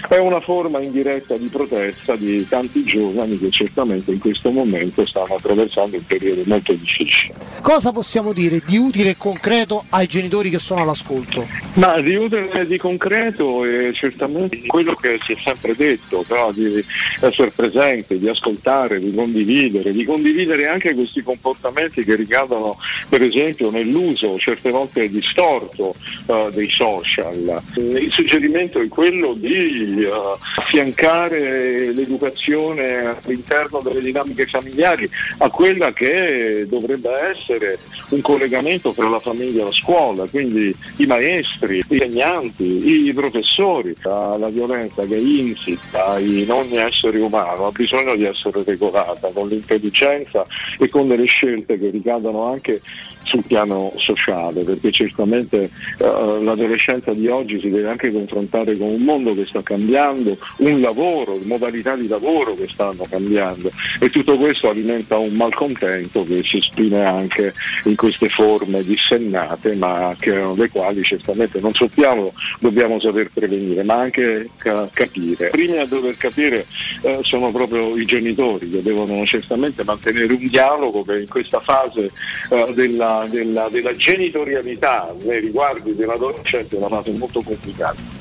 è una forma indiretta di protesta di tanti giovani che certamente in questo momento stanno attraversando un periodo molto difficile. Cosa possiamo dire di utile e concreto ai genitori che sono all'ascolto? Ma di utile e di concreto è certamente quello che si è sempre detto, però di essere presenti, di ascoltare, di condividere, di condividere anche questi comportamenti che ricadono per esempio nell'uso certe volte distorto uh, dei social. Il suggerimento è quello di uh, affiancare l'educazione all'interno delle dinamiche familiari a quella che dovrebbe essere un collegamento tra la famiglia e la scuola, quindi i maestri, gli insegnanti, i professori. La violenza che insita in ogni essere umano ha bisogno di essere regolata con l'intelligenza e con delle scelte che ricadono anche sul piano sociale, perché certamente uh, l'adolescenza di oggi si deve anche confrontare con un mondo che sta cambiando, un lavoro, modalità di lavoro che stanno cambiando, e tutto questo alimenta un malcontento che si esprime anche in queste forme dissennate, ma che, le quali certamente non sappiamo, dobbiamo saper prevenire, ma anche ca- capire. Primi a dover capire uh, sono proprio i genitori, che devono certamente mantenere un dialogo che in questa fase uh, della Della, della genitorialità nei riguardi dell'adolescente è una fase molto complicata.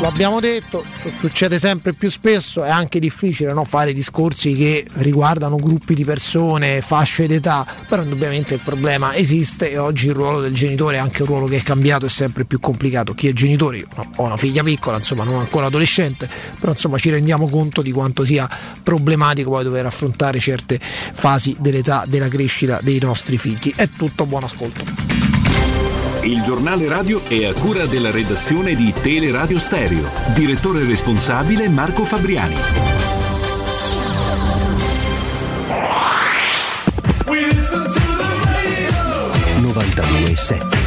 L'abbiamo detto, succede sempre più spesso, è anche difficile, no, fare discorsi che riguardano gruppi di persone, fasce d'età, però indubbiamente il problema esiste e oggi il ruolo del genitore è anche un ruolo che è cambiato e sempre più complicato. Chi è genitore, io ho una figlia piccola, insomma non ancora adolescente, però insomma ci rendiamo conto di quanto sia problematico poi dover affrontare certe fasi dell'età della crescita dei nostri figli. È tutto, buon ascolto. Il giornale radio è a cura della redazione di Teleradio Stereo. Direttore responsabile Marco Fabriani. novantadue e sette.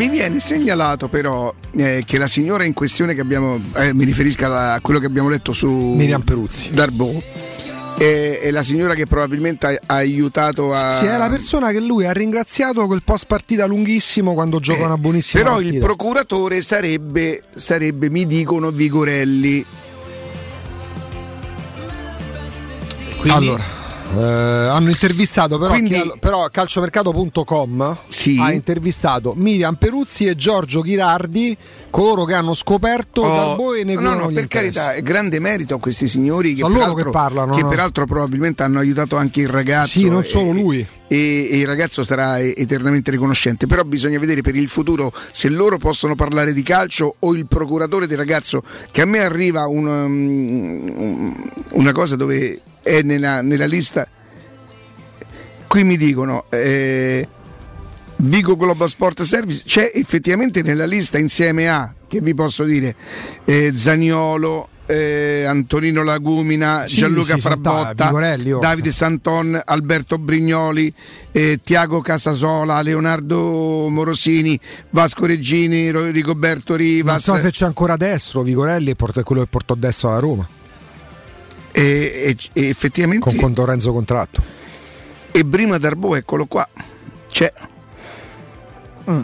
mi viene segnalato però eh, che la signora in questione che abbiamo, eh, mi riferisco alla, a quello che abbiamo letto su Miriam Peruzzi, Darbo, è, è la signora che probabilmente ha, ha aiutato a... Sì, è la persona che lui ha ringraziato col post partita lunghissimo quando gioca eh, una buonissima però partita. Il procuratore sarebbe, sarebbe, mi dicono, Vigorelli. Quindi... Allora... Eh, hanno intervistato però, Quindi, chi, però calciomercato punto com sì. ha intervistato Miriam Peruzzi e Giorgio Ghirardi, coloro che hanno scoperto oh, Darbo e Neguino. No, no, per interessi. Carità, è grande merito a questi signori che, peraltro, che, parlano, che no? peraltro probabilmente hanno aiutato anche il ragazzo. Sì, non solo e, lui. E, e il ragazzo sarà eternamente riconoscente. Però bisogna vedere per il futuro se loro possono parlare di calcio o il procuratore del ragazzo, che a me arriva un, um, una cosa dove... è nella, nella lista. Qui mi dicono eh, Vigo Global Sport Service c'è effettivamente nella lista, insieme a, che vi posso dire, eh, Zaniolo, eh, Antonino Lagumina, sì, Gianluca sì, Frabotta, oh. Davide Santon, Alberto Brignoli, eh, Tiago Casasola, Leonardo Morosini, Vasco Reggini, Rigoberto Rivas. Non so se c'è ancora destro Vigorelli, è quello che portò destro alla Roma. E, e, e effettivamente con, con Lorenzo contratto e prima Darbo, eccolo qua, c'è mm.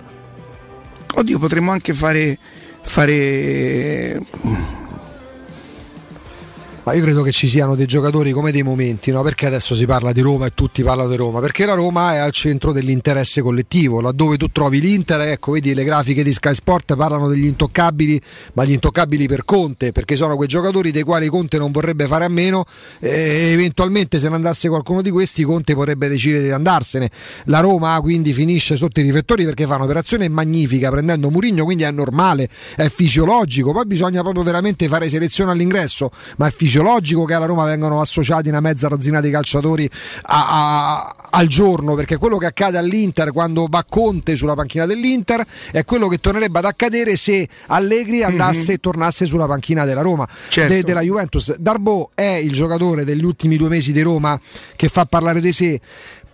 oddio potremmo anche fare fare ma io credo che ci siano dei giocatori come dei momenti, no? Perché adesso si parla di Roma e tutti parlano di Roma, perché la Roma è al centro dell'interesse collettivo, laddove tu trovi l'Inter, ecco, vedi le grafiche di Sky Sport parlano degli intoccabili, ma gli intoccabili per Conte, perché sono quei giocatori dei quali Conte non vorrebbe fare a meno e eventualmente se ne andasse qualcuno di questi Conte potrebbe decidere di andarsene. La Roma quindi finisce sotto i riflettori perché fa un'operazione magnifica prendendo Mourinho, quindi è normale, è fisiologico, poi bisogna proprio veramente fare selezione all'ingresso, ma è fisiologico logico che alla Roma vengano associati una mezza dozzina di calciatori a, a, al giorno, perché quello che accade all'Inter quando va Conte sulla panchina dell'Inter è quello che tornerebbe ad accadere se Allegri andasse mm-hmm. e tornasse sulla panchina della Roma, certo. de, della Juventus. Darbo è il giocatore degli ultimi due mesi di Roma che fa parlare di sé.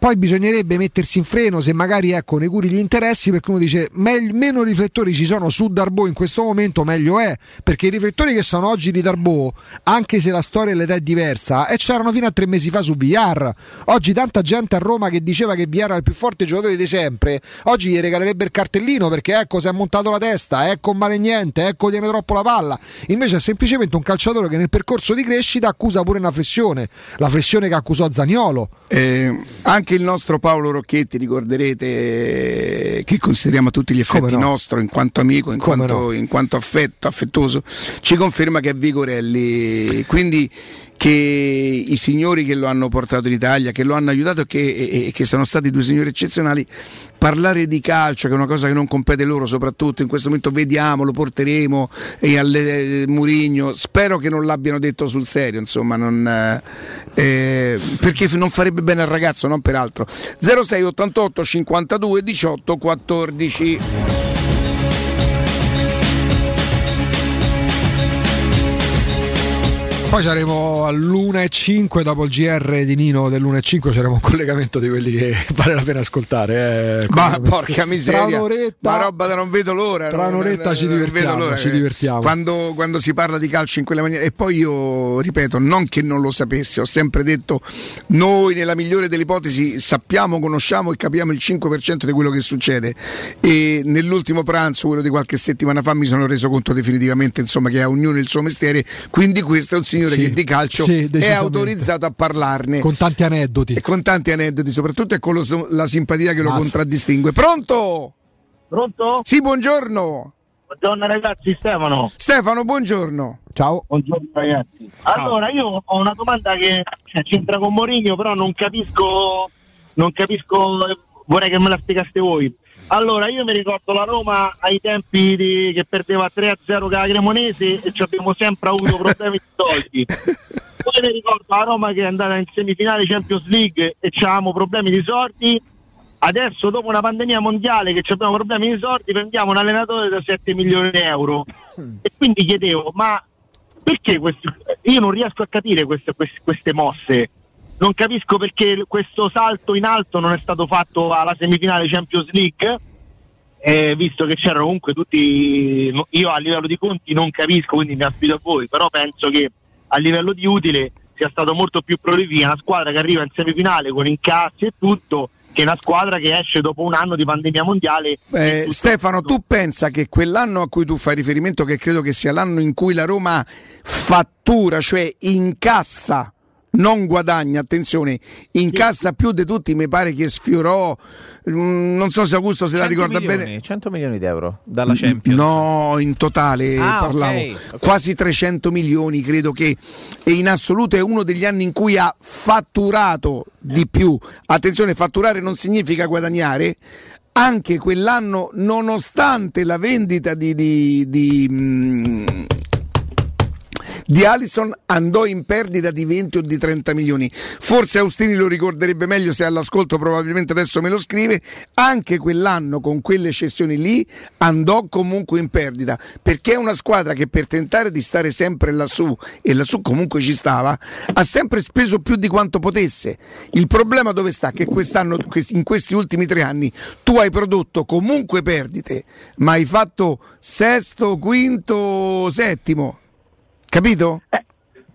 Poi bisognerebbe mettersi in freno se magari, ecco, ne curi gli interessi, perché uno dice meglio, meno riflettori ci sono su Darbo in questo momento meglio è, perché i riflettori che sono oggi di Darbo, anche se la storia e l'età è diversa, e c'erano fino a tre mesi fa su Villar. Oggi tanta gente a Roma che diceva che Villar era il più forte giocatore di sempre, oggi gli regalerebbe il cartellino perché ecco si è montato la testa, ecco male niente, ecco tiene troppo la palla. Invece è semplicemente un calciatore che nel percorso di crescita accusa pure una flessione, la flessione che accusò Zaniolo. Eh, anche il nostro Paolo Rocchetti, ricorderete, che consideriamo a tutti gli effetti no. nostro in quanto amico, in quanto, no. in quanto affetto, affettuoso, ci conferma che è Vigorelli, quindi che i signori che lo hanno portato in Italia, che lo hanno aiutato e che, e, e che sono stati due signori eccezionali, parlare di calcio che è una cosa che non compete loro, soprattutto in questo momento, vediamo, lo porteremo e alle, eh, Mourinho, spero che non l'abbiano detto sul serio, insomma non, eh, perché non farebbe bene al ragazzo, non per altro. zero sei ottantotto cinquantadue diciotto quattordici. Poi saremo all'una e cinque dopo il G R di Nino dell'una e cinque, c'eremo un collegamento di quelli che vale la pena ascoltare. Eh. Ma porca miseria, ma roba da non vedo l'ora. Tra un'oretta ci divertiamo, ci divertiamo. Quando, quando si parla di calcio in quella maniera, e poi io ripeto, non che non lo sapessi, ho sempre detto, noi nella migliore delle ipotesi sappiamo, conosciamo e capiamo il cinque per cento di quello che succede, e nell'ultimo pranzo, quello di qualche settimana fa, mi sono reso conto definitivamente, insomma, che a ognuno il suo mestiere, quindi questo è un Sì, che di calcio sì, è autorizzato a parlarne con tanti aneddoti, e con tanti aneddoti soprattutto, e con lo, la simpatia che Mazza. lo contraddistingue. Pronto? Pronto? Sì, buongiorno. Buongiorno ragazzi, Stefano. Stefano, buongiorno. Ciao. Buongiorno ragazzi. Ciao. Allora, io ho una domanda che c'entra con Mourinho, però non capisco, non capisco, vorrei che me la spiegaste voi. Allora, io mi ricordo la Roma ai tempi di, che perdeva tre a zero con la Cremonese, e ci abbiamo sempre avuto problemi di soldi. Poi mi ricordo la Roma che è andata in semifinale Champions League e c'avevamo problemi di soldi. Adesso, dopo una pandemia mondiale che abbiamo problemi di soldi, prendiamo un allenatore da sette milioni di euro. E quindi chiedevo, ma perché questi, io non riesco a capire queste, queste, queste mosse. Non capisco perché questo salto in alto non è stato fatto alla semifinale Champions League, eh, visto che c'erano comunque tutti, io a livello di conti non capisco, quindi mi affido a voi, però penso che a livello di utile sia stato molto più prolifica una squadra che arriva in semifinale con incassi e tutto, che è una squadra che esce dopo un anno di pandemia mondiale. Beh, Stefano, tutto. Tu pensa che quell'anno a cui tu fai riferimento, che credo che sia l'anno in cui la Roma fattura, cioè incassa, non guadagna, attenzione, incassa sì. più di tutti, mi pare che sfiorò, non so se Augusto se la ricorda milioni, bene, cento milioni di euro dalla Champions, no, in totale ah, parlavo, okay, okay. quasi trecento milioni credo, che e in assoluto è uno degli anni in cui ha fatturato eh. di più. Attenzione, fatturare non significa guadagnare. Anche quell'anno, nonostante la vendita di di, di mh, di Alisson, andò in perdita di venti o di trenta milioni. Forse Austini lo ricorderebbe meglio, se all'ascolto probabilmente adesso me lo scrive. Anche quell'anno con quelle cessioni lì andò comunque in perdita, perché è una squadra che per tentare di stare sempre lassù, e lassù comunque ci stava, ha sempre speso più di quanto potesse. Il problema dove sta? Che quest'anno, in questi ultimi tre anni, tu hai prodotto comunque perdite, ma hai fatto sesto, quinto, settimo. Capito? Eh,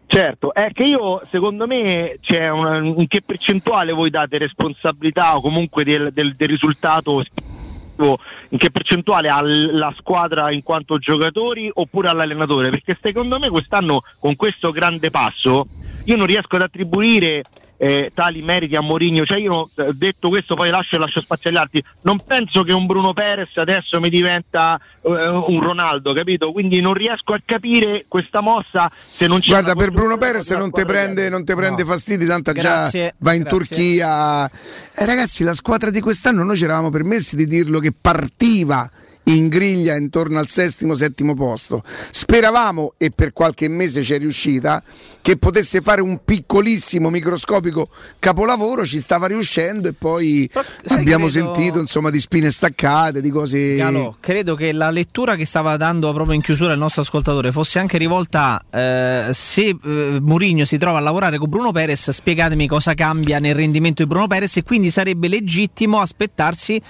certo, è che io, secondo me, c'è una, in che percentuale voi date responsabilità o comunque del, del, del risultato, in che percentuale alla squadra in quanto giocatori oppure all'allenatore? Perché secondo me quest'anno, con questo grande passo, io non riesco ad attribuire eh, tali meriti a Mourinho. Cioè, io, detto questo, poi lascio, lascio spazio agli altri. Non penso che un Bruno Perez adesso mi diventa eh, un Ronaldo, capito? Quindi non riesco a capire questa mossa, se non ci guarda per Bruno Perez non ti prende, non te prende no. fastidi, tanto grazie, già va in grazie. Turchia. Eh, ragazzi, la squadra di quest'anno noi ci eravamo permessi di dirlo, che partiva in griglia intorno al settimo settimo posto. Speravamo, e per qualche mese c'è riuscita, che potesse fare un piccolissimo microscopico capolavoro. Ci stava riuscendo, e poi Però, abbiamo credo... sentito insomma di spine staccate, di cose. Gallo, credo che la lettura che stava dando proprio in chiusura il nostro ascoltatore fosse anche rivolta a eh, se eh, Mourinho si trova a lavorare con Bruno Perez, spiegatemi cosa cambia nel rendimento di Bruno Perez, e quindi sarebbe legittimo aspettarsi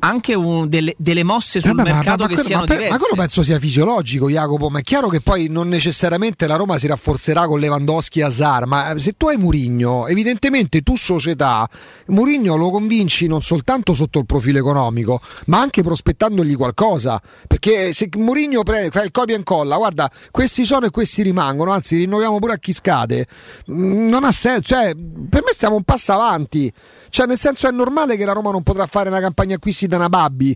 anche un, delle, delle mosse sul eh beh, mercato ma, ma, che quello, siano ma, diverse. Ma quello penso sia fisiologico, Jacopo, ma è chiaro che poi non necessariamente la Roma si rafforzerà con Lewandowski e Hazard, ma se tu hai Mourinho, evidentemente tu società Mourinho lo convinci non soltanto sotto il profilo economico, ma anche prospettandogli qualcosa, perché se Mourinho pre- fa il copia e incolla, guarda, questi sono e questi rimangono, anzi rinnoviamo pure a chi scade, non ha senso. Cioè, per me stiamo un passo avanti, cioè nel senso, è normale che la Roma non potrà fare una campagna acquisti da una babbi,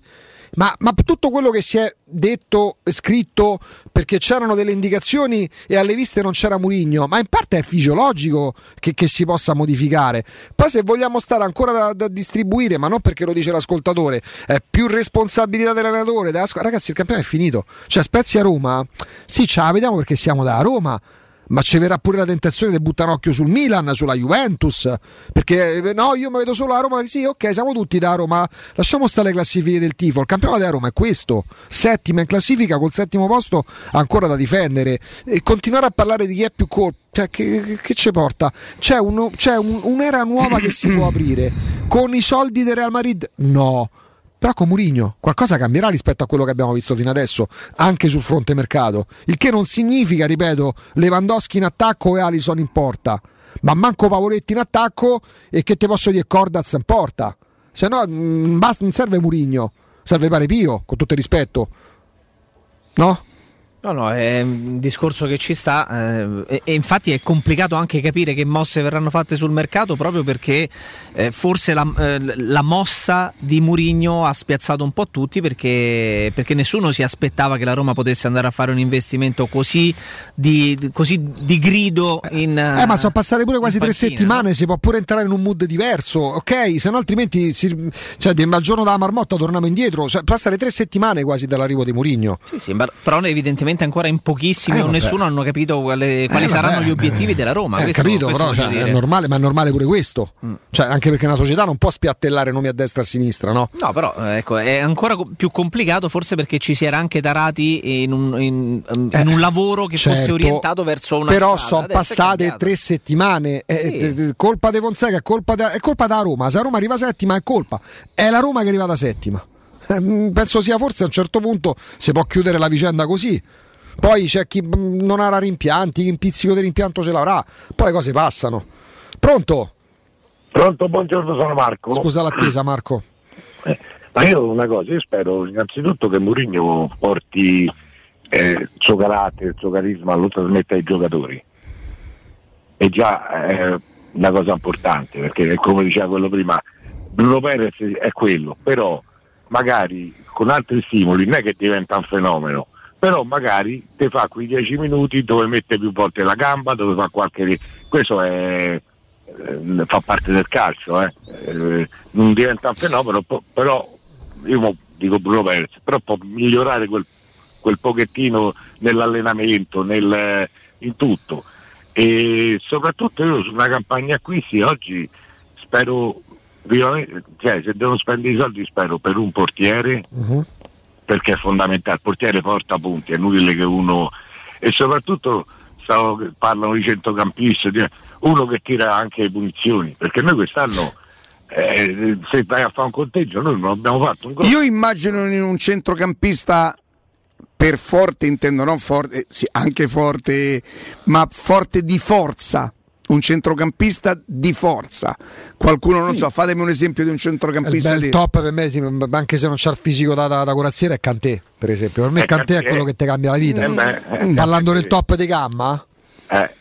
ma, ma tutto quello che si è detto, scritto, perché c'erano delle indicazioni e alle viste non c'era Mourinho, ma in parte è fisiologico che, che si possa modificare. Poi se vogliamo stare ancora da, da distribuire, ma non perché lo dice l'ascoltatore, è più responsabilità dell'allenatore, della scu- ragazzi, il campionato è finito, cioè Spezia Roma, sì ce la vediamo perché siamo da Roma, ma ci verrà pure la tentazione di buttare un occhio sul Milan, sulla Juventus, perché no, io mi vedo solo a Roma, sì, ok, siamo tutti da Roma, lasciamo stare le classifiche del tifo, il campionato della Roma è questo, settima in classifica col settimo posto ancora da difendere, e continuare a parlare di chi è più colpo, cioè, che, che ci porta? C'è, uno, c'è un, un'era nuova che si può aprire con i soldi del Real Madrid? No, però con Mourinho qualcosa cambierà rispetto a quello che abbiamo visto fino adesso, anche sul fronte mercato, il che non significa, ripeto, Lewandowski in attacco e Alisson in porta, ma manco Pavoletti in attacco e, che te posso dire, Cordaz in porta, se no mh, basta, non serve Mourinho, serve Parepio, con tutto il rispetto, no? No, no, è un discorso che ci sta eh, e infatti è complicato anche capire che mosse verranno fatte sul mercato, proprio perché eh, forse la, eh, la mossa di Mourinho ha spiazzato un po' tutti, perché, perché nessuno si aspettava che la Roma potesse andare a fare un investimento così di, così di grido in Eh ma so passare pure quasi pantina, tre settimane, no? Si può pure entrare in un mood diverso, ok? Se no altrimenti si, cioè, al giorno della marmotta torniamo indietro, cioè, passare tre settimane quasi dall'arrivo di Mourinho. Sì, sì, però evidentemente ancora in pochissimi eh, o nessuno hanno capito quale, quali eh, saranno vabbè. gli obiettivi della Roma. Eh, questo, capito, questo però cioè, è normale, ma è normale pure questo. Mm. Cioè, anche perché una società non può spiattellare nomi a destra e a sinistra, no? No, però ecco, è ancora co- più complicato, forse perché ci si era anche tarati in un, in, in eh, un lavoro che certo, fosse orientato verso una però strada. Però sono passate tre settimane, è, sì. è, è colpa di Fonseca, è colpa da Roma. Se la Roma arriva settima è colpa, è la Roma che è arrivata settima. eh, penso sia forse a un certo punto si può chiudere la vicenda così. Poi c'è chi non avrà rimpianti, chi un pizzico di rimpianto ce l'avrà, poi le cose passano. Pronto? Pronto, buongiorno, sono Marco. Scusa l'attesa, Marco. Eh, ma io una cosa, io spero innanzitutto che Mourinho porti eh, il suo carattere, il suo carisma, lo trasmetta ai giocatori. È già eh, una cosa importante, perché come diceva quello prima, Bruno Perez è quello, però magari con altri stimoli non è che diventa un fenomeno, però magari te fa quei dieci minuti dove mette più volte la gamba, dove fa qualche... Questo è... fa parte del calcio, eh. Eh, non diventa un fenomeno, però io dico Bruno Perez, però può migliorare quel, quel pochettino nell'allenamento, nel, in tutto. E soprattutto io su una campagna acquisti oggi spero, cioè, se devo spendere i soldi spero per un portiere, uh-huh. perché è fondamentale, il portiere porta punti, è inutile che uno, e soprattutto stavo, parlano di centrocampisti, uno che tira anche le punizioni, perché noi quest'anno eh, se vai a fare un conteggio noi non abbiamo fatto un gol. Io immagino in un centrocampista, per forte intendo non forte, sì, anche forte, ma forte di forza, un centrocampista di forza, qualcuno non sì. so, fatemi un esempio di un centrocampista. Il bel di... top per me, anche se non c'ha il fisico da, da, da corazziere, è Kanté, per esempio. Per me eh, Kanté è quello eh, che ti cambia la vita, eh, beh, eh, parlando eh, del top di gamma eh,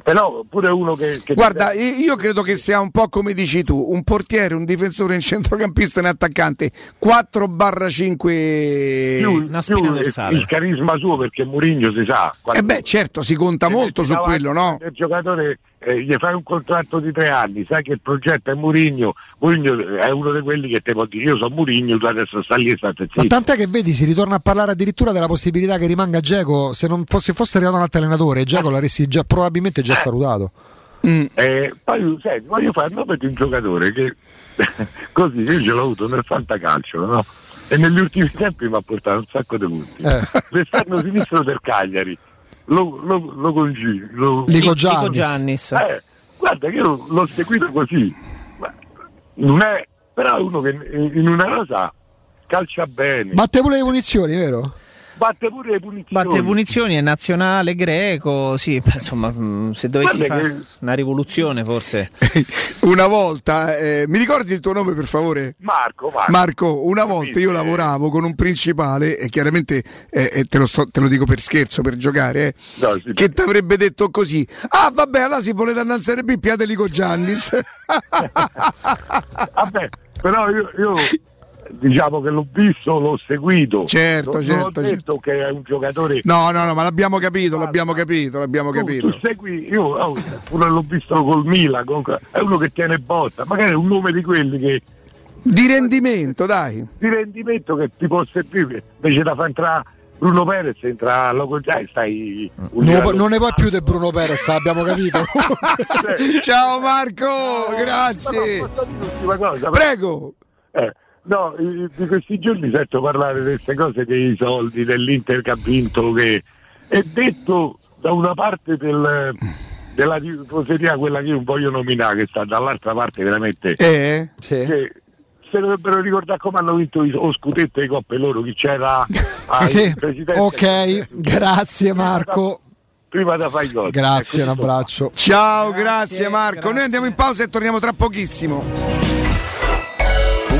però pure uno che, che guarda ti... io credo che sia un po' come dici tu, un portiere, un difensore, un centrocampista e un attaccante, quattro barra cinque più, una spina dorsale, il carisma suo, perché Mourinho si sa quando... eh beh certo si conta molto su quello, no? Il giocatore eh, gli fai un contratto di tre anni, sai che il progetto è Mourinho, Mourinho è uno di quelli che te può dire io sono Mourinho, tu adesso sta lì e sta zitto. Ma tant'è che vedi, si ritorna a parlare addirittura della possibilità che rimanga Dzeko, se non fosse, fosse arrivato un altro allenatore Dzeko l'avresti già probabilmente già salutato. Mm. Eh, poi senti, voglio fare il nome di un giocatore che così io ce l'ho avuto nel fantacalcio, no? E negli ultimi tempi mi ha portato un sacco di punti. Eh. Quest'anno sinistro del Cagliari lo, lo, lo, con G, lo... Lico Giannis, Lico Giannis. Eh, guarda che io l'ho seguito così, ma non è, però è uno che in una rosa calcia bene, batte pure le punizioni, vero? Batte pure le punizioni. Batte punizioni è nazionale greco, sì, insomma, se dovessi fare che... una rivoluzione forse. Una volta, eh, mi ricordi il tuo nome per favore? Marco. Marco, Marco una volta sì, io eh... lavoravo con un principale, e chiaramente eh, te, lo sto, te lo dico per scherzo, per giocare, eh, no, sì, che sì. ti avrebbe detto così: ah vabbè, allora si volete andare in Serie B, piateli con Giannis. Vabbè, però io... io... diciamo che l'ho visto, l'ho seguito, certo, non, certo, ho detto certo. che è un giocatore. No, no, no, ma l'abbiamo capito, guarda, l'abbiamo capito, l'abbiamo tu, capito. Tu segui, io oh, pure l'ho visto col Milan, comunque è uno che tiene botta, magari è un nome di quelli che di rendimento, dai, di rendimento che ti può servire invece da far entrare Bruno Perez, entra Loco Già, stai no, non ne puoi più di Bruno Perez, abbiamo capito. Ciao Marco, no, grazie. Ma no, cosa, prego. Eh. No, di questi giorni sento parlare di queste cose dei soldi, dell'Inter che ha vinto, che è detto da una parte del, della tifoseria, quella che io voglio nominare, che sta dall'altra parte veramente, eh, sì. che se dovrebbero ricordare come hanno vinto lo scudetto e le coppe loro, chi c'era ah, sì. presidente. Ok, grazie Marco. Prima da fare i gol. Grazie, ecco, un abbraccio. Ciao, grazie, grazie Marco. Grazie. Noi andiamo in pausa e torniamo tra pochissimo.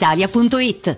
italia punto it.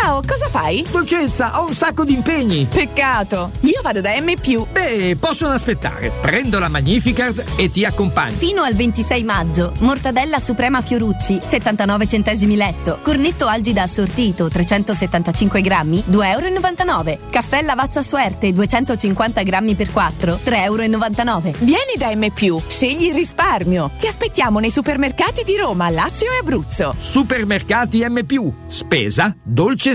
Ciao, cosa fai? Dolcezza, ho un sacco di impegni. Peccato, io vado da M+. Beh, possono aspettare. Prendo la Magnificard e ti accompagno. Fino al ventisei maggio, mortadella suprema Fiorucci, settantanove centesimi letto. Cornetto algida assortito, trecentosettantacinque grammi, due e novantanove euro. Caffè Lavazza Suerte, duecentocinquanta grammi per quattro, tre e novantanove euro. Vieni da M+, scegli il risparmio. Ti aspettiamo nei supermercati di Roma, Lazio e Abruzzo. Supermercati M+, spesa, dolce c'è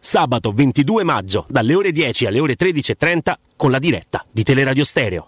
sabato ventidue maggio dalle ore dieci alle ore tredici e trenta con la diretta di Teleradio Stereo.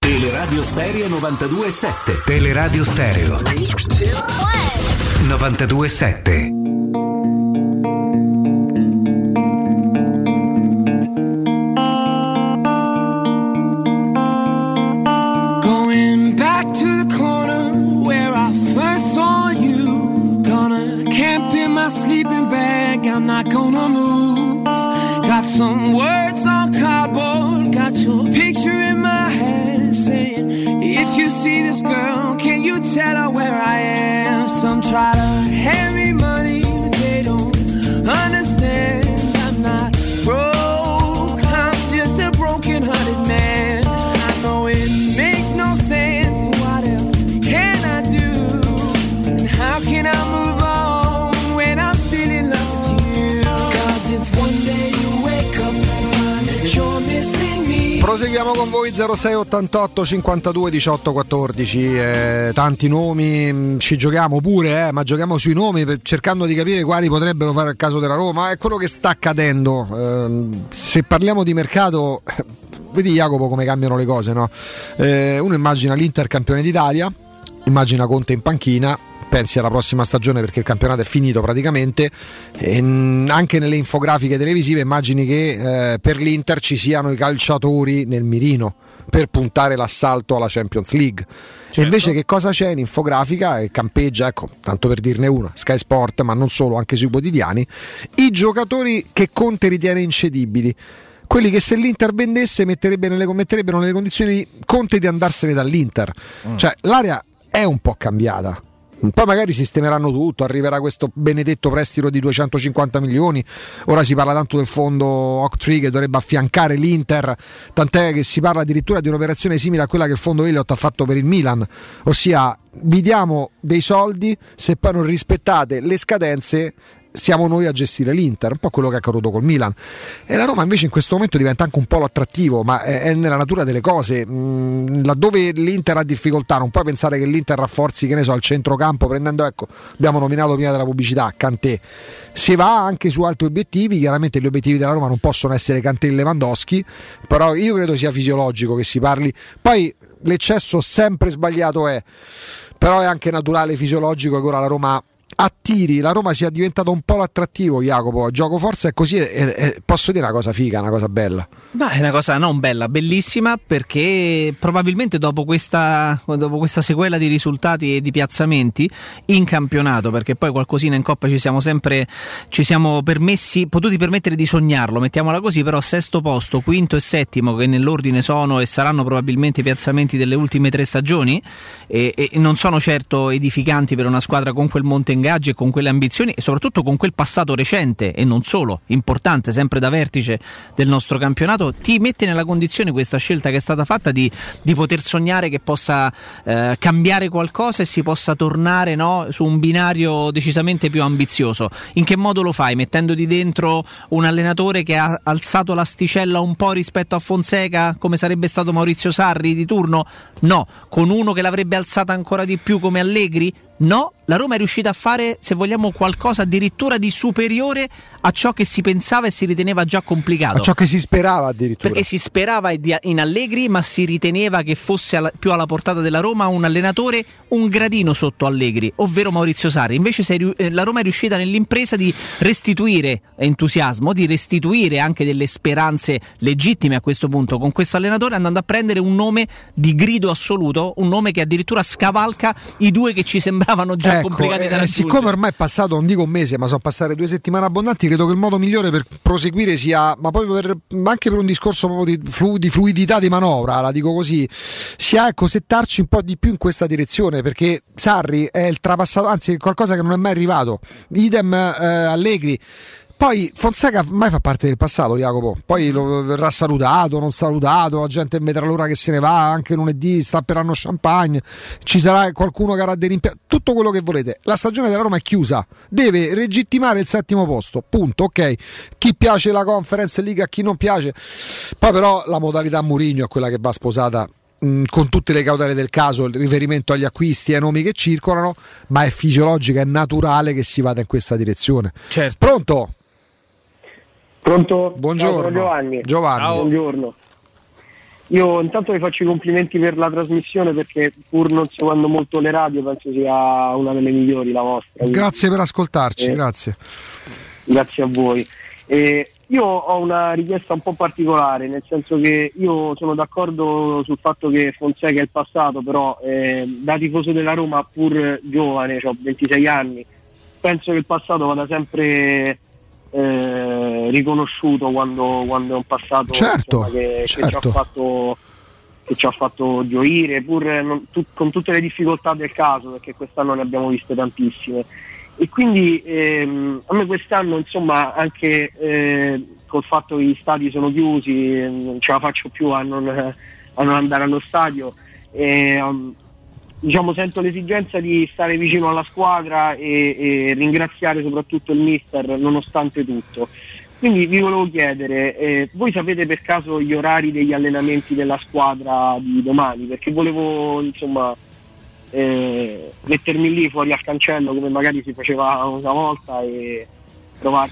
Teleradio Stereo novantadue virgola sette. Teleradio Stereo novantadue virgola sette. Going back to the corner where I first saw you. Gonna camp in my sleeping bag, I'm not gonna move. Got some words on cardboard, got your picture in my head. If you see this girl, can you tell her where I am? Some try to hand me money, but they don't understand. I'm not broke, I'm just a broken-hearted man. I know it makes no sense, but what else can I do? And how can I move on when I'm still in love with you? Cause if one day you wake up and find that you're missing. Proseguiamo con voi zero sei ottantotto cinquantadue diciotto quattordici. Eh, tanti nomi, ci giochiamo pure, eh, ma giochiamo sui nomi per, cercando di capire quali potrebbero fare il caso della Roma. È quello che sta accadendo. Eh, se parliamo di mercato, vedi Jacopo come cambiano le cose, no? Eh, uno immagina l'Inter campione d'Italia, immagina Conte in panchina, pensi alla prossima stagione perché il campionato è finito praticamente, e anche nelle infografiche televisive immagini che eh, per l'Inter ci siano i calciatori nel mirino, per puntare l'assalto alla Champions League. Certo. E invece che cosa c'è in infografica e campeggia, ecco, tanto per dirne una, Sky Sport, ma non solo, anche sui quotidiani, i giocatori che Conte ritiene incedibili, quelli che se l'Inter vendesse metterebbe nelle, metterebbero nelle condizioni di Conte di andarsene dall'Inter. Mm. Cioè l'area è un po' cambiata. Poi magari sistemeranno tutto, arriverà questo benedetto prestito di duecentocinquanta milioni. Ora si parla tanto del fondo Octree che dovrebbe affiancare l'Inter, tant'è che si parla addirittura di un'operazione simile a quella che il fondo Elliott ha fatto per il Milan, ossia vi diamo dei soldi, se poi non rispettate le scadenze siamo noi a gestire l'Inter, un po' quello che è accaduto col Milan. E la Roma invece in questo momento diventa anche un po' l'attrattivo, ma è nella natura delle cose. Laddove l'Inter ha difficoltà, non puoi pensare che l'Inter rafforzi, che ne so, al centrocampo prendendo, ecco, abbiamo nominato prima della pubblicità, Kanté. Si va anche su altri obiettivi, chiaramente gli obiettivi della Roma non possono essere Kanté e Lewandowski, però io credo sia fisiologico che si parli. Poi l'eccesso sempre sbagliato è, però è anche naturale, fisiologico, che ora la Roma attiri, la Roma sia diventata un po' l'attrattivo, Jacopo, gioco forza è così, è, è, posso dire una cosa figa, una cosa bella. Ma è una cosa non bella, bellissima, perché probabilmente dopo questa, dopo questa sequela di risultati e di piazzamenti in campionato, perché poi qualcosina in Coppa ci siamo sempre, ci siamo permessi, potuti permettere di sognarlo, mettiamola così, però sesto posto, quinto e settimo, che nell'ordine sono e saranno probabilmente i piazzamenti delle ultime tre stagioni, e, e non sono certo edificanti per una squadra con quel monte in e con quelle ambizioni e soprattutto con quel passato recente e non solo, importante, sempre da vertice del nostro campionato. Ti mette nella condizione questa scelta che è stata fatta di, di poter sognare che possa eh, cambiare qualcosa e si possa tornare, no, su un binario decisamente più ambizioso. In che modo lo fai? Mettendoti dentro un allenatore che ha alzato l'asticella un po' rispetto a Fonseca, come sarebbe stato Maurizio Sarri di turno? No. Con uno che l'avrebbe alzata ancora di più come Allegri? No, la Roma è riuscita a fare, se vogliamo, qualcosa addirittura di superiore a ciò che si pensava e si riteneva già complicato. A ciò che si sperava addirittura. Perché si sperava in Allegri, ma si riteneva che fosse più alla portata della Roma un allenatore un gradino sotto Allegri, ovvero Maurizio Sarri. Invece sei, la Roma è riuscita nell'impresa di restituire entusiasmo, di restituire anche delle speranze legittime a questo punto con questo allenatore, andando a prendere un nome di grido assoluto, un nome che addirittura scavalca i due che ci sembra Avano già ecco, complicati da eh, siccome ormai è passato, non dico un mese, ma sono passate due settimane abbondanti, credo che il modo migliore per proseguire sia, ma poi per, anche per un discorso proprio di, flu, di fluidità di manovra, la dico così, sia ecco, settarci un po' di più in questa direzione, perché Sarri è il trapassato, anzi è qualcosa che non è mai arrivato, idem eh, Allegri. Poi Fonseca mai fa parte del passato, Jacopo, poi lo verrà salutato, non salutato, la gente vedrà l'ora che se ne va, anche lunedì stapperanno champagne, ci sarà qualcuno che avrà dei rimpianti, tutto quello che volete. La stagione della Roma è chiusa, deve legittimare il settimo posto, punto, ok. Chi piace la Conference League, a chi non piace, poi però la modalità Mourinho è quella che va sposata con tutte le cautele del caso, il riferimento agli acquisti e ai nomi che circolano, ma è fisiologica, è naturale che si vada in questa direzione. Certo. Pronto? Pronto? Buongiorno. Ciao, Giovanni. Giovanni. Ciao. Buongiorno. Io intanto vi faccio i complimenti per la trasmissione, perché pur non seguendo molto le radio penso sia una delle migliori la vostra. Grazie per ascoltarci, eh, grazie. Grazie a voi. Eh, io ho una richiesta un po' particolare, nel senso che io sono d'accordo sul fatto che Fonseca è il passato, però eh, da tifoso della Roma pur giovane, cioè ventisei anni, penso che il passato vada sempre... Eh, riconosciuto quando, quando è un passato, certo, insomma, che, certo. che ci ha fatto che ci ha fatto gioire pur non, tu, con tutte le difficoltà del caso, perché quest'anno ne abbiamo viste tantissime, e quindi ehm, a me quest'anno, insomma, anche eh, col fatto che gli stadi sono chiusi non ce la faccio più a non, a non andare allo stadio, eh, diciamo sento l'esigenza di stare vicino alla squadra e, e ringraziare soprattutto il mister nonostante tutto. Quindi vi volevo chiedere, eh, voi sapete per caso gli orari degli allenamenti della squadra di domani? Perché volevo, insomma, eh, mettermi lì fuori al cancello come magari si faceva una volta e provare.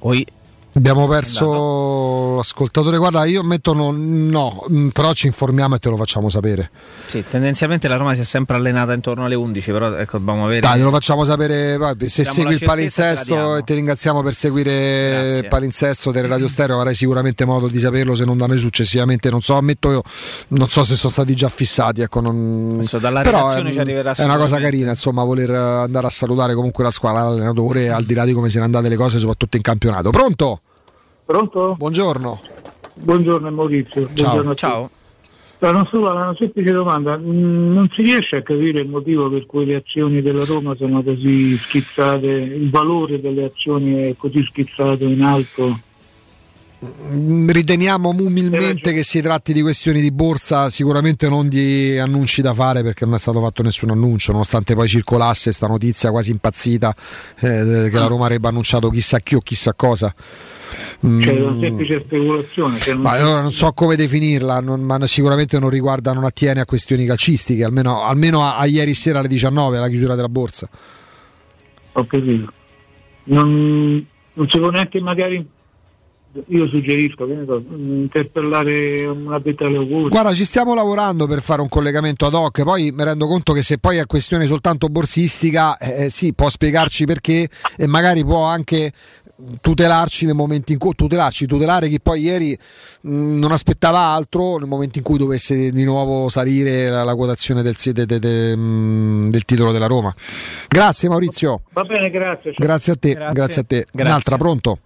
Oi. Abbiamo perso l'ascoltatore. Guarda, io ammetto no, no, però ci informiamo e te lo facciamo sapere. Sì, tendenzialmente la Roma si è sempre allenata intorno alle undici, però ecco, dobbiamo avere. Dai, te lo facciamo sapere. Se Diamo segui il palinsesto, e ti ringraziamo per seguire. Grazie. Il palinsesto delle Radio Stereo, avrai sicuramente modo di saperlo, se non da noi successivamente. Non so, ammetto io, non so se sono stati già fissati. Ecco, non... Adesso, dalla però è, ci arriverà è una cosa carina, insomma, voler andare a salutare comunque la squadra, l'allenatore, al di là di come siano andate le cose, soprattutto in campionato. Pronto? Pronto? Buongiorno. Buongiorno Maurizio. Buongiorno. Ciao. La nostra, una semplice domanda, non si riesce a capire il motivo per cui le azioni della Roma sono così schizzate, il valore delle azioni è così schizzato in alto? Riteniamo umilmente che si tratti di questioni di borsa, sicuramente non di annunci da fare, perché non è stato fatto nessun annuncio, nonostante poi circolasse sta notizia quasi impazzita eh, che la Roma avrebbe annunciato chissà chi o chissà cosa. C'è una semplice speculazione, cioè non, ma allora non so come definirla, non, ma sicuramente non riguarda, non attiene a questioni calcistiche, almeno, almeno a, a ieri sera alle diciannove, alla chiusura della borsa. Ho capito. Non, non si può neanche magari, io suggerisco, che ne so, interpellare una betta alle auguri. Guarda, ci stiamo lavorando per fare un collegamento ad hoc, poi mi rendo conto che se poi è questione soltanto borsistica, eh, sì, può spiegarci perché e magari può anche tutelarci nel momento in cui tutelarci, tutelare chi poi ieri mh, non aspettava altro nel momento in cui dovesse di nuovo salire la, la quotazione del, de, de, de, mh, del titolo della Roma. Grazie Maurizio. Va bene, grazie. Grazie a te, grazie, grazie a te. Grazie. Un'altra, pronto?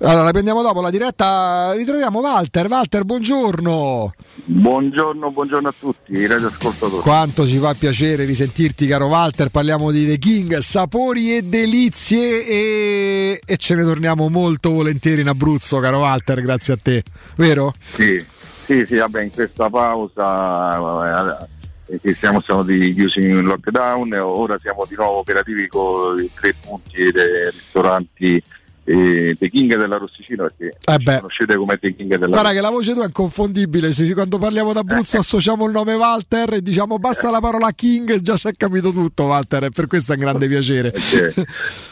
Allora la prendiamo dopo la diretta, ritroviamo Walter. Walter, buongiorno. Buongiorno, buongiorno a tutti i radioascoltatori. Quanto ci fa piacere risentirti, caro Walter. Parliamo di The King, sapori e delizie, e, e ce ne torniamo molto volentieri in Abruzzo, caro Walter, grazie a te, vero? Sì, sì, sì, vabbè, in questa pausa vabbè, siamo stati chiusi in lockdown, ora siamo di nuovo operativi con i tre punti dei ristoranti Eh, The King della Rossicino, perché eh beh. conoscete come The King della. Guarda che la voce tua è inconfondibile, se quando parliamo d'Abruzzo eh. associamo il nome Walter e diciamo basta la parola King e già si è capito tutto, Walter, e per questo è un grande piacere. Eh, sì.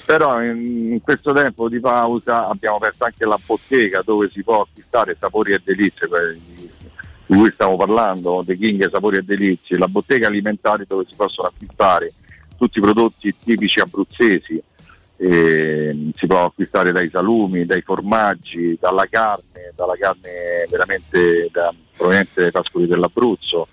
Però in questo tempo di pausa abbiamo aperto anche la bottega dove si può acquistare sapori e delizie, di cui stiamo parlando, The King sapori e delizie, la bottega alimentare dove si possono acquistare tutti i prodotti tipici abruzzesi. Eh, si può acquistare dai salumi, dai formaggi, dalla carne, dalla carne veramente da, proveniente dai pascoli dell'Abruzzo,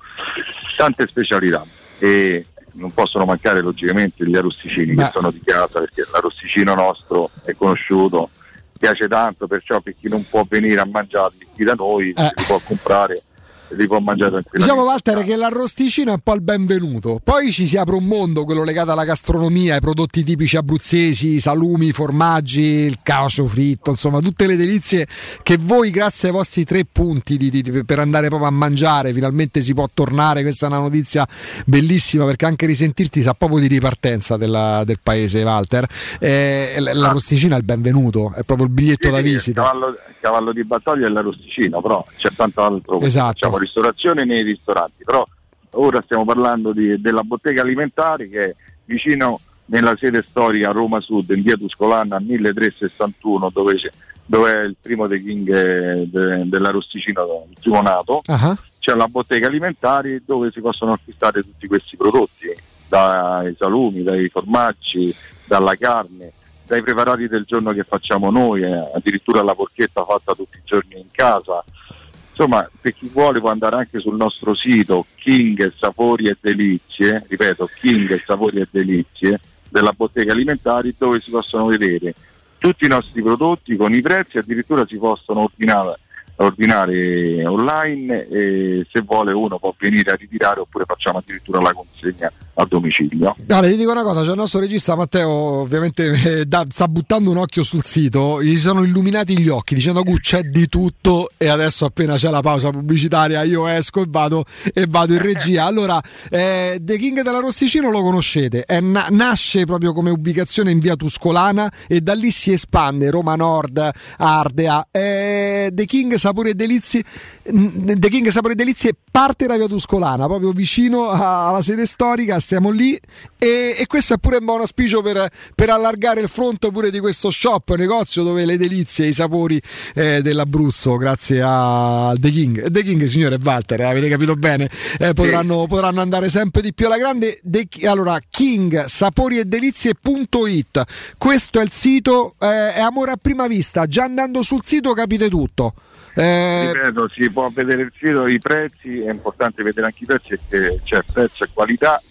tante specialità, e non possono mancare logicamente gli arrosticini. Beh. Che sono di casa, perché l'arrosticino nostro è conosciuto, piace tanto, perciò per chi non può venire a mangiarli qui da noi eh. si può comprare, li può mangiare tranquillamente. Diciamo Walter che l'arrosticino è un po' il benvenuto, poi ci si apre un mondo, quello legato alla gastronomia, ai prodotti tipici abruzzesi, salumi, formaggi, il cacio fritto, insomma tutte le delizie che voi grazie ai vostri tre punti di, di, per andare proprio a mangiare finalmente si può tornare. Questa è una notizia bellissima, perché anche risentirti sa proprio di ripartenza della, del paese, Walter. Eh, l'arrosticino è il benvenuto, è proprio il biglietto sì, da visita. Il cavallo, il cavallo di battaglia è l'arrosticino, però c'è tanto altro. Esatto. Diciamo, ristorazione nei ristoranti, però ora stiamo parlando di, della bottega alimentare, che è vicino nella sede storica a Roma Sud in via Tuscolana milletrecentosessantuno, dove, c'è, dove è il primo The King de, dell'arrosticino, il primo nato. Uh-huh. C'è la bottega alimentare dove si possono acquistare tutti questi prodotti, dai salumi, dai formaggi, dalla carne, dai preparati del giorno che facciamo noi, eh, addirittura la porchetta fatta tutti i giorni in casa. Insomma, per chi vuole può andare anche sul nostro sito King Sapori e Delizie, ripeto, King Sapori e Delizie della bottega alimentari, dove si possono vedere tutti i nostri prodotti con i prezzi, addirittura si possono ordinare, ordinare online, e se vuole uno può venire a ritirare, oppure facciamo addirittura la consegna a domicilio. Allora, ti dico una cosa, c'è il nostro regista Matteo, ovviamente eh, da, sta buttando un occhio sul sito, gli sono illuminati gli occhi dicendo che c'è di tutto, e adesso appena c'è la pausa pubblicitaria io esco e vado, e vado in regia. Allora eh, The King dell'Arrosticino lo conoscete, è na- nasce proprio come ubicazione in via Tuscolana e da lì si espande Roma Nord, Ardea. eh, The King Sapori e Delizie, The King Sapori e Delizie parte da via Tuscolana, proprio vicino alla sede storica, stiamo lì, e, e questo è pure un buon auspicio per, per allargare il fronte pure di questo shop, negozio dove le delizie, i sapori eh, dell'Abruzzo, grazie a The King, The King signore Walter, eh, avete capito bene, eh, potranno, sì. potranno andare sempre di più alla grande. De, allora King sapori e delizie.it, questo è il sito, eh, è amore a prima vista, già andando sul sito capite tutto. Eh... Ripeto, si può vedere il sito, i prezzi, è importante vedere anche i prezzi, perché c'è prezzo e qualità,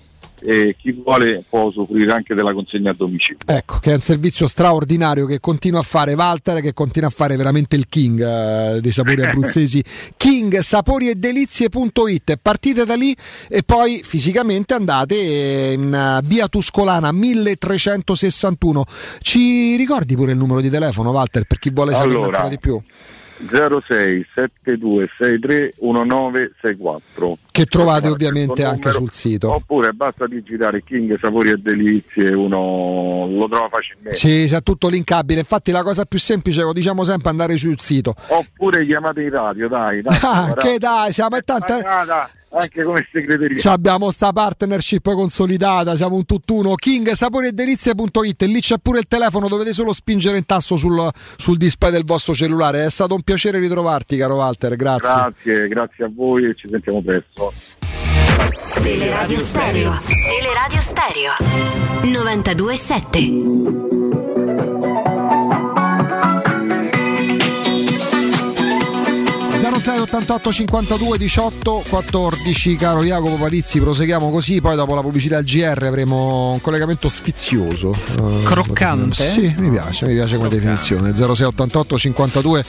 e chi vuole può usufruire anche della consegna a domicilio. Ecco, che è un servizio straordinario che continua a fare Walter, che continua a fare veramente il King eh, dei sapori abruzzesi. King sapori e delizie.it, partite da lì e poi fisicamente andate in via Tuscolana milletrecentosessantuno. Ci ricordi pure il numero di telefono, Walter, per chi vuole sapere allora ancora di più? zero sei settantadue sessantatré diciannove sessantaquattro, che trovate ovviamente anche sul sito, oppure basta digitare King sapori e delizie, uno lo trova facilmente. Sì, c'è tutto linkabile, infatti la cosa più semplice lo diciamo sempre, andare sul sito, oppure chiamate in radio, dai, dai, ah, che dai, siamo a tante anche come segreteria, ci abbiamo sta partnership consolidata, siamo un tutt'uno. King sapori e delizie.it, lì c'è pure il telefono, dovete solo spingere il tasto sul, sul display del vostro cellulare. È stato un piacere ritrovarti, caro Walter, grazie. Grazie, grazie a voi e ci sentiamo presto. Teleradio Stereo, Teleradio Stereo novantadue sette. Zero sei ottantotto cinquantadue diciotto quattordici, caro Jacopo Palizzi, proseguiamo così, poi dopo la pubblicità al G R avremo un collegamento sfizioso, croccante. Eh, sì, mi piace, mi piace come definizione. Zero sei ottantotto cinquantadue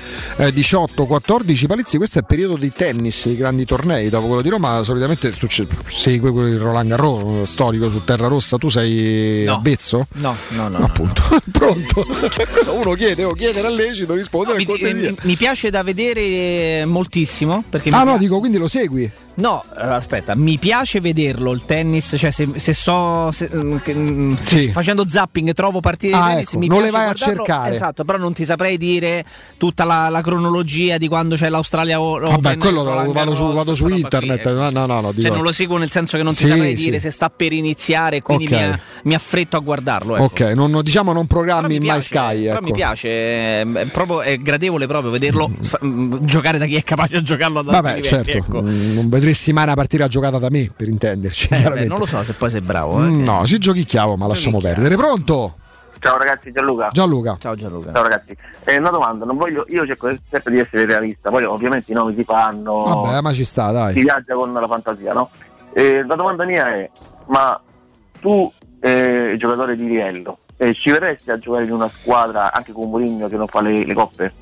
diciotto quattordici. Palizzi, questo è il periodo di tennis, i grandi tornei, dopo quello di Roma solitamente succede, segue quello di Roland Garros storico su terra rossa. Tu sei no. avvezzo? No, no, no, no appunto, no, no. Pronto. Uno chiede, o chiedere a lecito, rispondere no, mi, mi, mi piace da vedere moltissimo, perché ah no, piace... dico, quindi lo segui? No, aspetta, mi piace vederlo il tennis, cioè se, se so se, se sì. facendo zapping trovo partite ah, di tennis, ecco, mi non piace, le vai a cercare, esatto, però non ti saprei dire tutta la, la cronologia di quando c'è l'Australia o vabbè, quello lo, vado su, vado su internet, no no no, no dico. Cioè, non lo seguo nel senso che non ti sì, saprei sì. dire se sta per iniziare, quindi okay. mi, a, mi affretto a guardarlo, ecco. Ok, non, diciamo non programmi in My Sky, ecco. Però mi piace, è proprio, è gradevole proprio vederlo mm. sa, giocare da chi è capace a giocarlo ad vabbè, altri certo, livelli, ecco. Non vedresti mai una partita giocata da me, per intenderci. Eh, beh, non lo so se poi sei bravo. Eh, no, che... si giochicchiavo, ma lasciamo perdere. Pronto? Ciao ragazzi, Gianluca. Gianluca. Ciao Gianluca. Ciao ragazzi. Eh, una domanda, non voglio, io cerco sempre di essere realista, poi ovviamente i nomi si fanno. Vabbè, ma ci sta, dai. Si viaggia con la fantasia, no? Eh, la domanda mia è, ma tu, eh, giocatore di livello, eh, ci verresti a giocare in una squadra anche con Mourinho che non fa le, le coppe?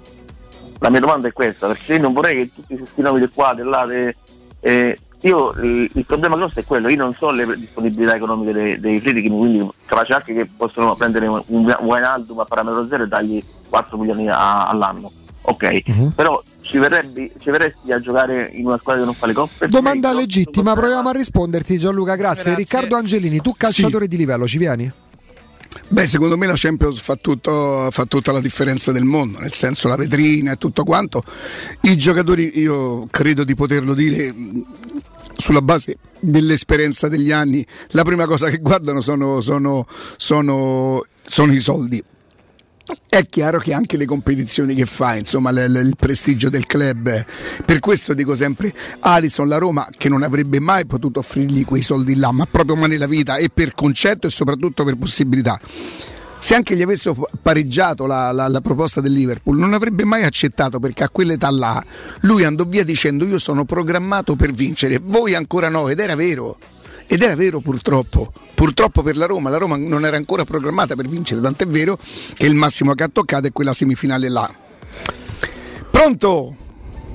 La mia domanda è questa, perché io non vorrei che tutti questi nomi di qua, di là, de, eh, io eh, il problema grosso è quello, io non so le disponibilità economiche dei, dei critici, quindi capace anche che possono prendere un, un Wijnaldum a parametro zero e dargli quattro milioni a, all'anno, ok, uh-huh. però ci verrebbe, ci verresti a giocare in una squadra che non fa le coppe? Domanda legittima, proviamo a risponderti Gianluca, grazie. grazie. Riccardo Angelini, tu calciatore sì. di livello, ci vieni? Beh, secondo me la Champions fa, tutto, fa tutta la differenza del mondo, nel senso la vetrina e tutto quanto. I giocatori, io credo di poterlo dire sulla base dell'esperienza degli anni, la prima cosa che guardano sono, sono, sono, sono i soldi. È chiaro che anche le competizioni che fa, insomma, l- l- il prestigio del club, per questo dico sempre Alisson, la Roma che non avrebbe mai potuto offrirgli quei soldi là, ma proprio mai nella vita, e per concetto e soprattutto per possibilità. Se anche gli avesse pareggiato la, la, la proposta del Liverpool non avrebbe mai accettato, perché a quell'età là lui andò via dicendo io sono programmato per vincere, voi ancora no, ed era vero. Ed era vero purtroppo, purtroppo per la Roma, la Roma non era ancora programmata per vincere, tant'è vero che il massimo che ha toccato è quella semifinale là. Pronto?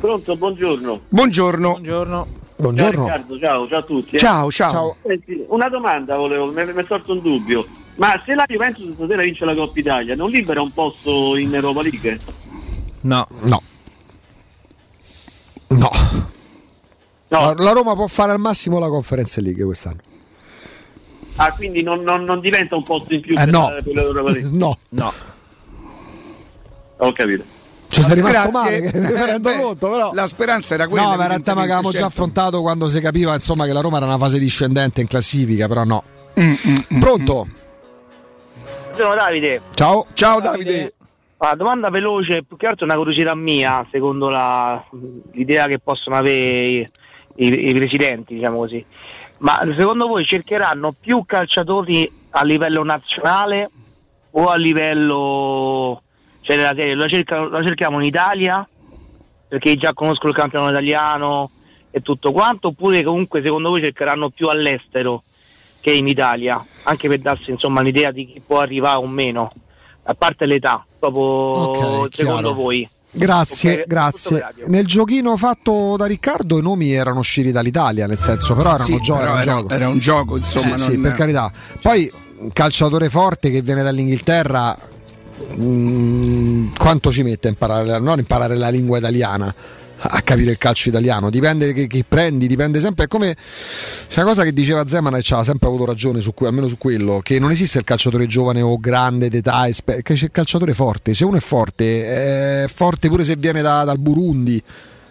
Pronto, buongiorno. Buongiorno. Buongiorno. Buongiorno. Ciao Riccardo, ciao, ciao a tutti. Eh. Ciao, ciao. Senti, una domanda volevo, mi è sorto un dubbio, ma se la Juventus stasera vince la Coppa Italia non libera un posto in Europa League? No. No. No. No. La Roma può fare al massimo la Conference League quest'anno. Ah, quindi non, non, non diventa un posto in più eh per, no. per l'Europa League? No. No. Ho capito. Ci sei rimasto grazie. male, mi rendo eh, conto, però. La speranza era quella. No, ma in realtà avevamo già affrontato quando si capiva, insomma, che la Roma era una fase discendente in classifica, però no. Mm, mm, Pronto? Sono Davide. Ciao, ciao Davide. Davide. La domanda veloce, più che altro è una curiosità mia, secondo la, l'idea che possono avere i, i, i presidenti, diciamo così. Ma secondo voi cercheranno più calciatori a livello nazionale o a livello, cioè della serie? Lo, cerca, lo cerchiamo in Italia, perché già conosco il campionato italiano e tutto quanto, oppure comunque secondo voi cercheranno più all'estero che in Italia, anche per darsi insomma un'idea di chi può arrivare o meno, a parte l'età, proprio okay, secondo chiaro. voi? Grazie, okay, grazie. Nel giochino fatto da Riccardo i nomi erano usciti dall'Italia, nel senso, però erano sì, gio- però era, gioco. era un gioco, insomma, sì, non... sì, per carità. Poi un calciatore forte che viene dall'Inghilterra, mh, quanto ci mette a imparare, non imparare la lingua italiana, a capire il calcio italiano? Dipende che, che prendi, dipende sempre. È come c'è una cosa che diceva Zeman, e c'ha sempre avuto ragione su cui, almeno su quello, che non esiste il calciatore giovane o grande d'età, esper- c'è il calciatore forte. Se uno è forte, è forte pure se viene da, dal Burundi.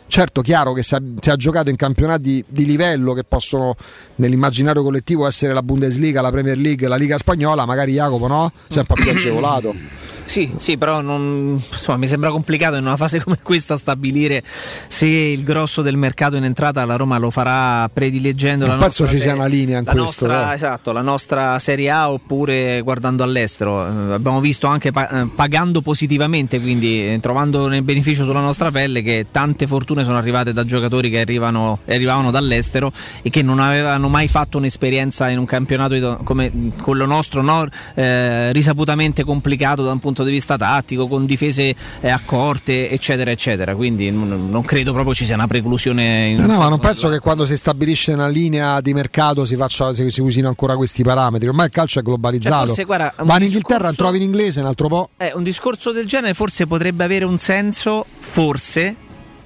Certo, chiaro che se ha, se ha giocato in campionati di, di livello che possono nell'immaginario collettivo essere la Bundesliga, la Premier League, la Liga Spagnola, magari Jacopo, no? Sempre più agevolato. Sì, sì, però non, insomma, mi sembra complicato in una fase come questa stabilire se il grosso del mercato in entrata la Roma lo farà predileggendo la nostra, ci serie, sia una linea in la questo, nostra, esatto, la nostra Serie A oppure guardando all'estero. Eh, abbiamo visto anche pa- pagando positivamente, quindi trovando nel beneficio sulla nostra pelle, che tante fortune sono arrivate da giocatori che arrivano, arrivavano dall'estero e che non avevano mai fatto un'esperienza in un campionato come quello nostro, no? eh, risaputamente complicato da un punto punto di vista tattico, con difese accorte, eccetera eccetera, quindi non, non credo proprio ci sia una preclusione in no, no, ma non penso che quando si stabilisce una linea di mercato si faccia, si, si usino ancora questi parametri. Ormai il calcio è globalizzato, cioè forse, guarda, va in Inghilterra, discorso, trovi in inglese un altro po'. Eh, un discorso del genere forse potrebbe avere un senso, forse,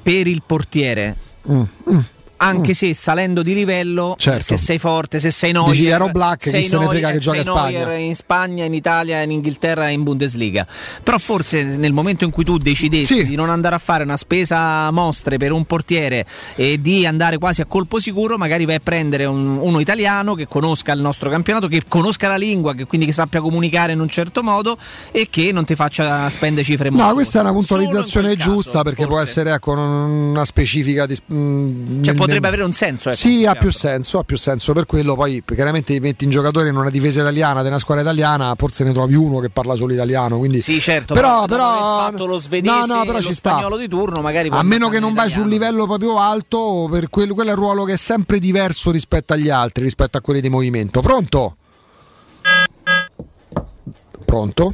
per il portiere mm. Mm. anche mm. se salendo di livello, certo. se sei forte, se sei Neuer, dici Aaron Black, chi se ne frega che gioca in Spagna, in Spagna, in Italia, in Inghilterra, in Bundesliga. Però forse nel momento in cui tu decidessi sì. di non andare a fare una spesa mostre per un portiere e di andare quasi a colpo sicuro, magari vai a prendere un, uno italiano che conosca il nostro campionato, che conosca la lingua, che quindi che sappia comunicare in un certo modo e che non ti faccia spendere cifre molto. No, questa è una puntualizzazione giusta, caso, perché forse. può essere, ecco, una specifica di, mh, cioè, potrebbe avere un senso, ecco. Sì, ha più senso, ha più senso per quello. Poi chiaramente metti in giocatore in una difesa italiana, di una squadra italiana, forse ne trovi uno che parla solo italiano, quindi sì, certo, però, però, però fatto lo svedese, no, no, però lo ci spagnolo sta. Di turno, magari a meno che non vai su un livello proprio alto, per quello, quello è il ruolo che è sempre diverso rispetto agli altri, rispetto a quelli di movimento. Pronto? Pronto?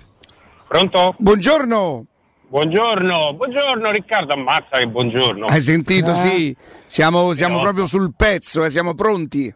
Pronto? Buongiorno. Buongiorno, buongiorno Riccardo, ammazza che buongiorno. Hai sentito, eh. sì, siamo, siamo proprio sul pezzo, eh. siamo pronti.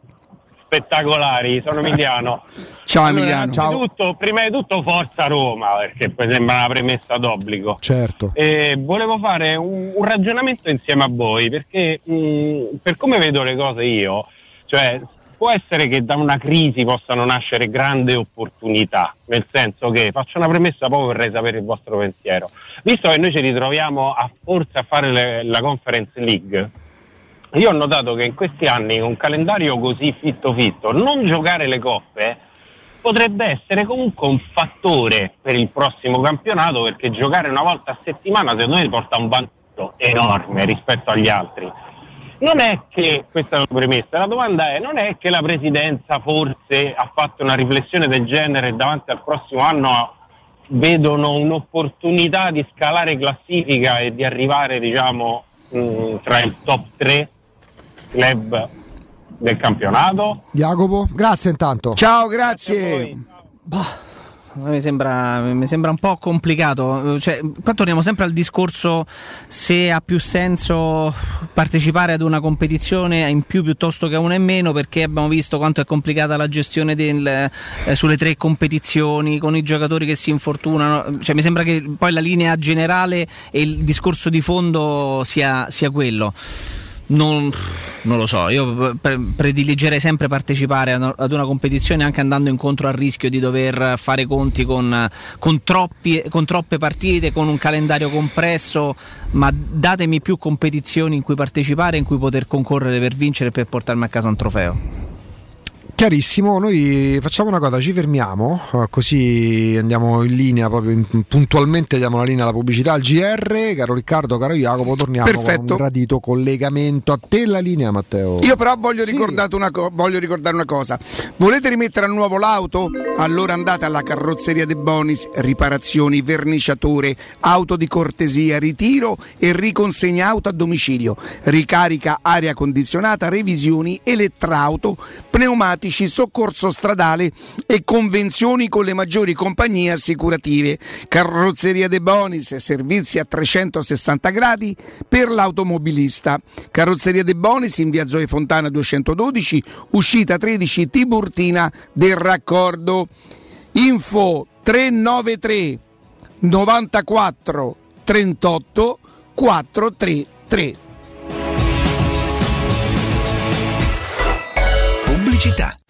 Spettacolari, sono Emiliano. Ciao Emiliano. Allora, tutto, prima di tutto forza Roma, perché poi sembra una premessa d'obbligo. Certo. E volevo fare un, un ragionamento insieme a voi, perché mh, per come vedo le cose io, cioè può essere che da una crisi possano nascere grandi opportunità, nel senso che, faccio una premessa, poi vorrei sapere il vostro pensiero. Visto che noi ci ritroviamo a forse a fare le, la Conference League, io ho notato che in questi anni con un calendario così fitto fitto, non giocare le coppe potrebbe essere comunque un fattore per il prossimo campionato, perché giocare una volta a settimana secondo me porta un vantaggio enorme rispetto agli altri. Non è che, questa è la premessa, la domanda è, non è che la presidenza forse ha fatto una riflessione del genere e davanti al prossimo anno vedono un'opportunità di scalare classifica e di arrivare, diciamo, mh, tra il top tre club del campionato? Jacopo, grazie intanto. Ciao, grazie. grazie Mi sembra, mi sembra un po' complicato, cioè, qua torniamo sempre al discorso se ha più senso partecipare ad una competizione in più piuttosto che a una in meno, perché abbiamo visto quanto è complicata la gestione del, eh, sulle tre competizioni con i giocatori che si infortunano, cioè, mi sembra che poi la linea generale e il discorso di fondo sia, sia quello. Non, non lo so, io pre- prediligerei sempre partecipare ad una competizione anche andando incontro al rischio di dover fare conti con, con, troppi, con troppe partite, con un calendario compresso, ma datemi più competizioni in cui partecipare, in cui poter concorrere per vincere e per portarmi a casa un trofeo. Chiarissimo, noi facciamo una cosa, ci fermiamo, così andiamo in linea, proprio puntualmente diamo la linea alla pubblicità, al G R, caro Riccardo, caro Jacopo, torniamo. Perfetto. Con un gradito collegamento. A te la linea, Matteo. Io però voglio, sì. ricordare una co- voglio ricordare una cosa, volete rimettere a nuovo l'auto? Allora andate alla carrozzeria De Bonis, riparazioni, verniciatore, auto di cortesia, ritiro e riconsegna auto a domicilio, ricarica aria condizionata, revisioni, elettrauto, pneumatici, soccorso stradale e convenzioni con le maggiori compagnie assicurative. Carrozzeria De Bonis, servizi a trecentosessanta gradi per l'automobilista. Carrozzeria De Bonis in via Zoe Fontana duecentododici, uscita tredici Tiburtina del Raccordo. Info tre nove tre novantaquattro trentotto quattrocentotrentatré. Città.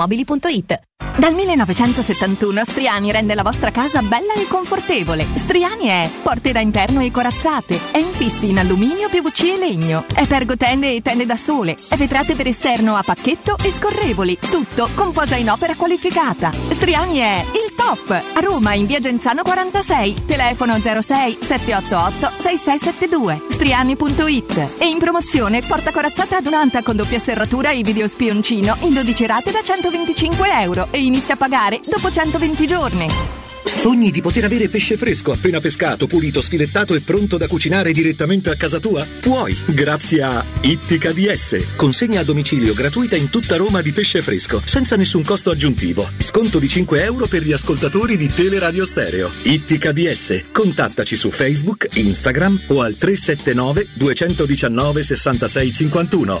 mobili punto it. Dal millenovecentosettantuno Striani rende la vostra casa bella e confortevole. Striani è porte da interno e corazzate, è infissi in alluminio, P V C e legno, è pergotende e tende da sole, è vetrate per esterno a pacchetto e scorrevoli, tutto con posa in opera qualificata. Striani è il top! A Roma in via Genzano quarantasei, telefono zero sei sette otto otto sei sei sette due, striani punto it. E in promozione porta corazzata ad un'anta con doppia serratura e video spioncino in dodici rate da centoventicinque euro e inizia a pagare dopo centoventi giorni. Sogni di poter avere pesce fresco appena pescato, pulito, sfilettato e pronto da cucinare direttamente a casa tua? Puoi, grazie a Ittica D S. Consegna a domicilio gratuita in tutta Roma di pesce fresco, senza nessun costo aggiuntivo. Sconto di cinque euro per gli ascoltatori di Teleradio Stereo. Ittica D S. Contattaci su Facebook, Instagram o al tre sette nove due uno nove sei sei cinque uno.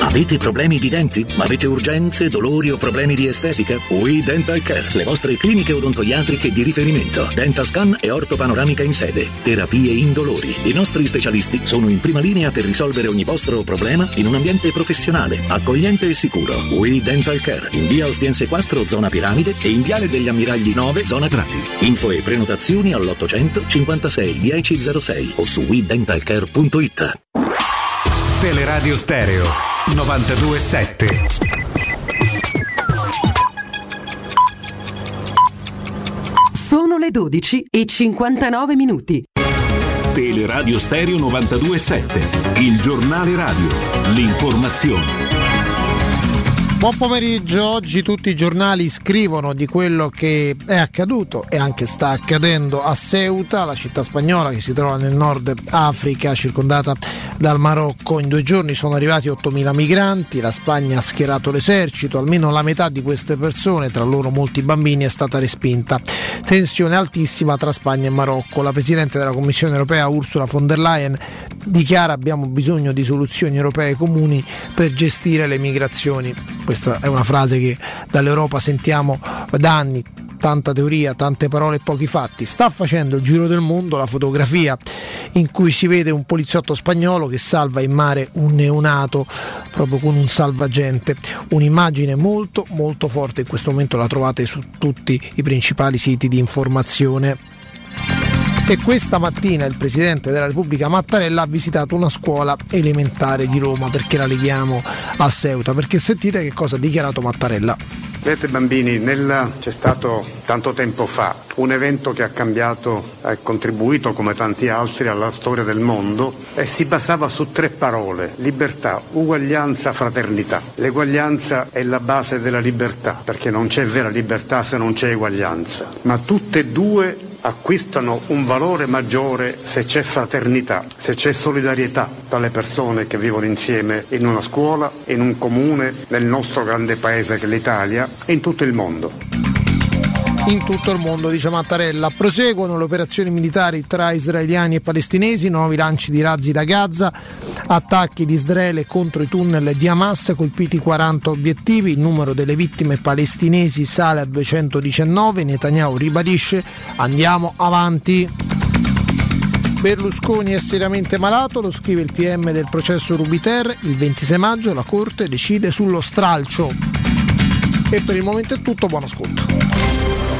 Avete problemi di denti? Avete urgenze, dolori o problemi di estetica? We Dental Care, le vostre cliniche odontoiatriche di riferimento. Dentascan e ortopanoramica in sede. Terapie indolori. I nostri specialisti sono in prima linea per risolvere ogni vostro problema in un ambiente professionale, accogliente e sicuro. We Dental Care, in via Ostiense quattro, zona Piramide, e in viale degli Ammiragli nove, zona Prati. Info e prenotazioni all'ottocento cinquantasei dieci zero sei o su we dental care punto it. Teleradio Stereo novantadue sette. Sono le dodici e cinquantanove minuti. Teleradio Stereo novantadue sette, il giornale radio, l'informazione. Buon pomeriggio. Oggi tutti i giornali scrivono di quello che è accaduto e anche sta accadendo a Ceuta, la città spagnola che si trova nel nord Africa, circondata dal Marocco. In due giorni sono arrivati ottomila migranti, la Spagna ha schierato l'esercito, almeno la metà di queste persone, tra loro molti bambini, è stata respinta. Tensione altissima tra Spagna e Marocco. La Presidente della Commissione Europea, Ursula von der Leyen, dichiara: abbiamo bisogno di soluzioni europee comuni per gestire le migrazioni. Questa è una frase che dall'Europa sentiamo da anni, tanta teoria, tante parole e pochi fatti. Sta facendo il giro del mondo la fotografia in cui si vede un poliziotto spagnolo che salva in mare un neonato proprio con un salvagente. Un'immagine molto molto forte, in questo momento la trovate su tutti i principali siti di informazione. E questa mattina il Presidente della Repubblica Mattarella ha visitato una scuola elementare di Roma. Perché la leghiamo a Ceuta? Perché sentite che cosa ha dichiarato Mattarella. Vedete bambini, nel... c'è stato tanto tempo fa un evento che ha cambiato, ha contribuito come tanti altri alla storia del mondo, e si basava su tre parole: libertà, uguaglianza, fraternità. L'eguaglianza è la base della libertà, perché non c'è vera libertà se non c'è eguaglianza, ma tutte e due acquistano un valore maggiore se c'è fraternità, se c'è solidarietà tra le persone che vivono insieme in una scuola, in un comune, nel nostro grande paese che è l'Italia, e in tutto il mondo. In tutto il mondo, dice Mattarella. Proseguono le operazioni militari tra israeliani e palestinesi, nuovi lanci di razzi da Gaza, attacchi di Israele contro i tunnel di Hamas, colpiti quaranta obiettivi, il numero delle vittime palestinesi sale a duecentodiciannove, Netanyahu ribadisce: andiamo avanti. Berlusconi è seriamente malato, lo scrive il P M del processo Rubiter, il ventisei maggio la Corte decide sullo stralcio. E per il momento è tutto, buon ascolto.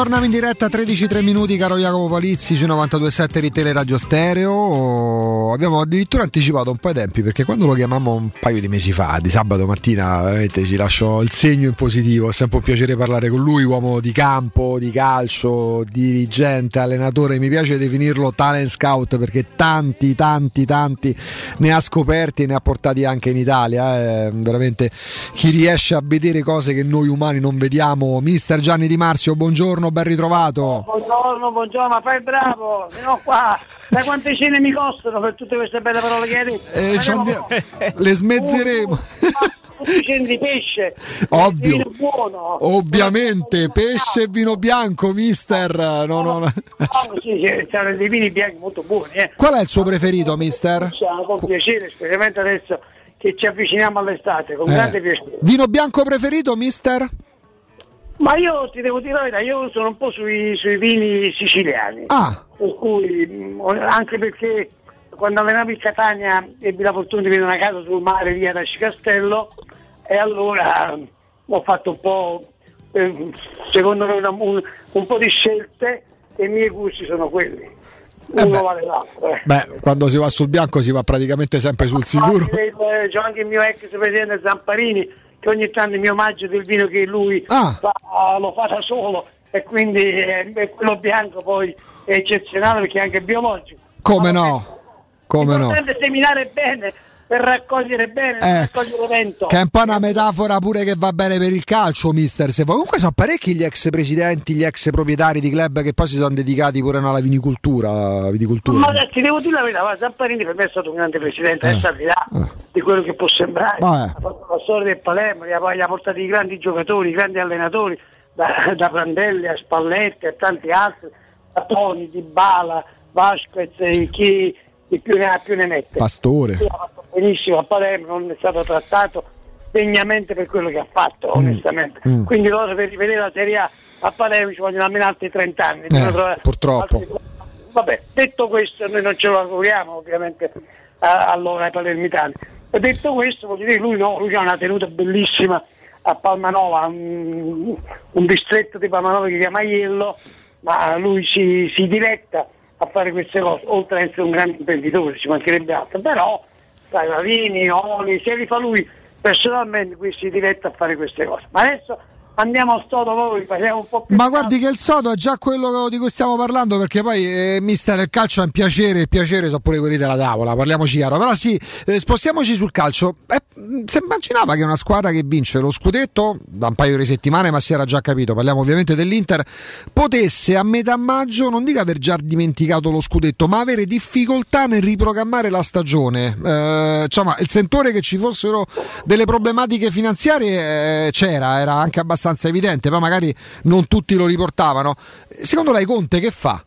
Torniamo in diretta a tredici e tre minuti, caro Jacopo Palizzi, su novantadue sette Ritele Radio Stereo. Abbiamo addirittura anticipato un po' i tempi, perché quando lo chiamammo un paio di mesi fa, di sabato mattina, veramente ci lasciò il segno in positivo. È sempre un piacere parlare con lui, uomo di campo, di calcio, dirigente, allenatore. Mi piace definirlo talent scout, perché tanti, tanti, tanti ne ha scoperti e ne ha portati anche in Italia. È veramente chi riesce a vedere cose che noi umani non vediamo. Mister Gianni Di Marzio, buongiorno, ben ritrovato. Buongiorno, buongiorno, ma fai bravo, sono qua. Da quante cene mi costano per tutte queste belle parole che hai detto? Eh, andiamo... Le smezzeremo. Tutti ceni di pesce. Ovvio. Vino buono. Ovviamente, vino pesce e vino bianco, mister. No, no, no. no sì, c'erano dei vini bianchi molto buoni. Eh. Qual è il suo preferito, mister? Con piacere, specialmente adesso che ci avviciniamo all'estate, con eh. grande piacere. Vino bianco preferito, mister? Ma io ti devo dire la verità, io sono un po' sui, sui vini siciliani, ah. per cui, anche perché quando allenavo il Catania ebbi la fortuna di vedere una casa sul mare via Rasci Castello, e allora ho fatto un po', eh, secondo me, una, un, un po' di scelte, e i miei gusti sono quelli. Eh uno beh, vale l'altro. Eh. Beh, quando si va sul bianco si va praticamente sempre sul sicuro. Eh, c'è anche il mio ex presidente Zamparini, che ogni tanto mi omaggio del vino che lui ah. fa, lo fa da solo, e quindi eh, quello bianco poi è eccezionale, perché è anche biologico. Come ma no? Come no? È seminare bene per raccogliere bene, eh, per raccogliere vento. Che è un po' una metafora pure che va bene per il calcio, mister. Se vuoi. Comunque sono parecchi gli ex presidenti, gli ex proprietari di club che poi si sono dedicati pure alla vinicoltura. viticoltura. Ma ti devo dire la verità, Zamparini per me è stato un grande presidente, adesso eh. al di là eh. di quello che può sembrare. Ha fatto la storia del Palermo, gli ha, gli ha portato i grandi giocatori, i grandi allenatori, da, da Prandelli a Spalletti a tanti altri, a Toni, Dybala, Vasquez, chi, chi più ne ha più ne mette. Pastore. Benissimo a Palermo, non è stato trattato degnamente per quello che ha fatto, mm. onestamente. Mm. Quindi loro per rivedere la Serie A a Palermo ci vogliono almeno altri trenta anni. Eh, purtroppo. Altri... Vabbè, detto questo, noi non ce lo auguriamo ovviamente a, allora ai palermitani. E detto questo, voglio dire, lui no, lui ha una tenuta bellissima a Palmanova, un, un distretto di Palmanova che si chiama Aiello, ma lui si, si diretta a fare queste cose, oltre ad essere un grande imprenditore, ci mancherebbe altro, però sai, vini, oli, se li fa lui personalmente, qui si diretta a fare queste cose. Ma adesso andiamo al sodo, voi parliamo un po' più. Ma guardi che il sodo è già quello di cui stiamo parlando, perché poi eh, mister, il calcio è un piacere, il piacere sono pure quelli della tavola, parliamoci chiaro. Però sì, eh, spostiamoci sul calcio. Eh, si immaginava che una squadra che vince lo scudetto da un paio di settimane, ma si era già capito, parliamo ovviamente dell'Inter, potesse a metà maggio, non dico aver già dimenticato lo scudetto, ma avere difficoltà nel riprogrammare la stagione. Eh, insomma, il sentore che ci fossero delle problematiche finanziarie eh, c'era, era anche abbastanza evidente, ma magari non tutti lo riportavano. Secondo lei Conte che fa?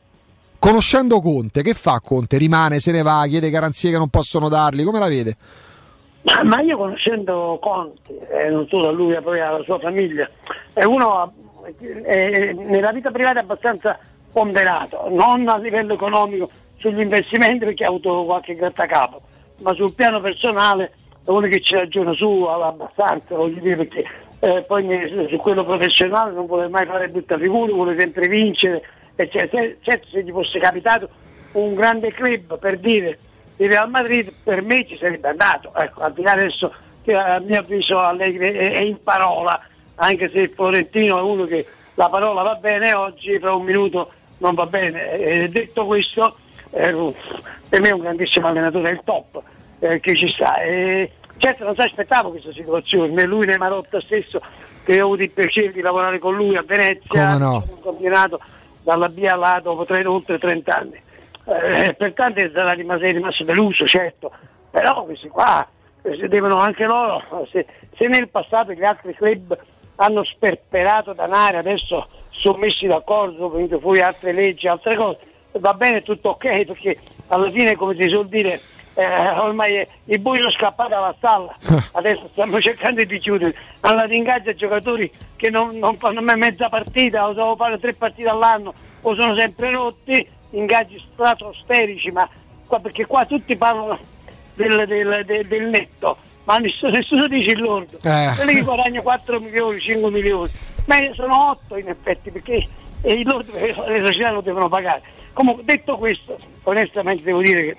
Conoscendo Conte, che fa Conte? Rimane, se ne va, chiede garanzie che non possono dargli, come la vede? Ma, ma io conoscendo Conte, eh, non solo a lui, ma poi alla sua famiglia, è uno eh, nella vita privata abbastanza ponderato, non a livello economico sugli investimenti perché ha avuto qualche grattacapo, ma sul piano personale è uno che ci ragiona su abbastanza, voglio dire, perché Eh, poi su quello professionale non vuole mai fare brutta figura, vuole sempre vincere, eccetera. Certo, se gli fosse capitato un grande club, per dire il Real Madrid, per me ci sarebbe andato, ecco, al di là adesso che a mio avviso Allegri è in parola, anche se il Florentino è uno che la parola va bene oggi, fra un minuto non va bene. Eh, detto questo, eh, per me è un grandissimo allenatore, è il top eh, che ci sta. Eh, Certo non si aspettavo questa situazione, né lui né Marotta stesso, che ho avuto il piacere di lavorare con lui a Venezia, no? Un campionato dalla B alla A dopo tre, oltre trent'anni. Eh, pertanto sarà rimasto, rimasto deluso, certo, però questi qua questi devono anche loro, se, se nel passato gli altri club hanno sperperato danari, adesso sono messi d'accordo, venite fuori altre leggi, altre cose, va bene, tutto ok, perché alla fine, come si suol dire, Eh, ormai è, il buio è scappato dalla stalla, adesso stiamo cercando di chiudere, alla ringaggia giocatori che non, non fanno mai mezza partita o devo fare tre partite all'anno o sono sempre rotti, ingaggi stratosferici, ma qua, perché qua tutti parlano del, del, del, del netto, ma nessuno, nessuno dice il lordo, eh. quelli che guadagnano quattro milioni, cinque milioni, ma sono otto in effetti, perché e loro, le società lo devono pagare. Comunque, detto questo, onestamente devo dire che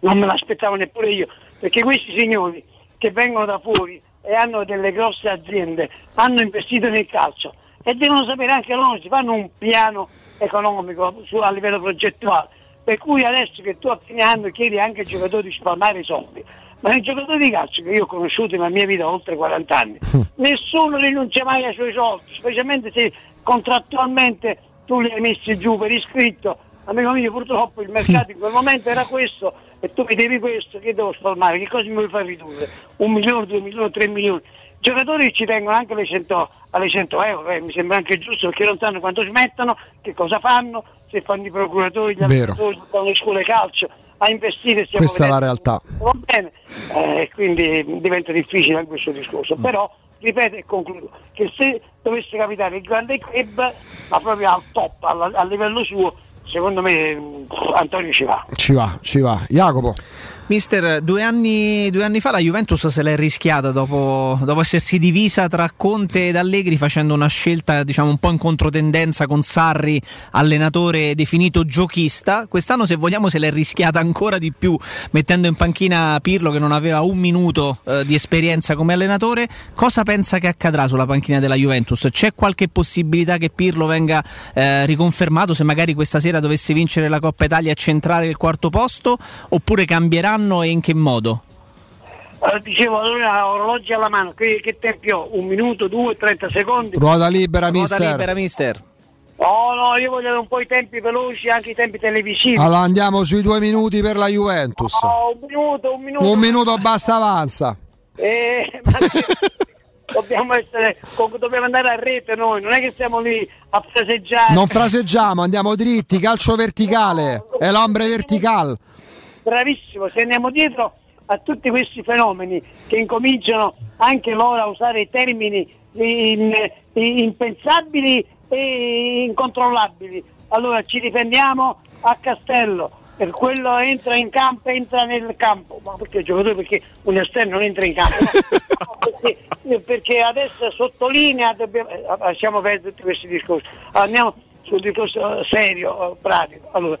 non me l'aspettavo neppure io, perché questi signori che vengono da fuori e hanno delle grosse aziende, hanno investito nel calcio e devono sapere anche loro, si fanno un piano economico su, a livello progettuale, per cui adesso che tu a fine anno chiedi anche ai giocatori di spalmare i soldi, ma nei giocatori di calcio che io ho conosciuto nella mia vita oltre quaranta anni, nessuno rinuncia mai ai suoi soldi, specialmente se contrattualmente tu li hai messi giù per iscritto. Amico mio, purtroppo il mercato in quel momento era questo e tu mi devi questo, che devo spalmare? Che cosa mi vuoi far ridurre? Un milione, due milioni, tre milioni? I giocatori ci tengono anche alle cento, alle cento euro, eh, mi sembra anche giusto, perché non sanno quanto smettono, che cosa fanno, se fanno i procuratori, gli allenatori, fanno le scuole calcio, a investire stiamo questa vedendo, è la realtà. Va bene, eh, quindi diventa difficile anche questo discorso, mm. però ripeto e concludo che se dovesse capitare il grande club, ma proprio al top, al, al livello suo, secondo me Antonio ci va. Ci va, ci va. Jacopo. Mister, due anni, due anni fa la Juventus se l'è rischiata dopo, dopo essersi divisa tra Conte ed Allegri, facendo una scelta diciamo un po' in controtendenza con Sarri, allenatore definito giochista. Quest'anno, se vogliamo, se l'è rischiata ancora di più, mettendo in panchina Pirlo, che non aveva un minuto eh, di esperienza come allenatore. Cosa pensa che accadrà sulla panchina della Juventus? C'è qualche possibilità che Pirlo venga eh, riconfermato, se magari questa sera dovesse vincere la Coppa Italia e centrare il quarto posto, oppure cambierà? E in che modo? Allora, dicevo, allora orologi alla mano, che, che tempi ho? Un minuto, due, trenta secondi? Ruota libera, Ruota mister. libera mister. No, no, io voglio un po' i tempi veloci, anche i tempi televisivi. Allora andiamo sui due minuti per la Juventus. No, un minuto, un minuto. Un minuto basta, avanza. Eh, ma dobbiamo essere, dobbiamo andare a rete noi, non è che siamo lì a fraseggiare. Non fraseggiamo, andiamo dritti, calcio verticale, no, è l'ombre verticale. Bravissimo, se andiamo dietro a tutti questi fenomeni che incominciano anche loro a usare termini in, in, impensabili e incontrollabili, allora ci difendiamo a Castello, per quello entra in campo, entra nel campo, ma perché il giocatore, perché un esterno non entra in campo? perché, perché adesso sottolinea, dobbiamo, lasciamo perdere tutti questi discorsi, andiamo sul discorso serio, pratico. Allora,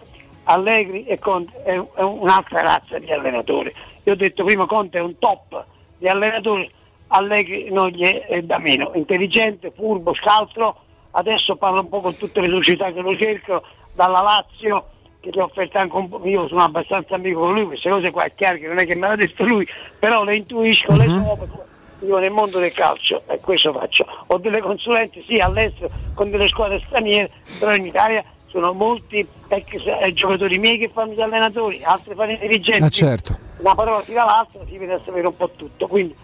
Allegri e Conte è un'altra razza di allenatori. Io ho detto prima, Conte è un top di allenatori, Allegri non gli è da meno, intelligente, furbo, scaltro. Adesso parlo un po' con tutte le società che lo cercano, dalla Lazio, che gli ho offerto anche un po', io sono abbastanza amico con lui, queste cose qua è chiaro che non è che me l'ha detto lui, però le intuisco, uh-huh. le so. Io nel mondo del calcio, e eh, questo faccio, ho delle consulenze sì all'estero con delle squadre straniere, però in Italia sono molti ex giocatori miei che fanno gli allenatori, altri fanno i dirigenti. Ah, certo. Una parola tira l'altra, si vede a sapere un po' tutto, quindi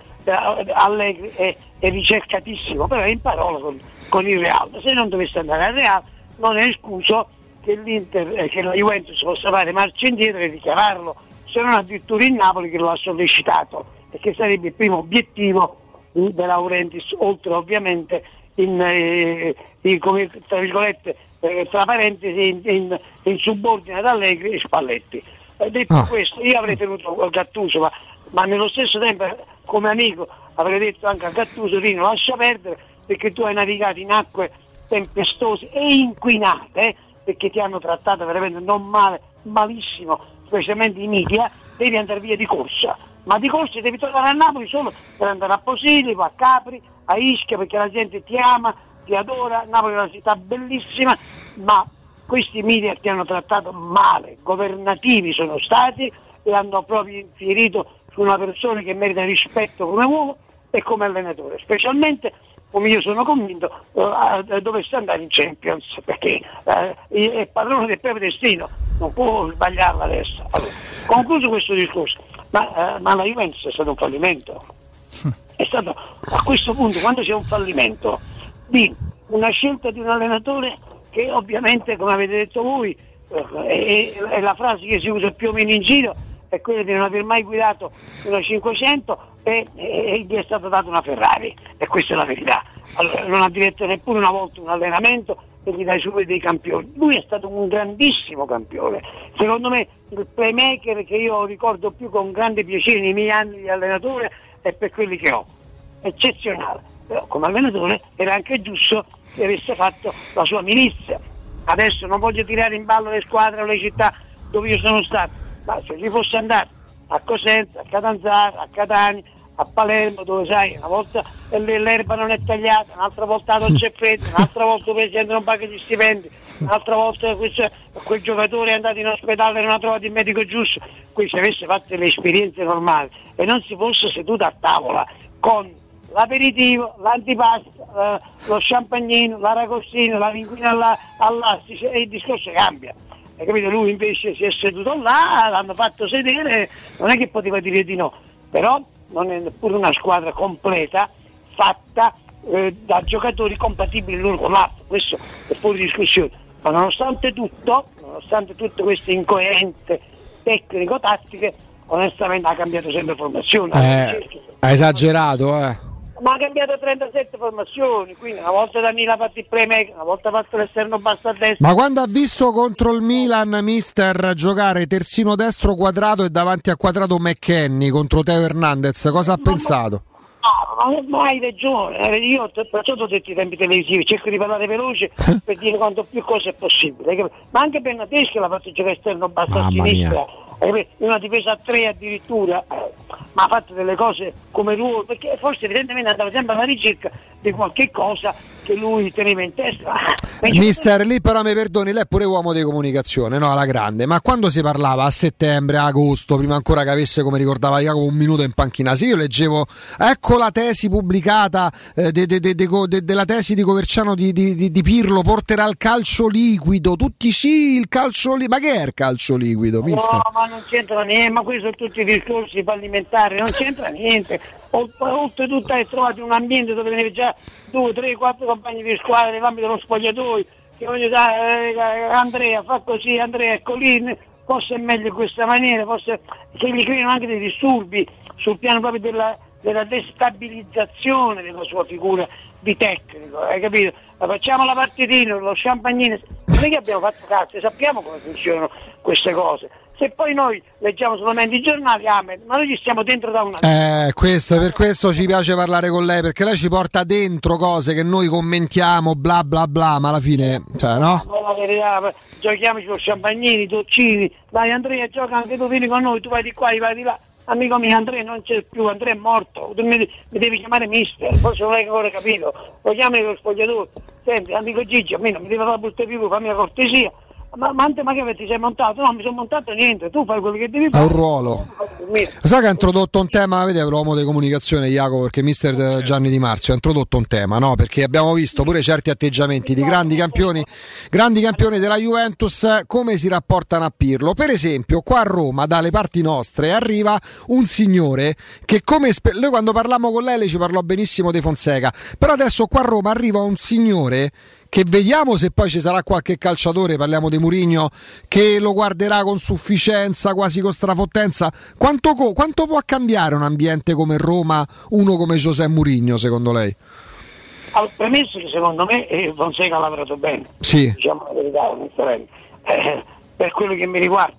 Allegri è, è ricercatissimo, però è in parola con, con il Real. Se non dovesse andare al Real non è escluso che l'Inter eh, che la Juventus possa fare marcia indietro e richiamarlo, se non addirittura il Napoli che lo ha sollecitato, perché sarebbe il primo obiettivo della Laurentiis, oltre ovviamente in, eh, in come, tra virgolette, eh, tra parentesi, in, in, in subordine ad Allegri e Spalletti. Eh, detto ah. questo, io avrei tenuto Gattuso, ma, ma nello stesso tempo come amico avrei detto anche a Gattuso: Rino, lascia perdere, perché tu hai navigato in acque tempestose e inquinate, eh, perché ti hanno trattato veramente non male, malissimo, specialmente i media. Devi andare via di corsa, ma di corsa devi tornare a Napoli solo per andare a Posillipo, a Capri, a Ischia, perché la gente ti ama, ti adora. Napoli è una città bellissima, ma questi media ti hanno trattato male, governativi sono stati e hanno proprio infierito su una persona che merita rispetto come uomo e come allenatore, specialmente, come io sono convinto, eh, dovesse andare in Champions, perché eh, è padrone del proprio destino, non può sbagliarla adesso. Allora, concluso questo discorso, ma, eh, ma la Juventus è stato un fallimento. È stato, a questo punto, quando c'è un fallimento di una scelta di un allenatore che ovviamente, come avete detto voi, eh, è, è la frase che si usa più o meno in giro, è quella di non aver mai guidato una cinquecento e, e, e gli è stata data una Ferrari, e questa è la verità. Allora, non ha diretto neppure una volta un allenamento e gli dai subito dei campioni. Lui è stato un grandissimo campione, secondo me il playmaker che io ricordo più con grande piacere nei miei anni di allenatore e per quelli che ho, eccezionale. come allenatore era anche giusto che avesse fatto la sua milizia. Adesso non voglio tirare in ballo le squadre o le città dove io sono stato, ma se gli fosse andato a Cosenza, a Catanzaro, a Catania, a Palermo, dove sai, una volta l'erba non è tagliata, un'altra volta non c'è freddo, un'altra volta il presidente non paga gli stipendi, un'altra volta questo, quel giocatore è andato in ospedale e non ha trovato il medico giusto, qui se avesse fatto le esperienze normali e non si fosse seduto a tavola con l'aperitivo, l'antipasto, eh, lo champagnino, l'aragossino, la vinguina alla, all'astice, e il discorso cambia. E capito? Lui invece si è seduto là, l'hanno fatto sedere, non è che poteva dire di no, però non è neppure una squadra completa fatta eh, da giocatori compatibili l'uno con l'altro, questo è fuori discussione. Ma nonostante tutto, nonostante tutto questo incoerente tecnico-tattiche, onestamente ha cambiato sempre formazione. Eh, ha esagerato, eh. Ma ha cambiato trentasette formazioni, quindi una volta da Milan ha fatto il playmaker, una volta ha fatto l'esterno basso a destra. Ma quando ha visto contro il Milan mister giocare terzino destro Quadrato e davanti a Quadrato McKennie contro Teo Hernandez, cosa ha ma pensato? Ma, ma, ma hai ragione, io perciò ho detto i tempi televisivi, cerco di parlare veloce per dire quanto più cose è possibile. Ma anche Bernardeschi l'ha fatto giocare esterno basso a sinistra, una difesa a tre addirittura, ma ha fatto delle cose come ruolo, perché forse evidentemente andava sempre alla ricerca di qualche cosa che lui teneva in testa. Mister, lì però mi perdoni, lei è pure uomo di comunicazione, no, alla grande, ma quando si parlava a settembre, a agosto, prima ancora che avesse, come ricordava Iacopo, un minuto in panchina, sì, io leggevo, ecco la tesi pubblicata eh, de, de, de, de, de, de, della tesi di Coverciano di, di, di, di Pirlo, porterà il calcio liquido, tutti sì, il calcio liquido, ma che è il calcio liquido, mister? No, ma non c'entra niente, ma questi sono tutti i discorsi fallimentari, non c'entra niente. Oltretutto hai trovato un ambiente dove veniva già due, tre, quattro compagni di squadra nell'ambito dello spogliatoio, che voglio dire, eh, Andrea fa così, Andrea è Colin, forse è meglio in questa maniera, forse che gli creano anche dei disturbi sul piano proprio della, della destabilizzazione della sua figura di tecnico, hai capito? La facciamo la partitina, lo champagnino, noi che abbiamo fatto cazzo, sappiamo come funzionano queste cose. Se poi noi leggiamo solamente i giornali, ah, ma noi ci stiamo dentro da una vita. Eh, questo, per questo ci piace parlare con lei, perché lei ci porta dentro cose che noi commentiamo, bla bla bla, ma alla fine, cioè, no? Ma la verità, giochiamoci con Champagnini, Toccini, dai Andrea, gioca anche tu, vieni con noi, tu vai di qua, io vai di là. Amico mio, Andrea non c'è più, Andrea è morto, tu mi, mi devi chiamare mister, forse non l'hai ancora capito, lo chiami con lo spogliatore. Senti, amico Gigi, a me non mi devi fare buttare più, fammi la cortesia. Ma, ma anche, ma che ti sei montato? No, mi sono montato niente, tu fai quello che devi fare. Ha un ruolo. Sai che ha introdotto un tema, vedi, l'uomo di comunicazione Iacopo, perché mister Gianni Di Marzio ha introdotto un tema, no? Perché abbiamo visto pure certi atteggiamenti di grandi campioni, grandi campioni della Juventus, come si rapportano a Pirlo. Per esempio, qua a Roma, dalle parti nostre, arriva un signore che come spe- noi quando parlammo con lei, lei ci parlò benissimo di Fonseca, però adesso qua a Roma arriva un signore che vediamo se poi ci sarà qualche calciatore, parliamo di Mourinho, che lo guarderà con sufficienza, quasi con strafottenza. Quanto, co- quanto può cambiare un ambiente come Roma, uno come José Mourinho, secondo lei? Al premesso che secondo me eh, Fonseca ha lavorato bene, sì. Diciamo la verità, eh, per quello che mi riguarda,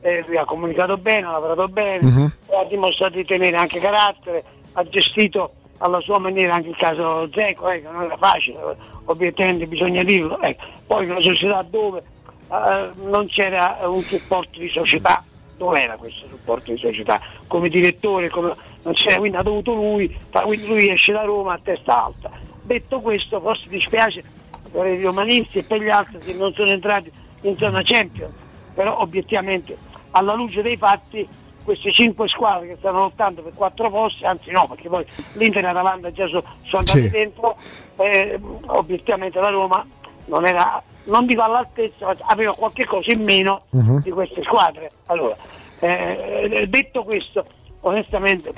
eh, lui ha comunicato bene, ha lavorato bene, uh-huh. ha dimostrato di tenere anche carattere, ha gestito alla sua maniera anche il caso Dzeko, eh, che non era facile, obiettivamente bisogna dirlo, ecco. Poi in una società dove uh, non c'era un supporto di società, dove era questo supporto di società? Come direttore, come... non c'era, quindi ha dovuto lui, quindi lui esce da Roma a testa alta. Detto questo, forse dispiace per i romanisti e per gli altri che non sono entrati in zona Champions, però obiettivamente alla luce dei fatti queste cinque squadre che stanno lottando per quattro posti, anzi no, perché poi l'Inter e l'Atalanta già sono so andati sì. dentro, eh, obiettivamente la Roma non era, non dico all'altezza, ma aveva qualche cosa in meno uh-huh. di queste squadre. Allora, eh, detto questo, onestamente,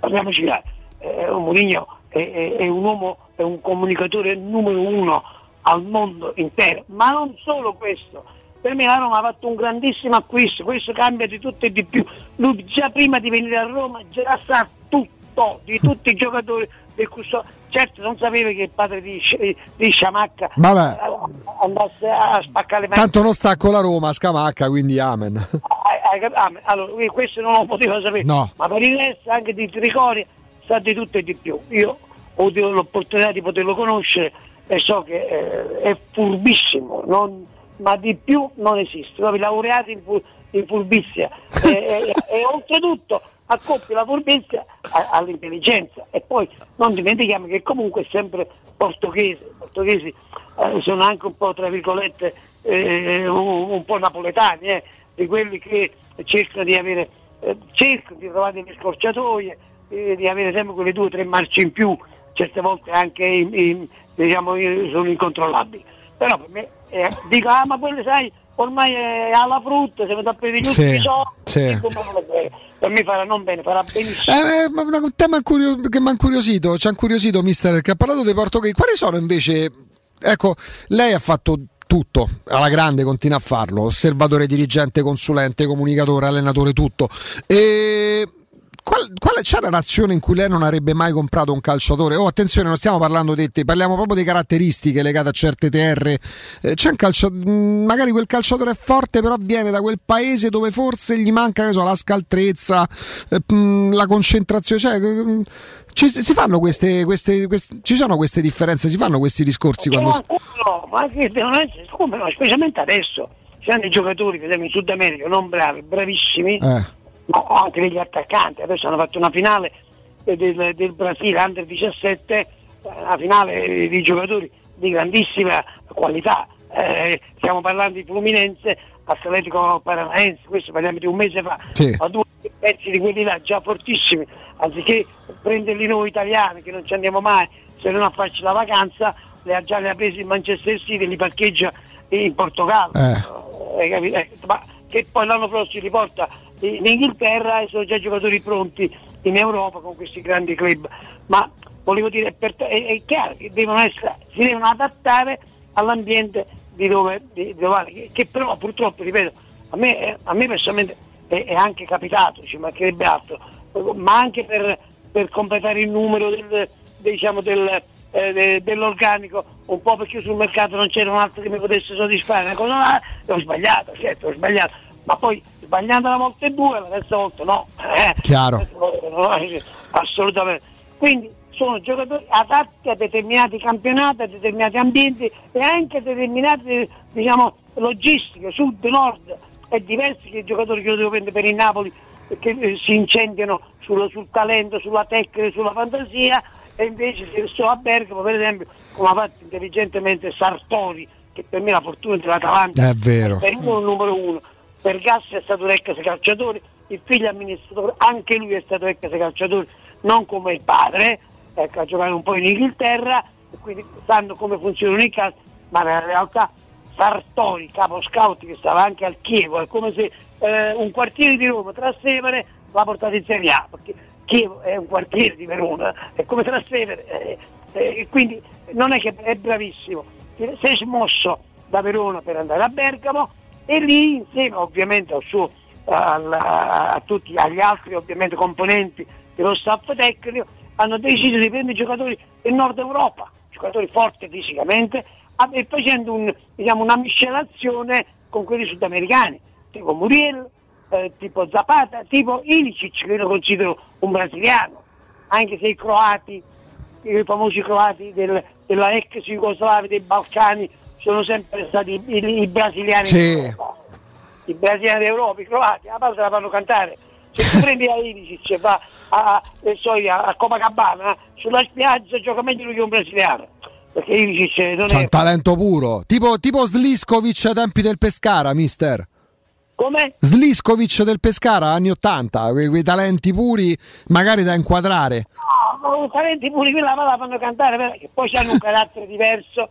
parliamoci chiaro, eh, Mourinho è, è, è un uomo, è un comunicatore numero uno al mondo intero, ma non solo questo. Per me la Roma ha fatto un grandissimo acquisto, questo cambia di tutto e di più. Lui già prima di venire a Roma già sa tutto, di tutti i giocatori del custo. Certo non sapeva che il padre di, di Scamacca Vabbè. andasse a spaccare le mani. Tanto non sta con la Roma Scamacca, quindi amen. Allora, questo non lo poteva sapere, no. Ma per il resto anche di Trigoria sa di tutto e di più. Io ho avuto l'opportunità di poterlo conoscere e so che eh, è furbissimo, non, ma di più non esiste. Noi laureati in, fu, in furbizia e, e, e oltretutto accoppi la furbizia a, all'intelligenza. E poi non dimentichiamo che comunque è sempre portoghese, i portoghesi eh, sono anche un po' tra virgolette eh, un, un po' napoletani, eh, di quelli che cercano di avere eh, cercano di trovare delle scorciatoie, eh, di avere sempre quelle due o tre marce in più, certe volte anche in, in, diciamo sono incontrollabili. Però per me eh, dico ah ma quello sai ormai è alla frutta, se ne da prendere tutti i soldi, per me farà non bene, farà benissimo. Eh, ma un tema incurio, che mi ha incuriosito, ci ha incuriosito mister, che ha parlato dei portoghesi. Quali sono invece, ecco, lei ha fatto tutto, alla grande continua a farlo, osservatore, dirigente, consulente, comunicatore, allenatore, tutto. E... Qual, quale c'è la nazione in cui lei non avrebbe mai comprato un calciatore? Oh, attenzione, non stiamo parlando di te, parliamo proprio di caratteristiche legate a certe terre. Eh, c'è un calciatore, magari quel calciatore è forte, però viene da quel paese dove forse gli manca, che so, la scaltrezza, eh, mh, la concentrazione. Cioè, mh, ci, si fanno queste, queste, queste, ci sono queste differenze, si fanno questi discorsi quando. No, no, ma che devono essere, come no, specialmente adesso. Ci sono i giocatori che siamo in Sud America, non bravi, bravissimi. Eh. No, anche degli attaccanti, adesso hanno fatto una finale del, del Brasile under diciassette, una finale di giocatori di grandissima qualità, eh, stiamo parlando di Fluminense, Atletico Paranaense, questo parliamo di un mese fa, sì. Ma due pezzi di quelli là già fortissimi, anziché prenderli noi italiani che non ci andiamo mai se non a farci la vacanza, le ha già le ha presi in Manchester City, li parcheggia in Portogallo, eh. Eh, ma che poi l'anno prossimo li porta in Inghilterra e sono già giocatori pronti in Europa con questi grandi club. Ma volevo dire, per te, è, è chiaro che devono essere, si devono adattare all'ambiente di dove, di dove che, che però purtroppo, ripeto, a me, a me personalmente è, è anche capitato, ci mancherebbe altro, ma anche per, per completare il numero del, diciamo del, eh, de, dell'organico, un po' perché sul mercato non c'era un altro che mi potesse soddisfare, una cosa là, ho sbagliato, certo, ho sbagliato, ma poi sbagliando una volta e due, la terza volta no, eh, chiaro, assolutamente. Quindi sono giocatori adatti a determinati campionati, a determinati ambienti e anche a determinate, diciamo, logistiche, sud, nord, è diverso che i giocatori che lo devo prendere per il Napoli che eh, si incendiano sullo, sul talento, sulla tecnica, sulla fantasia, e invece se sto a Bergamo, per esempio, come ha fatto intelligentemente Sartori, che per me la fortuna è l'Atalanta, è vero, per il numero uno. Per Gassi è stato un ex calciatore, il figlio amministratore, anche lui è stato ex calciatore, non come il padre, ecco, a giocare un po' in Inghilterra, e quindi sanno come funzionano i calci, ma nella realtà Sartori, capo scout che stava anche al Chievo, è come se eh, un quartiere di Roma Trastevere l'ha portato in Serie A, perché Chievo è un quartiere di Verona, è come Trastevere, eh, eh, quindi non è che è bravissimo, si è smosso da Verona per andare a Bergamo, e lì insieme ovviamente al suo, al, a tutti agli altri ovviamente componenti dello staff tecnico hanno deciso di prendere giocatori del nord Europa, giocatori forti fisicamente, e facendo un, diciamo, una miscelazione con quelli sudamericani tipo Muriel, eh, tipo Zapata, tipo Ilicic, che io lo considero un brasiliano, anche se i croati, i famosi croati del, della ex Jugoslavia, dei Balcani, sono sempre stati i, i, i brasiliani, sì. I brasiliani d'Europa, i croati, la pausa la fanno cantare. Se tu prendi la Ilicic va a, a, so io, a Copacabana, sulla spiaggia gioca meglio lui che un brasiliano, perché Ilicic non c'è, è un talento puro, tipo, tipo Sliskovic ai tempi del Pescara, mister. Come? Sliskovic del Pescara, anni ottanta, quei, quei talenti puri magari da inquadrare. No, no, talenti puri, quella la fanno cantare, perché poi hanno un carattere diverso,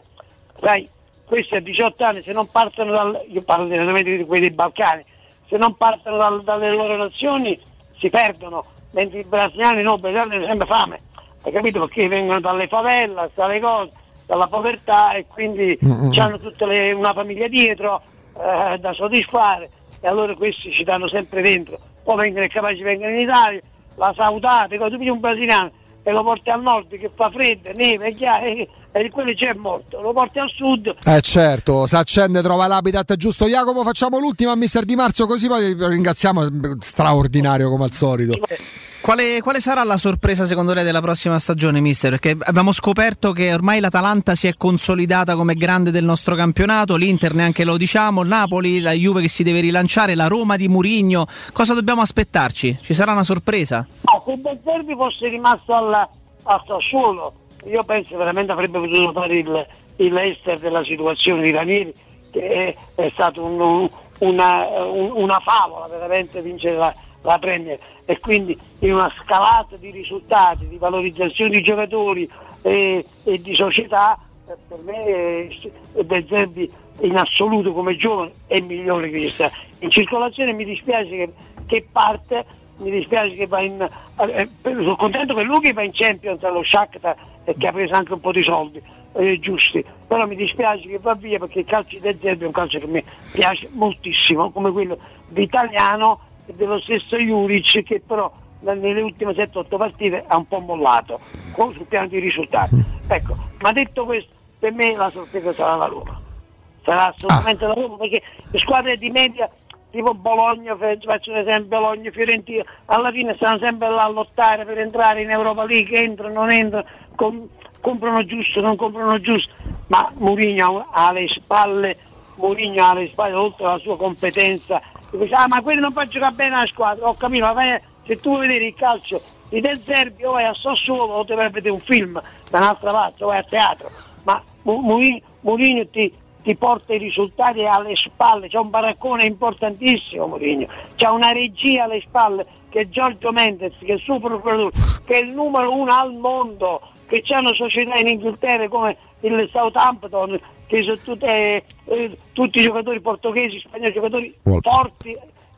sai. Questi a diciotto anni, se non partono dal, io parlo direttamente di quelli dei Balcani, se non partono dal, dalle loro nazioni si perdono, mentre i brasiliani no, i brasiliani hanno sempre fame, hai capito? Perché vengono dalle favelas, dalle cose, dalla povertà, e quindi hanno tutta le, una famiglia dietro eh, da soddisfare, e allora questi ci danno sempre dentro, poi vengono capaci, vengono in Italia, la salutate, tu vedi un brasiliano e lo porti al nord che fa freddo, neve, è chiaro, eh, e quello già è morto, lo porti al sud. Eh certo, si accende, trova l'habitat giusto. Jacopo, facciamo l'ultima a mister Di Marzio, così poi ringraziamo, straordinario come al solito. Quale, quale sarà la sorpresa secondo lei della prossima stagione, mister? Perché abbiamo scoperto che ormai l'Atalanta si è consolidata come grande del nostro campionato, l'Inter neanche lo diciamo, Napoli, la Juve che si deve rilanciare, la Roma di Mourinho. Cosa dobbiamo aspettarci? Ci sarà una sorpresa? No, se De Zerbi fosse rimasto alla, al Sassuolo, io penso veramente avrebbe potuto fare il, il ester della situazione di Ranieri, che è, è stato un, una, una favola veramente vincere la la prende, e quindi in una scalata di risultati, di valorizzazione di giocatori e, e di società, per me De Zerbi in assoluto come giovane è migliore che gli sta in circolazione. Mi dispiace che, che parte, mi dispiace che va in eh, sono contento per lui che va in Champions allo Shakhtar e che ha preso anche un po' di soldi eh, giusti, però mi dispiace che va via, perché il calcio di De Zerbi è un calcio che mi piace moltissimo, come quello d'italiano dello stesso Juric, che però nelle ultime sette otto partite ha un po' mollato sul piano di risultati. Ecco, ma detto questo, per me la sorpresa sarà la Roma, sarà assolutamente ah. la Roma, perché le squadre di media tipo Bologna, faccio un esempio, Bologna, Fiorentina, alla fine stanno sempre là a lottare per entrare in Europa League, entrano, non entrano, com- comprano giusto, non comprano giusto, ma Mourinho ha le spalle Mourinho ha le spalle oltre alla sua competenza. Ah, ma quello non fa giocare bene la squadra, ho capito, ma se tu vuoi vedere il calcio di De Zerbi o vai a Sassuolo o ti vai a vedere un film da un'altra parte o vai a teatro, ma Mourinho ti, ti porta i risultati alle spalle, c'è un baraccone importantissimo Mourinho, c'è una regia alle spalle che è Giorgio Mendes, che è il suo procuratore, che è il numero uno al mondo, che c'hanno società in Inghilterra come il Southampton, che sono tutte, eh, tutti i giocatori portoghesi, spagnoli, giocatori Molto. forti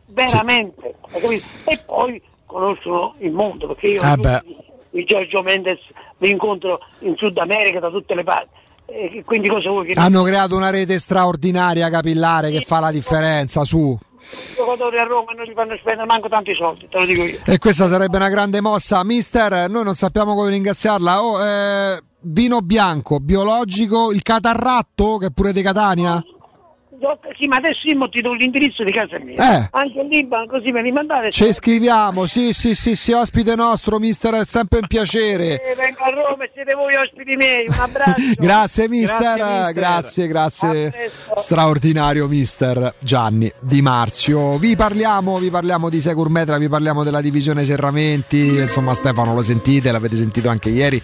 veramente, sì. E poi conoscono il mondo, perché io ah lui, il Giorgio Mendes li incontro in Sud America da tutte le parti, e quindi cosa vuoi che hanno mi... creato una rete straordinaria capillare, sì, che fa la differenza. Su giocatori a Roma non ci fanno spendere manco tanti soldi, te lo dico io, e questa sarebbe una grande mossa. Mister, noi non sappiamo come ringraziarla. oh, eh... Vino bianco, biologico, il catarratto che è pure di Catania? Sì, ma adesso io ti do l'indirizzo di casa mia, eh. anche il Libano, così per rimandare. Ci scriviamo, sì, sì, sì, sì, ospite nostro, mister, è sempre un piacere. Eh, vengo a Roma e siete voi ospiti miei, un abbraccio. Grazie mister, grazie, grazie, grazie. Straordinario mister Gianni Di Marzio. Vi parliamo, vi parliamo di Secur Metra, vi parliamo della divisione Serramenti, insomma Stefano lo sentite, l'avete sentito anche ieri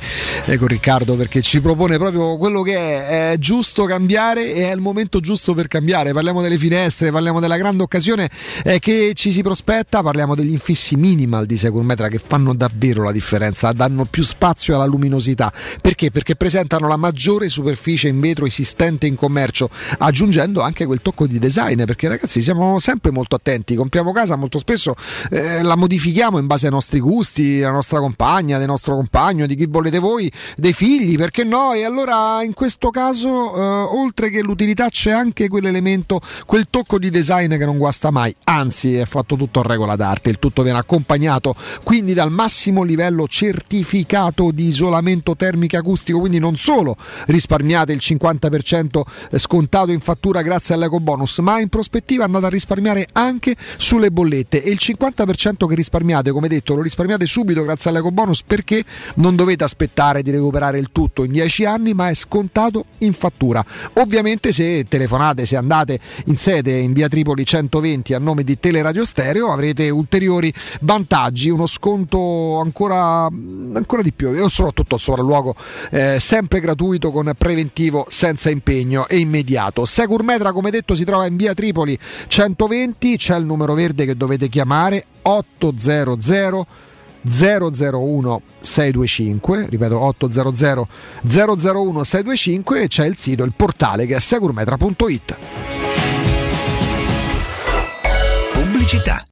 eh, con Riccardo, perché ci propone proprio quello che è, è giusto cambiare e è il momento giusto per cambiare. Parliamo delle finestre, parliamo della grande occasione eh, che ci si prospetta, parliamo degli infissi minimal di Securmetra che fanno davvero la differenza, danno più spazio alla luminosità. Perché? Perché presentano la maggiore superficie in vetro esistente in commercio, aggiungendo anche quel tocco di design, perché ragazzi siamo sempre molto attenti, compriamo casa molto spesso, eh, la modifichiamo in base ai nostri gusti, alla nostra compagna, del nostro compagno, di chi volete voi, dei figli, perché no? E allora in questo caso eh, oltre che l'utilità c'è anche quella elemento, quel tocco di design che non guasta mai, anzi è fatto tutto a regola d'arte, il tutto viene accompagnato quindi dal massimo livello certificato di isolamento termico acustico, quindi non solo risparmiate il cinquanta per cento scontato in fattura grazie all'ecobonus, ma in prospettiva andate a risparmiare anche sulle bollette, e il cinquanta per cento che risparmiate, come detto, lo risparmiate subito grazie all'ecobonus, perché non dovete aspettare di recuperare il tutto in dieci anni, ma è scontato in fattura. Ovviamente se telefonate, se andate in sede in via Tripoli centoventi a nome di Teleradio Stereo, avrete ulteriori vantaggi, uno sconto ancora, ancora di più, e soprattutto il sopralluogo eh, sempre gratuito con preventivo senza impegno e immediato. Securmetra, come detto, si trova in via Tripoli centoventi, c'è il numero verde che dovete chiamare otto zero zero zero zero uno sei due cinque, ripeto otto zero zero zero zero uno sei due cinque, e c'è il sito, il portale che è securmetra punto it. Pubblicità.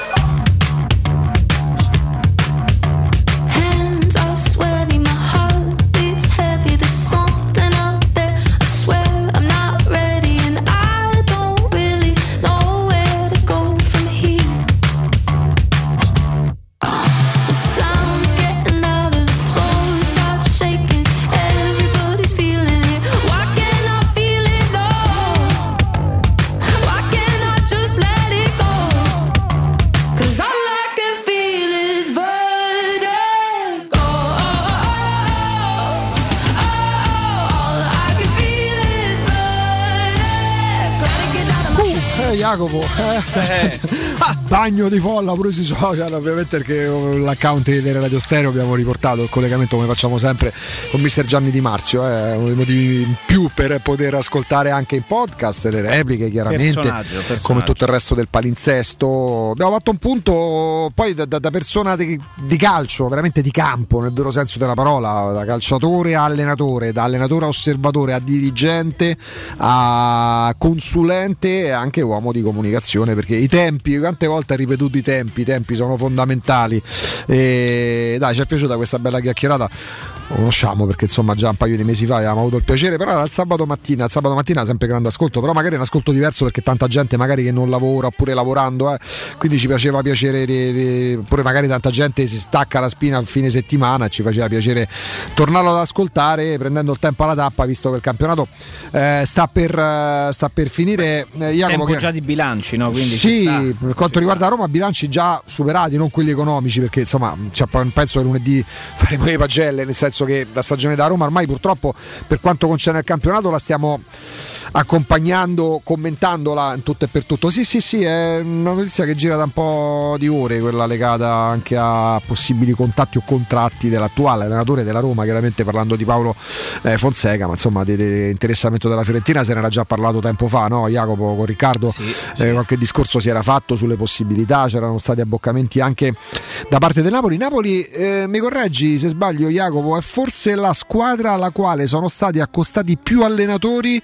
eh Jacopo eh. Eh. Bagno di folla pure sui social, ovviamente, perché l'account di Radio Stereo abbiamo riportato il collegamento, come facciamo sempre, con mister Gianni Di Marzio, eh, uno dei motivi in più per poter ascoltare anche in podcast le repliche, chiaramente, personaggio, personaggio. Come tutto il resto del palinsesto. Abbiamo fatto un punto poi da, da, da persona di, di calcio, veramente di campo nel vero senso della parola, da calciatore a allenatore, da allenatore a osservatore, a dirigente, a consulente e anche uomo di comunicazione, perché i tempi, quante volte ha ripetuto i tempi, i tempi sono fondamentali. E dai, ci è piaciuta questa bella chiacchierata, lo conosciamo perché insomma già un paio di mesi fa avevamo avuto il piacere, però era il sabato mattina, il sabato mattina sempre grande ascolto, però magari un ascolto diverso perché tanta gente magari che non lavora oppure lavorando, eh, quindi ci piaceva piacere, pure magari tanta gente si stacca la spina al fine settimana, ci faceva piacere tornarlo ad ascoltare prendendo il tempo alla tappa, visto che il campionato eh, sta, per, sta per finire. Eh, Jacopo, tempo che... già di bilanci, no? Quindi sì, sta, per quanto riguarda sta. Roma, bilanci già superati, non quelli economici, perché insomma c'è un pezzo che lunedì faremo le pagelle, nel senso che la stagione da Roma ormai purtroppo per quanto concerne il campionato la stiamo accompagnando, commentandola in tutto e per tutto. Sì sì sì, è una notizia che gira da un po' di ore, quella legata anche a possibili contatti o contratti dell'attuale allenatore della Roma, chiaramente parlando di Paolo eh, Fonseca, ma insomma di, di interessamento della Fiorentina se ne era già parlato tempo fa, no Jacopo, con Riccardo? Sì, sì. Eh, qualche discorso si era fatto sulle possibilità, c'erano stati abboccamenti anche da parte del Napoli. Napoli, eh, mi correggi se sbaglio Jacopo, è forse la squadra alla quale sono stati accostati più allenatori,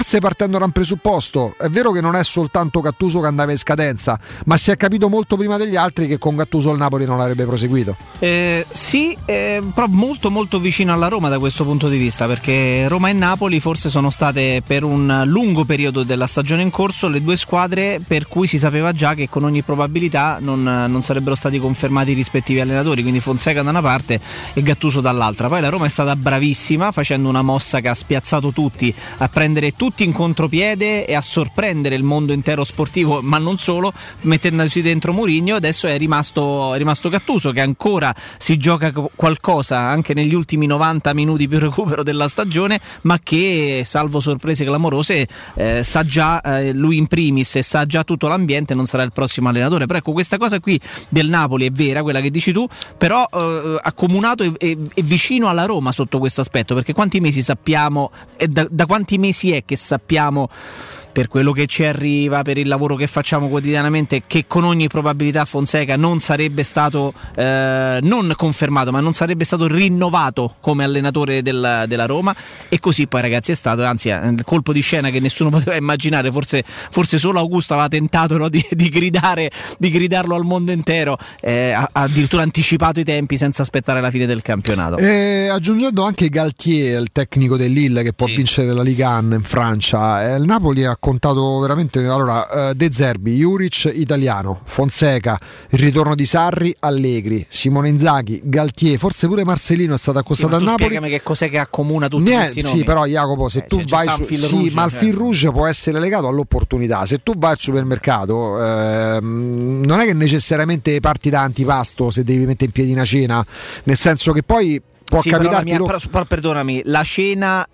forse partendo da un presupposto, è vero che non è soltanto Gattuso che andava in scadenza, ma si è capito molto prima degli altri che con Gattuso il Napoli non avrebbe proseguito. Eh, sì, eh, però molto molto vicino alla Roma da questo punto di vista, perché Roma e Napoli forse sono state per un lungo periodo della stagione in corso le due squadre per cui si sapeva già che con ogni probabilità non, non sarebbero stati confermati i rispettivi allenatori, quindi Fonseca da una parte e Gattuso dall'altra. Poi la Roma è stata bravissima facendo una mossa che ha spiazzato tutti, a prendere tutti in contropiede e a sorprendere il mondo intero sportivo, ma non solo, mettendosi dentro Mourinho. Adesso è rimasto, è rimasto Gattuso che ancora si gioca qualcosa anche negli ultimi novanta minuti più recupero della stagione, ma che salvo sorprese clamorose eh, sa già eh, lui in primis e sa già tutto l'ambiente non sarà il prossimo allenatore. Però ecco, questa cosa qui del Napoli è vera, quella che dici tu, però eh, accomunato e, e, e vicino alla Roma sotto questo aspetto, perché quanti mesi sappiamo e da, da quanti mesi è che sappiamo, per quello che ci arriva, per il lavoro che facciamo quotidianamente, che con ogni probabilità Fonseca non sarebbe stato eh, non confermato, ma non sarebbe stato rinnovato come allenatore del, della Roma. E così poi ragazzi è stato, anzi il colpo di scena che nessuno poteva immaginare, forse, forse solo Augusto aveva tentato, no, di, di, gridare, di gridarlo al mondo intero, eh, ha addirittura anticipato i tempi senza aspettare la fine del campionato. E aggiungendo anche Galtier, il tecnico del Lille che può sì. vincere la Ligue uno in Francia, eh, il Napoli ha contato veramente, allora, De Zerbi, Juric italiano, Fonseca, il ritorno di Sarri, Allegri, Simone Inzaghi, Galtier, forse pure Marcellino è stato accostato sì, al Napoli. Spiegami che cos'è che accomuna tutti Niente, questi nomi. Sì, però Jacopo, se eh, tu cioè, vai su, fil sì, rouge, ma il cioè. fil rouge può essere legato all'opportunità. Se tu vai al supermercato, ehm, non è che necessariamente parti da antipasto se devi mettere in piedi una cena, nel senso che poi può sì, capitarti però la mia, lo... però, perdonami, la cena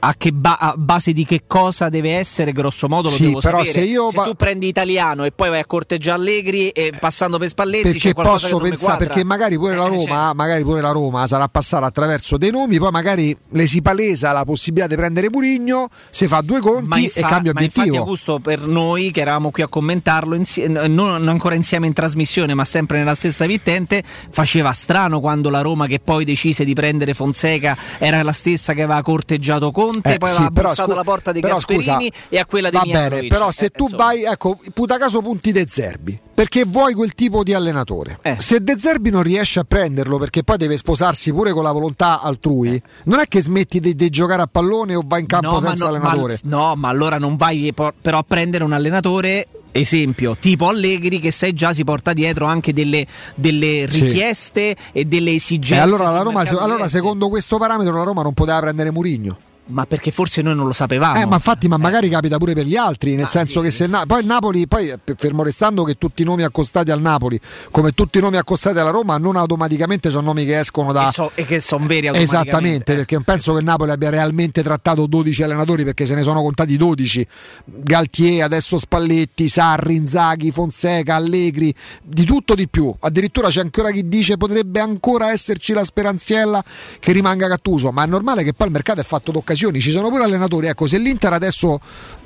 a che ba- a base di che cosa deve essere, grosso modo lo sì, devo però sapere. Se, io... se tu prendi italiano e poi vai a corteggiare Allegri e passando per Spalletti, perché c'è posso che pensare, perché magari pure eh, la Roma c'è. magari pure la Roma sarà passata attraverso dei nomi, poi magari le si palesa la possibilità di prendere Mourinho, si fa due conti infa- e cambia obiettivo. Ma infatti Augusto, per noi che eravamo qui a commentarlo insieme, non ancora insieme in trasmissione ma sempre nella stessa mittente, faceva strano quando la Roma che poi decise di prendere Fonseca era la stessa che aveva corteggiato Conte. Conte, eh, poi sì, ha bussato scu- alla porta di Gasperini e a quella di Mitrovic. Però se eh, tu insomma. vai, ecco, putacaso punti De Zerbi, perché vuoi quel tipo di allenatore. Eh. Se De Zerbi non riesce a prenderlo perché poi deve sposarsi pure con la volontà altrui, eh. non è che smetti di, di giocare a pallone o vai in campo no, senza no, allenatore. Ma, no, ma allora non vai però a prendere un allenatore... esempio tipo Allegri che sai già si porta dietro anche delle, delle richieste sì. e delle esigenze. E allora la Roma, allora diversi. Secondo questo parametro la Roma non poteva prendere Mourinho. ma perché forse noi non lo sapevamo. Eh, ma infatti, ma magari eh. capita pure per gli altri, nel ah, senso sì, che se il Na- poi il Napoli, poi fermo restando che tutti i nomi accostati al Napoli, come tutti i nomi accostati alla Roma, non automaticamente sono nomi che escono da e, so, e che sono veri automaticamente. Esattamente, eh, perché non sì, penso sì. che il Napoli abbia realmente trattato dodici allenatori, perché se ne sono contati dodici: Galtier, adesso Spalletti, Sarri, Inzaghi, Fonseca, Allegri, di tutto di più. Addirittura c'è ancora chi dice potrebbe ancora esserci la speranziella che rimanga Gattuso, ma è normale che poi il mercato è fatto d'occasione. Ci sono pure allenatori, ecco, se l'Inter adesso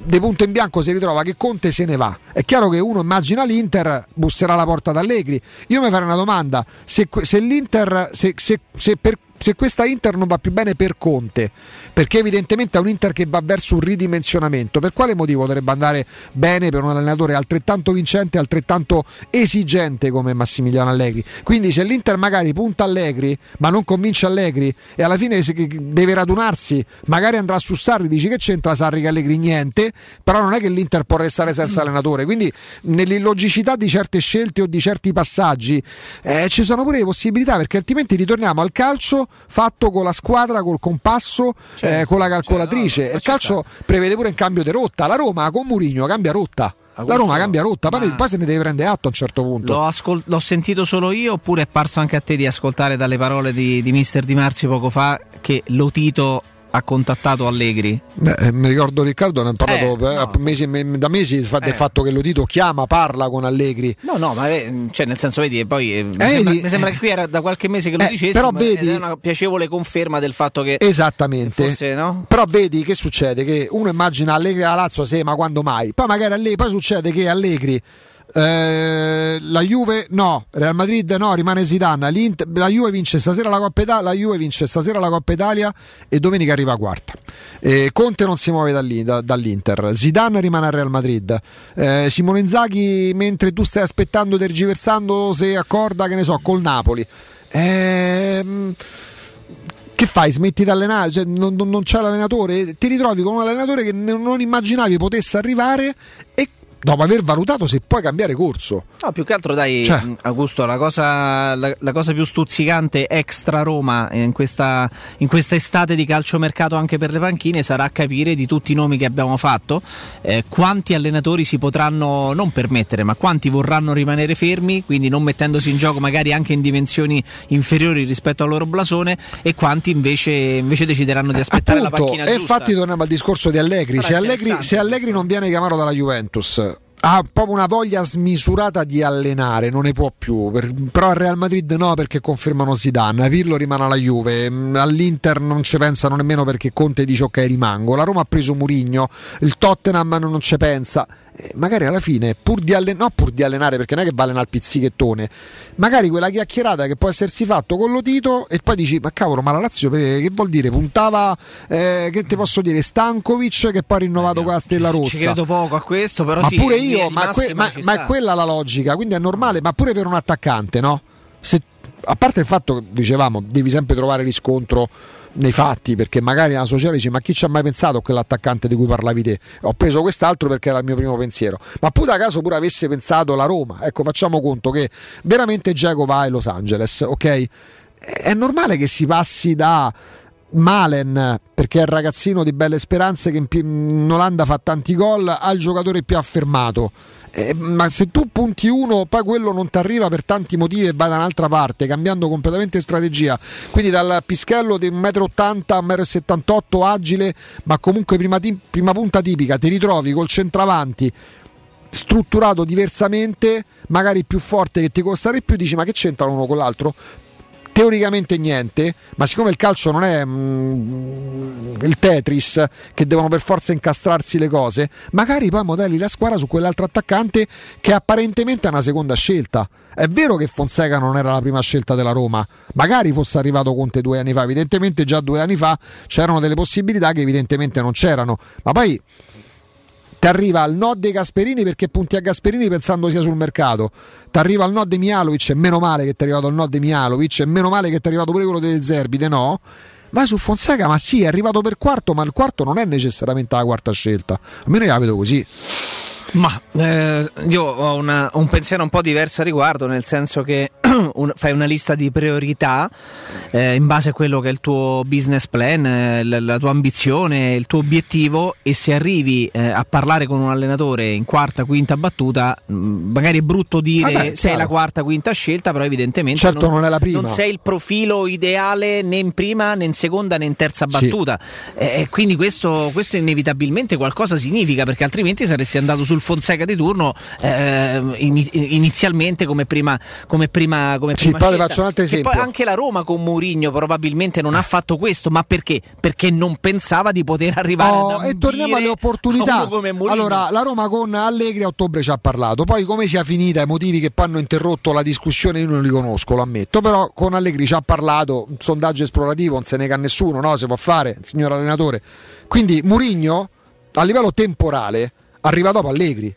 di punto in bianco si ritrova che Conte se ne va, è chiaro che uno immagina l'Inter busserà alla porta d'Allegri. Io mi farei una domanda: se, se l'Inter se, se, se, per, se questa Inter non va più bene per Conte, perché evidentemente è un Inter che va verso un ridimensionamento, per quale motivo dovrebbe andare bene per un allenatore altrettanto vincente, altrettanto esigente come Massimiliano Allegri? Quindi se l'Inter magari punta Allegri ma non convince Allegri e alla fine deve radunarsi, magari andrà su Sarri, dici che c'entra Sarri che Allegri? Niente, però non è che l'Inter può restare senza allenatore, quindi nell'illogicità di certe scelte o di certi passaggi eh, ci sono pure le possibilità, perché altrimenti ritorniamo al calcio fatto con la squadra, col compasso, cioè, eh, con la calcolatrice. Cioè, no, il calcio sta. Prevede pure un cambio di rotta. La Roma con Mourinho cambia rotta. La Roma cambia rotta, ma... poi se ne deve prendere atto a un certo punto. L'ho, ascol- l'ho sentito solo io, oppure è parso anche a te di ascoltare dalle parole di, di mister Di Marzi poco fa che Lotito ha contattato Allegri? Beh, mi ricordo, Riccardo, ne ha parlato eh, no. mesi, da mesi eh. del fatto che Lotito chiama, parla con Allegri. No, no, ma eh, cioè nel senso, vedi, poi eh, mi, sembra, eh, mi sembra che qui era da qualche mese che lo eh, dicesse, però vedi, è una piacevole conferma del fatto che esattamente. Forse, no? Però vedi che succede, che uno immagina Allegri alla Lazio, se ma quando mai? Poi magari Allegri, poi succede che Allegri Eh, la Juve no, Real Madrid no, rimane Zidane. L'Inter, la Juve vince stasera la Coppa Italia, la Juve vince stasera la Coppa Italia e domenica arriva quarta. Eh, Conte non si muove da lì, da, dall'Inter. Zidane rimane al Real Madrid. Eh, Simone Inzaghi, mentre tu stai aspettando, tergiversando, se accorda, che ne so, col Napoli. Ehm Che fai? Smetti di allenare? Cioè, non, non, non c'è l'allenatore? Ti ritrovi con un allenatore che non immaginavi potesse arrivare e dopo aver valutato se puoi cambiare corso. No, più che altro dai, cioè. Augusto, la cosa, la, la cosa più stuzzicante extra Roma in questa, in questa estate di calciomercato anche per le panchine sarà capire, di tutti i nomi che abbiamo fatto, eh, quanti allenatori si potranno non permettere, ma quanti vorranno rimanere fermi, quindi non mettendosi in gioco magari anche in dimensioni inferiori rispetto al loro blasone, e quanti invece, invece decideranno di aspettare eh, appunto, la panchina e giusta. E infatti torniamo al discorso di Allegri. Se Allegri, se Allegri non viene chiamato dalla Juventus, ha proprio una voglia smisurata di allenare, non ne può più, per, però al Real Madrid no, perché confermano Zidane, Pirlo rimane alla Juve, all'Inter non ci pensano nemmeno perché Conte dice ok rimango, la Roma ha preso Mourinho, il Tottenham non ci pensa, eh, magari alla fine pur di, allen- no, pur di allenare, perché non è che va allenare il pizzichettone, magari quella chiacchierata che può essersi fatto con Lotito, e poi dici ma cavolo, ma la Lazio che vuol dire, puntava eh, che te posso dire, Stankovic che poi ha rinnovato eh, con la Stella Rossa, ci credo poco a questo, però ma sì, pure io Io, ma, que- ma, ma è quella la logica, quindi è normale, ma pure per un attaccante, no? Se, a parte il fatto che dicevamo devi sempre trovare riscontro nei fatti, perché magari la società dice ma chi ci ha mai pensato a quell'attaccante di cui parlavi te, ho preso quest'altro perché era il mio primo pensiero, ma pure da caso pure avesse pensato la Roma, ecco, facciamo conto che veramente Dzeko va a Los Angeles, ok? È normale che si passi da Malen, perché è il ragazzino di belle speranze che in Olanda fa tanti gol, al giocatore più affermato, eh, ma se tu punti uno poi quello non ti arriva per tanti motivi e vai da un'altra parte cambiando completamente strategia, quindi dal pischello di uno e ottanta a uno e settantotto agile ma comunque prima, t- prima punta tipica, ti ritrovi col centravanti strutturato diversamente, magari più forte, che ti costa di più, dici ma che c'entra uno con l'altro? Teoricamente niente, ma siccome il calcio non è mm, il Tetris che devono per forza incastrarsi le cose, magari poi modelli la squadra su quell'altro attaccante che apparentemente è una seconda scelta. È vero che Fonseca non era la prima scelta della Roma, magari fosse arrivato Conte due anni fa, evidentemente già due anni fa c'erano delle possibilità che evidentemente non c'erano, ma poi ti arriva al no dei Gasperini perché punti a Gasperini pensando sia sul mercato, ti arriva al no di Mialovic e meno male che ti è arrivato il no di Mialovic e meno male che ti è arrivato pure quello di De Zerbi, no? Vai su Fonseca, ma sì, è arrivato per quarto, ma il quarto non è necessariamente la quarta scelta, almeno io la vedo così. Ma eh, io ho una, un pensiero un po' diverso a riguardo, nel senso che un, fai una lista di priorità eh, in base a quello che è il tuo business plan, eh, la, la tua ambizione, il tuo obiettivo, e se arrivi eh, a parlare con un allenatore in quarta, quinta battuta, mh, magari è brutto dire ah beh, sei chiaro. La quarta, quinta scelta, però evidentemente certo non, non, è la prima. Non sei il profilo ideale né in prima né in seconda né in terza battuta, sì. eh, quindi questo, questo inevitabilmente qualcosa significa, perché altrimenti saresti andato sul Fonseca di turno eh, inizialmente come prima come prima come prima sì, poi faccio un altro esempio. Poi anche la Roma con Mourinho probabilmente non ha fatto questo, ma perché? Perché non pensava di poter arrivare oh, a e torniamo alle opportunità. Allora la Roma con Allegri a ottobre ci ha parlato, poi come sia finita, i motivi che poi hanno interrotto la discussione io non li conosco, lo ammetto, però con Allegri ci ha parlato, un sondaggio esplorativo, non se nega a nessuno, no, si può fare, signor allenatore. Quindi Mourinho a livello temporale arriva dopo Allegri.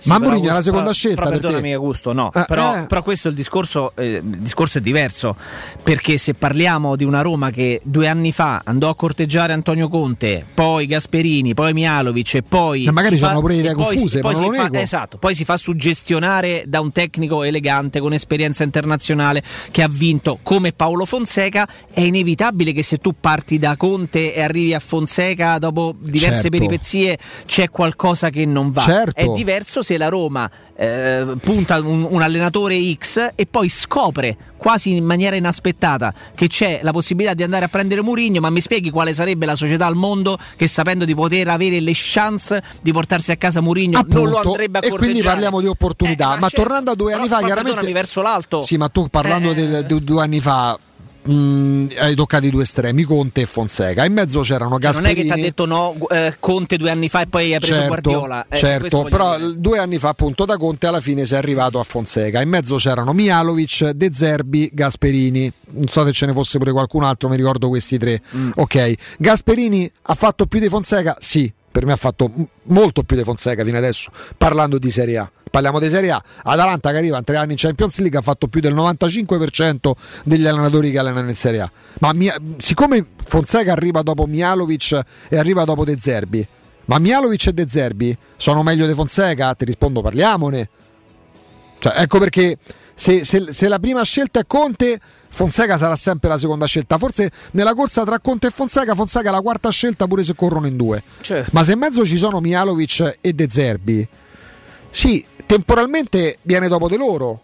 Sì, ma Mourinho è la seconda scelta per te. Mio gusto, no. eh, però, eh. però questo è il discorso, eh, il discorso è diverso, perché se parliamo di una Roma che due anni fa andò a corteggiare Antonio Conte, poi Gasperini, poi Mialovic e poi e magari c'erano pure idee confuse, poi, ma poi, non si fa, esatto, poi si fa suggestionare da un tecnico elegante con esperienza internazionale che ha vinto come Paolo Fonseca, è inevitabile che se tu parti da Conte e arrivi a Fonseca dopo diverse certo. peripezie c'è qualcosa che non va, certo. è diverso se la Roma eh, punta un, un allenatore X e poi scopre quasi in maniera inaspettata che c'è la possibilità di andare a prendere Mourinho, ma mi spieghi quale sarebbe la società al mondo che, sapendo di poter avere le chance di portarsi a casa Mourinho, appunto, non lo andrebbe a corteggiare? E quindi parliamo di opportunità, eh, ma, ma tornando a due anni fa chiaramente verso l'alto. Sì, ma tu parlando eh, del, di due anni fa Mm, hai toccato i due estremi, Conte e Fonseca, in mezzo c'erano Gasperini. Non è che ti ha detto no eh, Conte due anni fa e poi hai preso certo, Guardiola eh, certo, però dire. Due anni fa appunto da Conte alla fine si è arrivato a Fonseca, in mezzo c'erano Mialovic, De Zerbi, Gasperini, non so se ce ne fosse pure qualcun altro, mi ricordo questi tre. mm. Ok, Gasperini ha fatto più di Fonseca? Sì, per me ha fatto molto più di Fonseca fino adesso, parlando di Serie A. Parliamo di Serie A, Atalanta che arriva in tre anni in Champions League ha fatto più del novantacinque per cento degli allenatori che allenano in Serie A. Ma mia, siccome Fonseca arriva dopo Mialovic e arriva dopo De Zerbi, ma Mialovic e De Zerbi sono meglio di Fonseca? Ti rispondo, parliamone. Cioè, ecco perché se, se, se la prima scelta è Conte, Fonseca sarà sempre la seconda scelta. Forse nella corsa tra Conte e Fonseca, Fonseca è la quarta scelta pure se corrono in due. Certo. Ma se in mezzo ci sono Mialovic e De Zerbi, sì, temporalmente viene dopo di loro,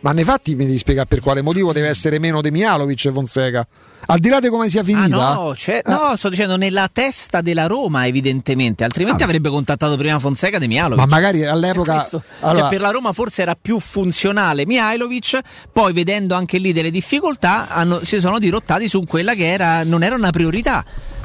ma nei fatti mi devi spiegare per quale motivo deve essere meno di Mialovic e Fonseca, al di là di come sia finita. Ah no, cioè, ah. no, sto dicendo nella testa della Roma evidentemente, altrimenti ah. avrebbe contattato prima Fonseca di Mialovic. Ma magari all'epoca questo, allora, cioè per la Roma forse era più funzionale Mialovic, poi vedendo anche lì delle difficoltà hanno, si sono dirottati su quella che era, non era una priorità.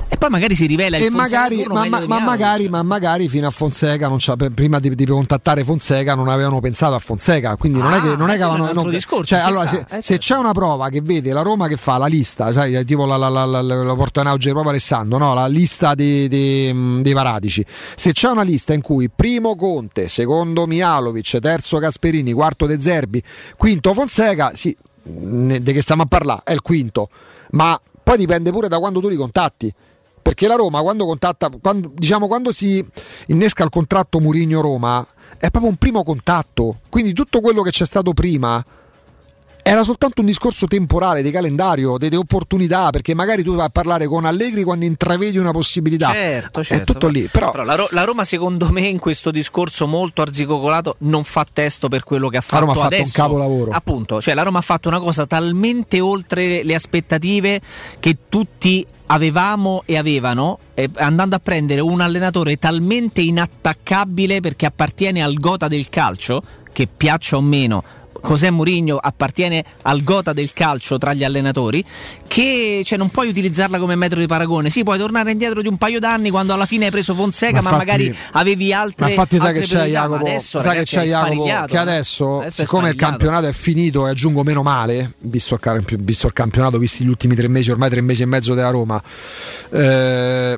E poi magari si rivela il e magari, ma, ma, ma, magari, ma magari fino a Fonseca non prima di, di contattare Fonseca non avevano pensato a Fonseca, quindi ah, non è che non è che avevano, non, discorso, cioè, allora, sta, se, certo. se c'è una prova che vede la Roma che fa la lista, sai, tipo la, la, la, la, la porto in auge proprio Alessandro, no? La lista dei, dei, dei Paratici, se c'è una lista in cui primo Conte, secondo Mialovic, terzo Gasperini, quarto De Zerbi, quinto Fonseca, sì, di che stiamo a parlare? È il quinto, ma poi dipende pure da quando tu li contatti. Perché la Roma quando contatta, quando, diciamo quando si innesca il contratto Mourinho-Roma è proprio un primo contatto, quindi tutto quello che c'è stato prima era soltanto un discorso temporale, di calendario, delle opportunità, perché magari tu vai a parlare con Allegri quando intravedi una possibilità. Certo, certo. È tutto lì. Però, però la, Ro- la Roma secondo me in questo discorso molto arzigocolato non fa testo per quello che ha fatto adesso. La Roma ha fatto adesso. Un capolavoro. Appunto, cioè la Roma ha fatto una cosa talmente oltre le aspettative che tutti avevamo e avevano, eh, andando a prendere un allenatore talmente inattaccabile perché appartiene al gotha del calcio, che piaccia o meno José Mourinho appartiene al gotha del calcio tra gli allenatori, che cioè, non puoi utilizzarla come metro di paragone. Sì, puoi tornare indietro di un paio d'anni quando alla fine hai preso Fonseca, ma, ma infatti, magari avevi altre. Ma infatti altre sai che c'è Jacopo, adesso, sai ragazzi, che c'è Jacopo che adesso, adesso siccome il campionato è finito, e aggiungo meno male visto il, visto il campionato, visti gli ultimi tre mesi, ormai tre mesi e mezzo della Roma, eh,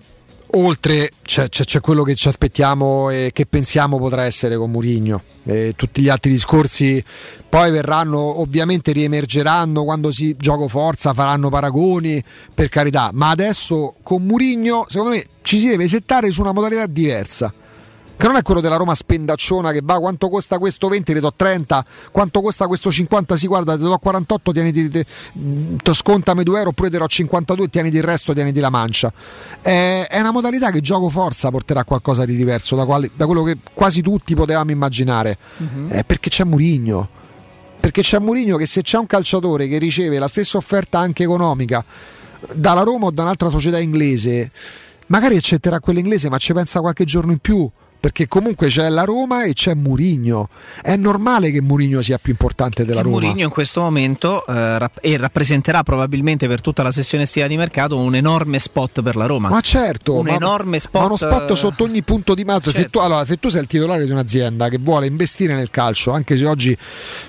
oltre c'è, c'è, c'è quello che ci aspettiamo e che pensiamo potrà essere con Mourinho, e tutti gli altri discorsi poi verranno, ovviamente riemergeranno quando si gioco forza, faranno paragoni, per carità, ma adesso con Mourinho secondo me ci si deve settare su una modalità diversa, che non è quello della Roma spendacciona che va, quanto costa questo venti, ti do trenta, quanto costa questo cinquanta, si guarda, ti do quarantotto, tieniti, te, te, scontami due euro, oppure ti do cinquantadue, tieniti il resto, tieniti la mancia. È, è una modalità che gioco forza porterà a qualcosa di diverso da, quali, da quello che quasi tutti potevamo immaginare, uh-huh. eh, perché c'è Mourinho. Perché c'è Mourinho che, se c'è un calciatore che riceve la stessa offerta anche economica dalla Roma o da un'altra società inglese, magari accetterà quella inglese, ma ci pensa qualche giorno in più, perché comunque c'è la Roma e c'è Mourinho. È normale che Mourinho sia più importante della che Roma. Mourinho in questo momento eh, rapp- e rappresenterà probabilmente per tutta la sessione estiva di mercato un enorme spot per la Roma. Ma certo, un ma, enorme spot, ma uno spot sotto ogni punto di matto. Certo. Se, tu, allora, se tu sei il titolare di un'azienda che vuole investire nel calcio, anche se oggi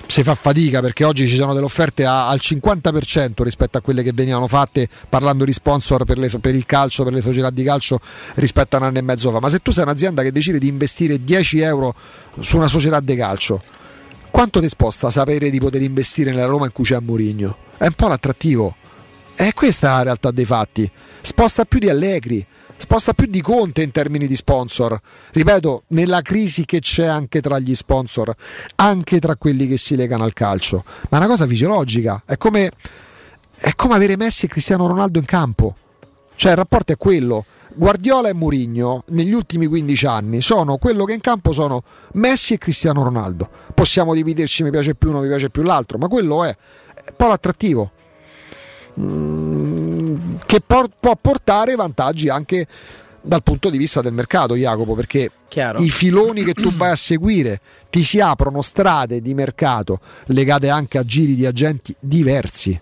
si fa fatica, perché oggi ci sono delle offerte a, al cinquanta per cento rispetto a quelle che venivano fatte, parlando di sponsor per, le, per il calcio, per le società di calcio, rispetto a un anno e mezzo fa, ma se tu sei un'azienda che decide di investire dieci euro su una società di calcio, quanto ti sposta sapere di poter investire nella Roma in cui c'è Mourinho? È un po' l'attrattivo, è questa la realtà dei fatti. Sposta più di Allegri, sposta più di Conte in termini di sponsor, ripeto, nella crisi che c'è anche tra gli sponsor, anche tra quelli che si legano al calcio, ma è una cosa fisiologica. È come, è come avere Messi e Cristiano Ronaldo in campo, cioè il rapporto è quello. Guardiola e Mourinho negli ultimi quindici anni sono quello che in campo sono Messi e Cristiano Ronaldo. Possiamo dividerci, mi piace più uno, mi piace più l'altro, ma quello è un po' l'attrattivo mm, che por- può portare vantaggi anche dal punto di vista del mercato, Jacopo, perché chiaro, i filoni che tu vai a seguire, ti si aprono strade di mercato legate anche a giri di agenti diversi.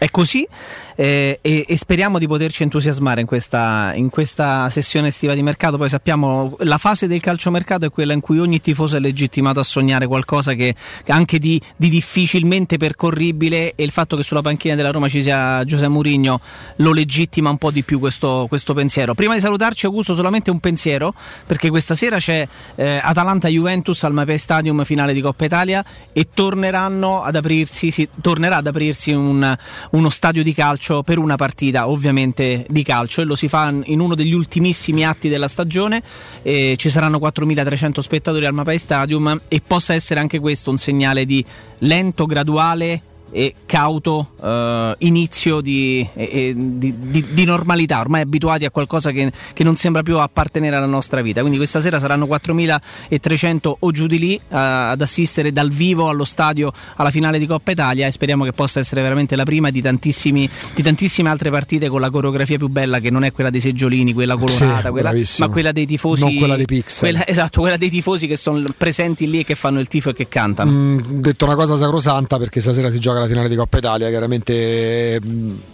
È così, eh, e, e speriamo di poterci entusiasmare in questa, in questa sessione estiva di mercato. Poi sappiamo, la fase del calciomercato è quella in cui ogni tifoso è legittimato a sognare qualcosa che anche di, di difficilmente percorribile, e il fatto che sulla panchina della Roma ci sia Giuseppe Mourinho lo legittima un po' di più questo, questo pensiero. Prima di salutarci, Augusto, solamente un pensiero, perché questa sera c'è eh, Atalanta-Juventus al Mapei Stadium, finale di Coppa Italia, e torneranno ad aprirsi, si, tornerà ad aprirsi un uno stadio di calcio per una partita ovviamente di calcio, e lo si fa in uno degli ultimissimi atti della stagione. Eh, ci saranno quattromilatrecento spettatori al Mapei Stadium, e possa essere anche questo un segnale di lento, graduale e cauto eh, inizio di, eh, di, di, di normalità, ormai abituati a qualcosa che, che non sembra più appartenere alla nostra vita. Quindi questa sera saranno quattromilatrecento o giù di lì eh, ad assistere dal vivo allo stadio alla finale di Coppa Italia, e speriamo che possa essere veramente la prima di tantissimi di tantissime altre partite, con la coreografia più bella, che non è quella dei seggiolini, quella colorata, sì, quella, ma quella dei tifosi, non quella dei pixel, quella, esatto, quella dei tifosi che sono presenti lì e che fanno il tifo e che cantano. Mm, detto una cosa sacrosanta, perché stasera si gioca la finale di Coppa Italia, chiaramente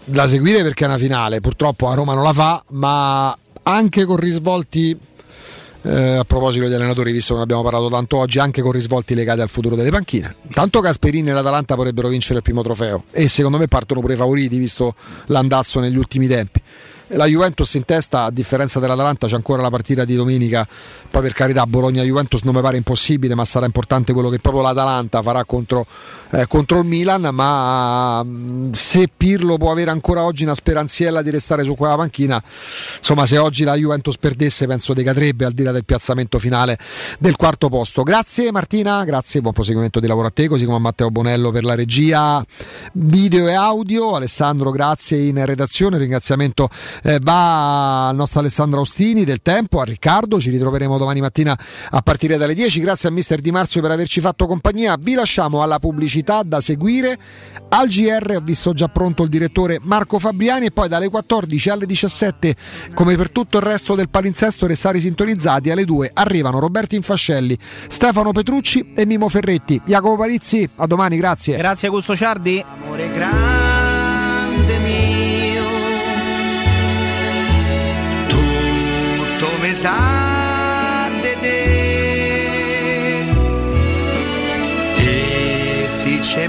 da seguire, perché è una finale, purtroppo a Roma non la fa, ma anche con risvolti eh, a proposito degli allenatori, visto che ne abbiamo parlato tanto oggi, anche con risvolti legati al futuro delle panchine. Tanto Gasperini e l'Atalanta potrebbero vincere il primo trofeo, e secondo me partono pure i favoriti, visto l'andazzo negli ultimi tempi. La Juventus in testa, a differenza dell'Atalanta, c'è ancora la partita di domenica. Poi, per carità, Bologna-Juventus non mi pare impossibile, ma sarà importante quello che proprio l'Atalanta farà contro, eh, contro il Milan. Ma se Pirlo può avere ancora oggi una speranziella di restare su quella panchina, insomma, se oggi la Juventus perdesse, penso decadrebbe, al di là del piazzamento finale del quarto posto. Grazie Martina, grazie, buon proseguimento di lavoro a te, così come a Matteo Bonello per la regia video e audio. Alessandro, grazie in redazione, ringraziamento Eh, va al nostro Alessandro Austini del Tempo, a Riccardo. Ci ritroveremo domani mattina a partire dalle dieci. Grazie a mister Di Marzio per averci fatto compagnia. Vi lasciamo alla pubblicità da seguire. Al G R ho visto già pronto il direttore Marco Fabriani, e poi dalle quattordici alle diciassette, come per tutto il resto del palinsesto, restare sintonizzati. Alle due arrivano Roberto Infascelli, Stefano Petrucci e Mimo Ferretti. Jacopo Parizzi, a domani, grazie. Grazie Augusto Ciardi. Amore grande mio, sa di te, e se ci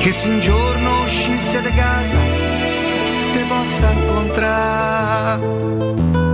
che se un giorno uscisse da casa te possa incontrare.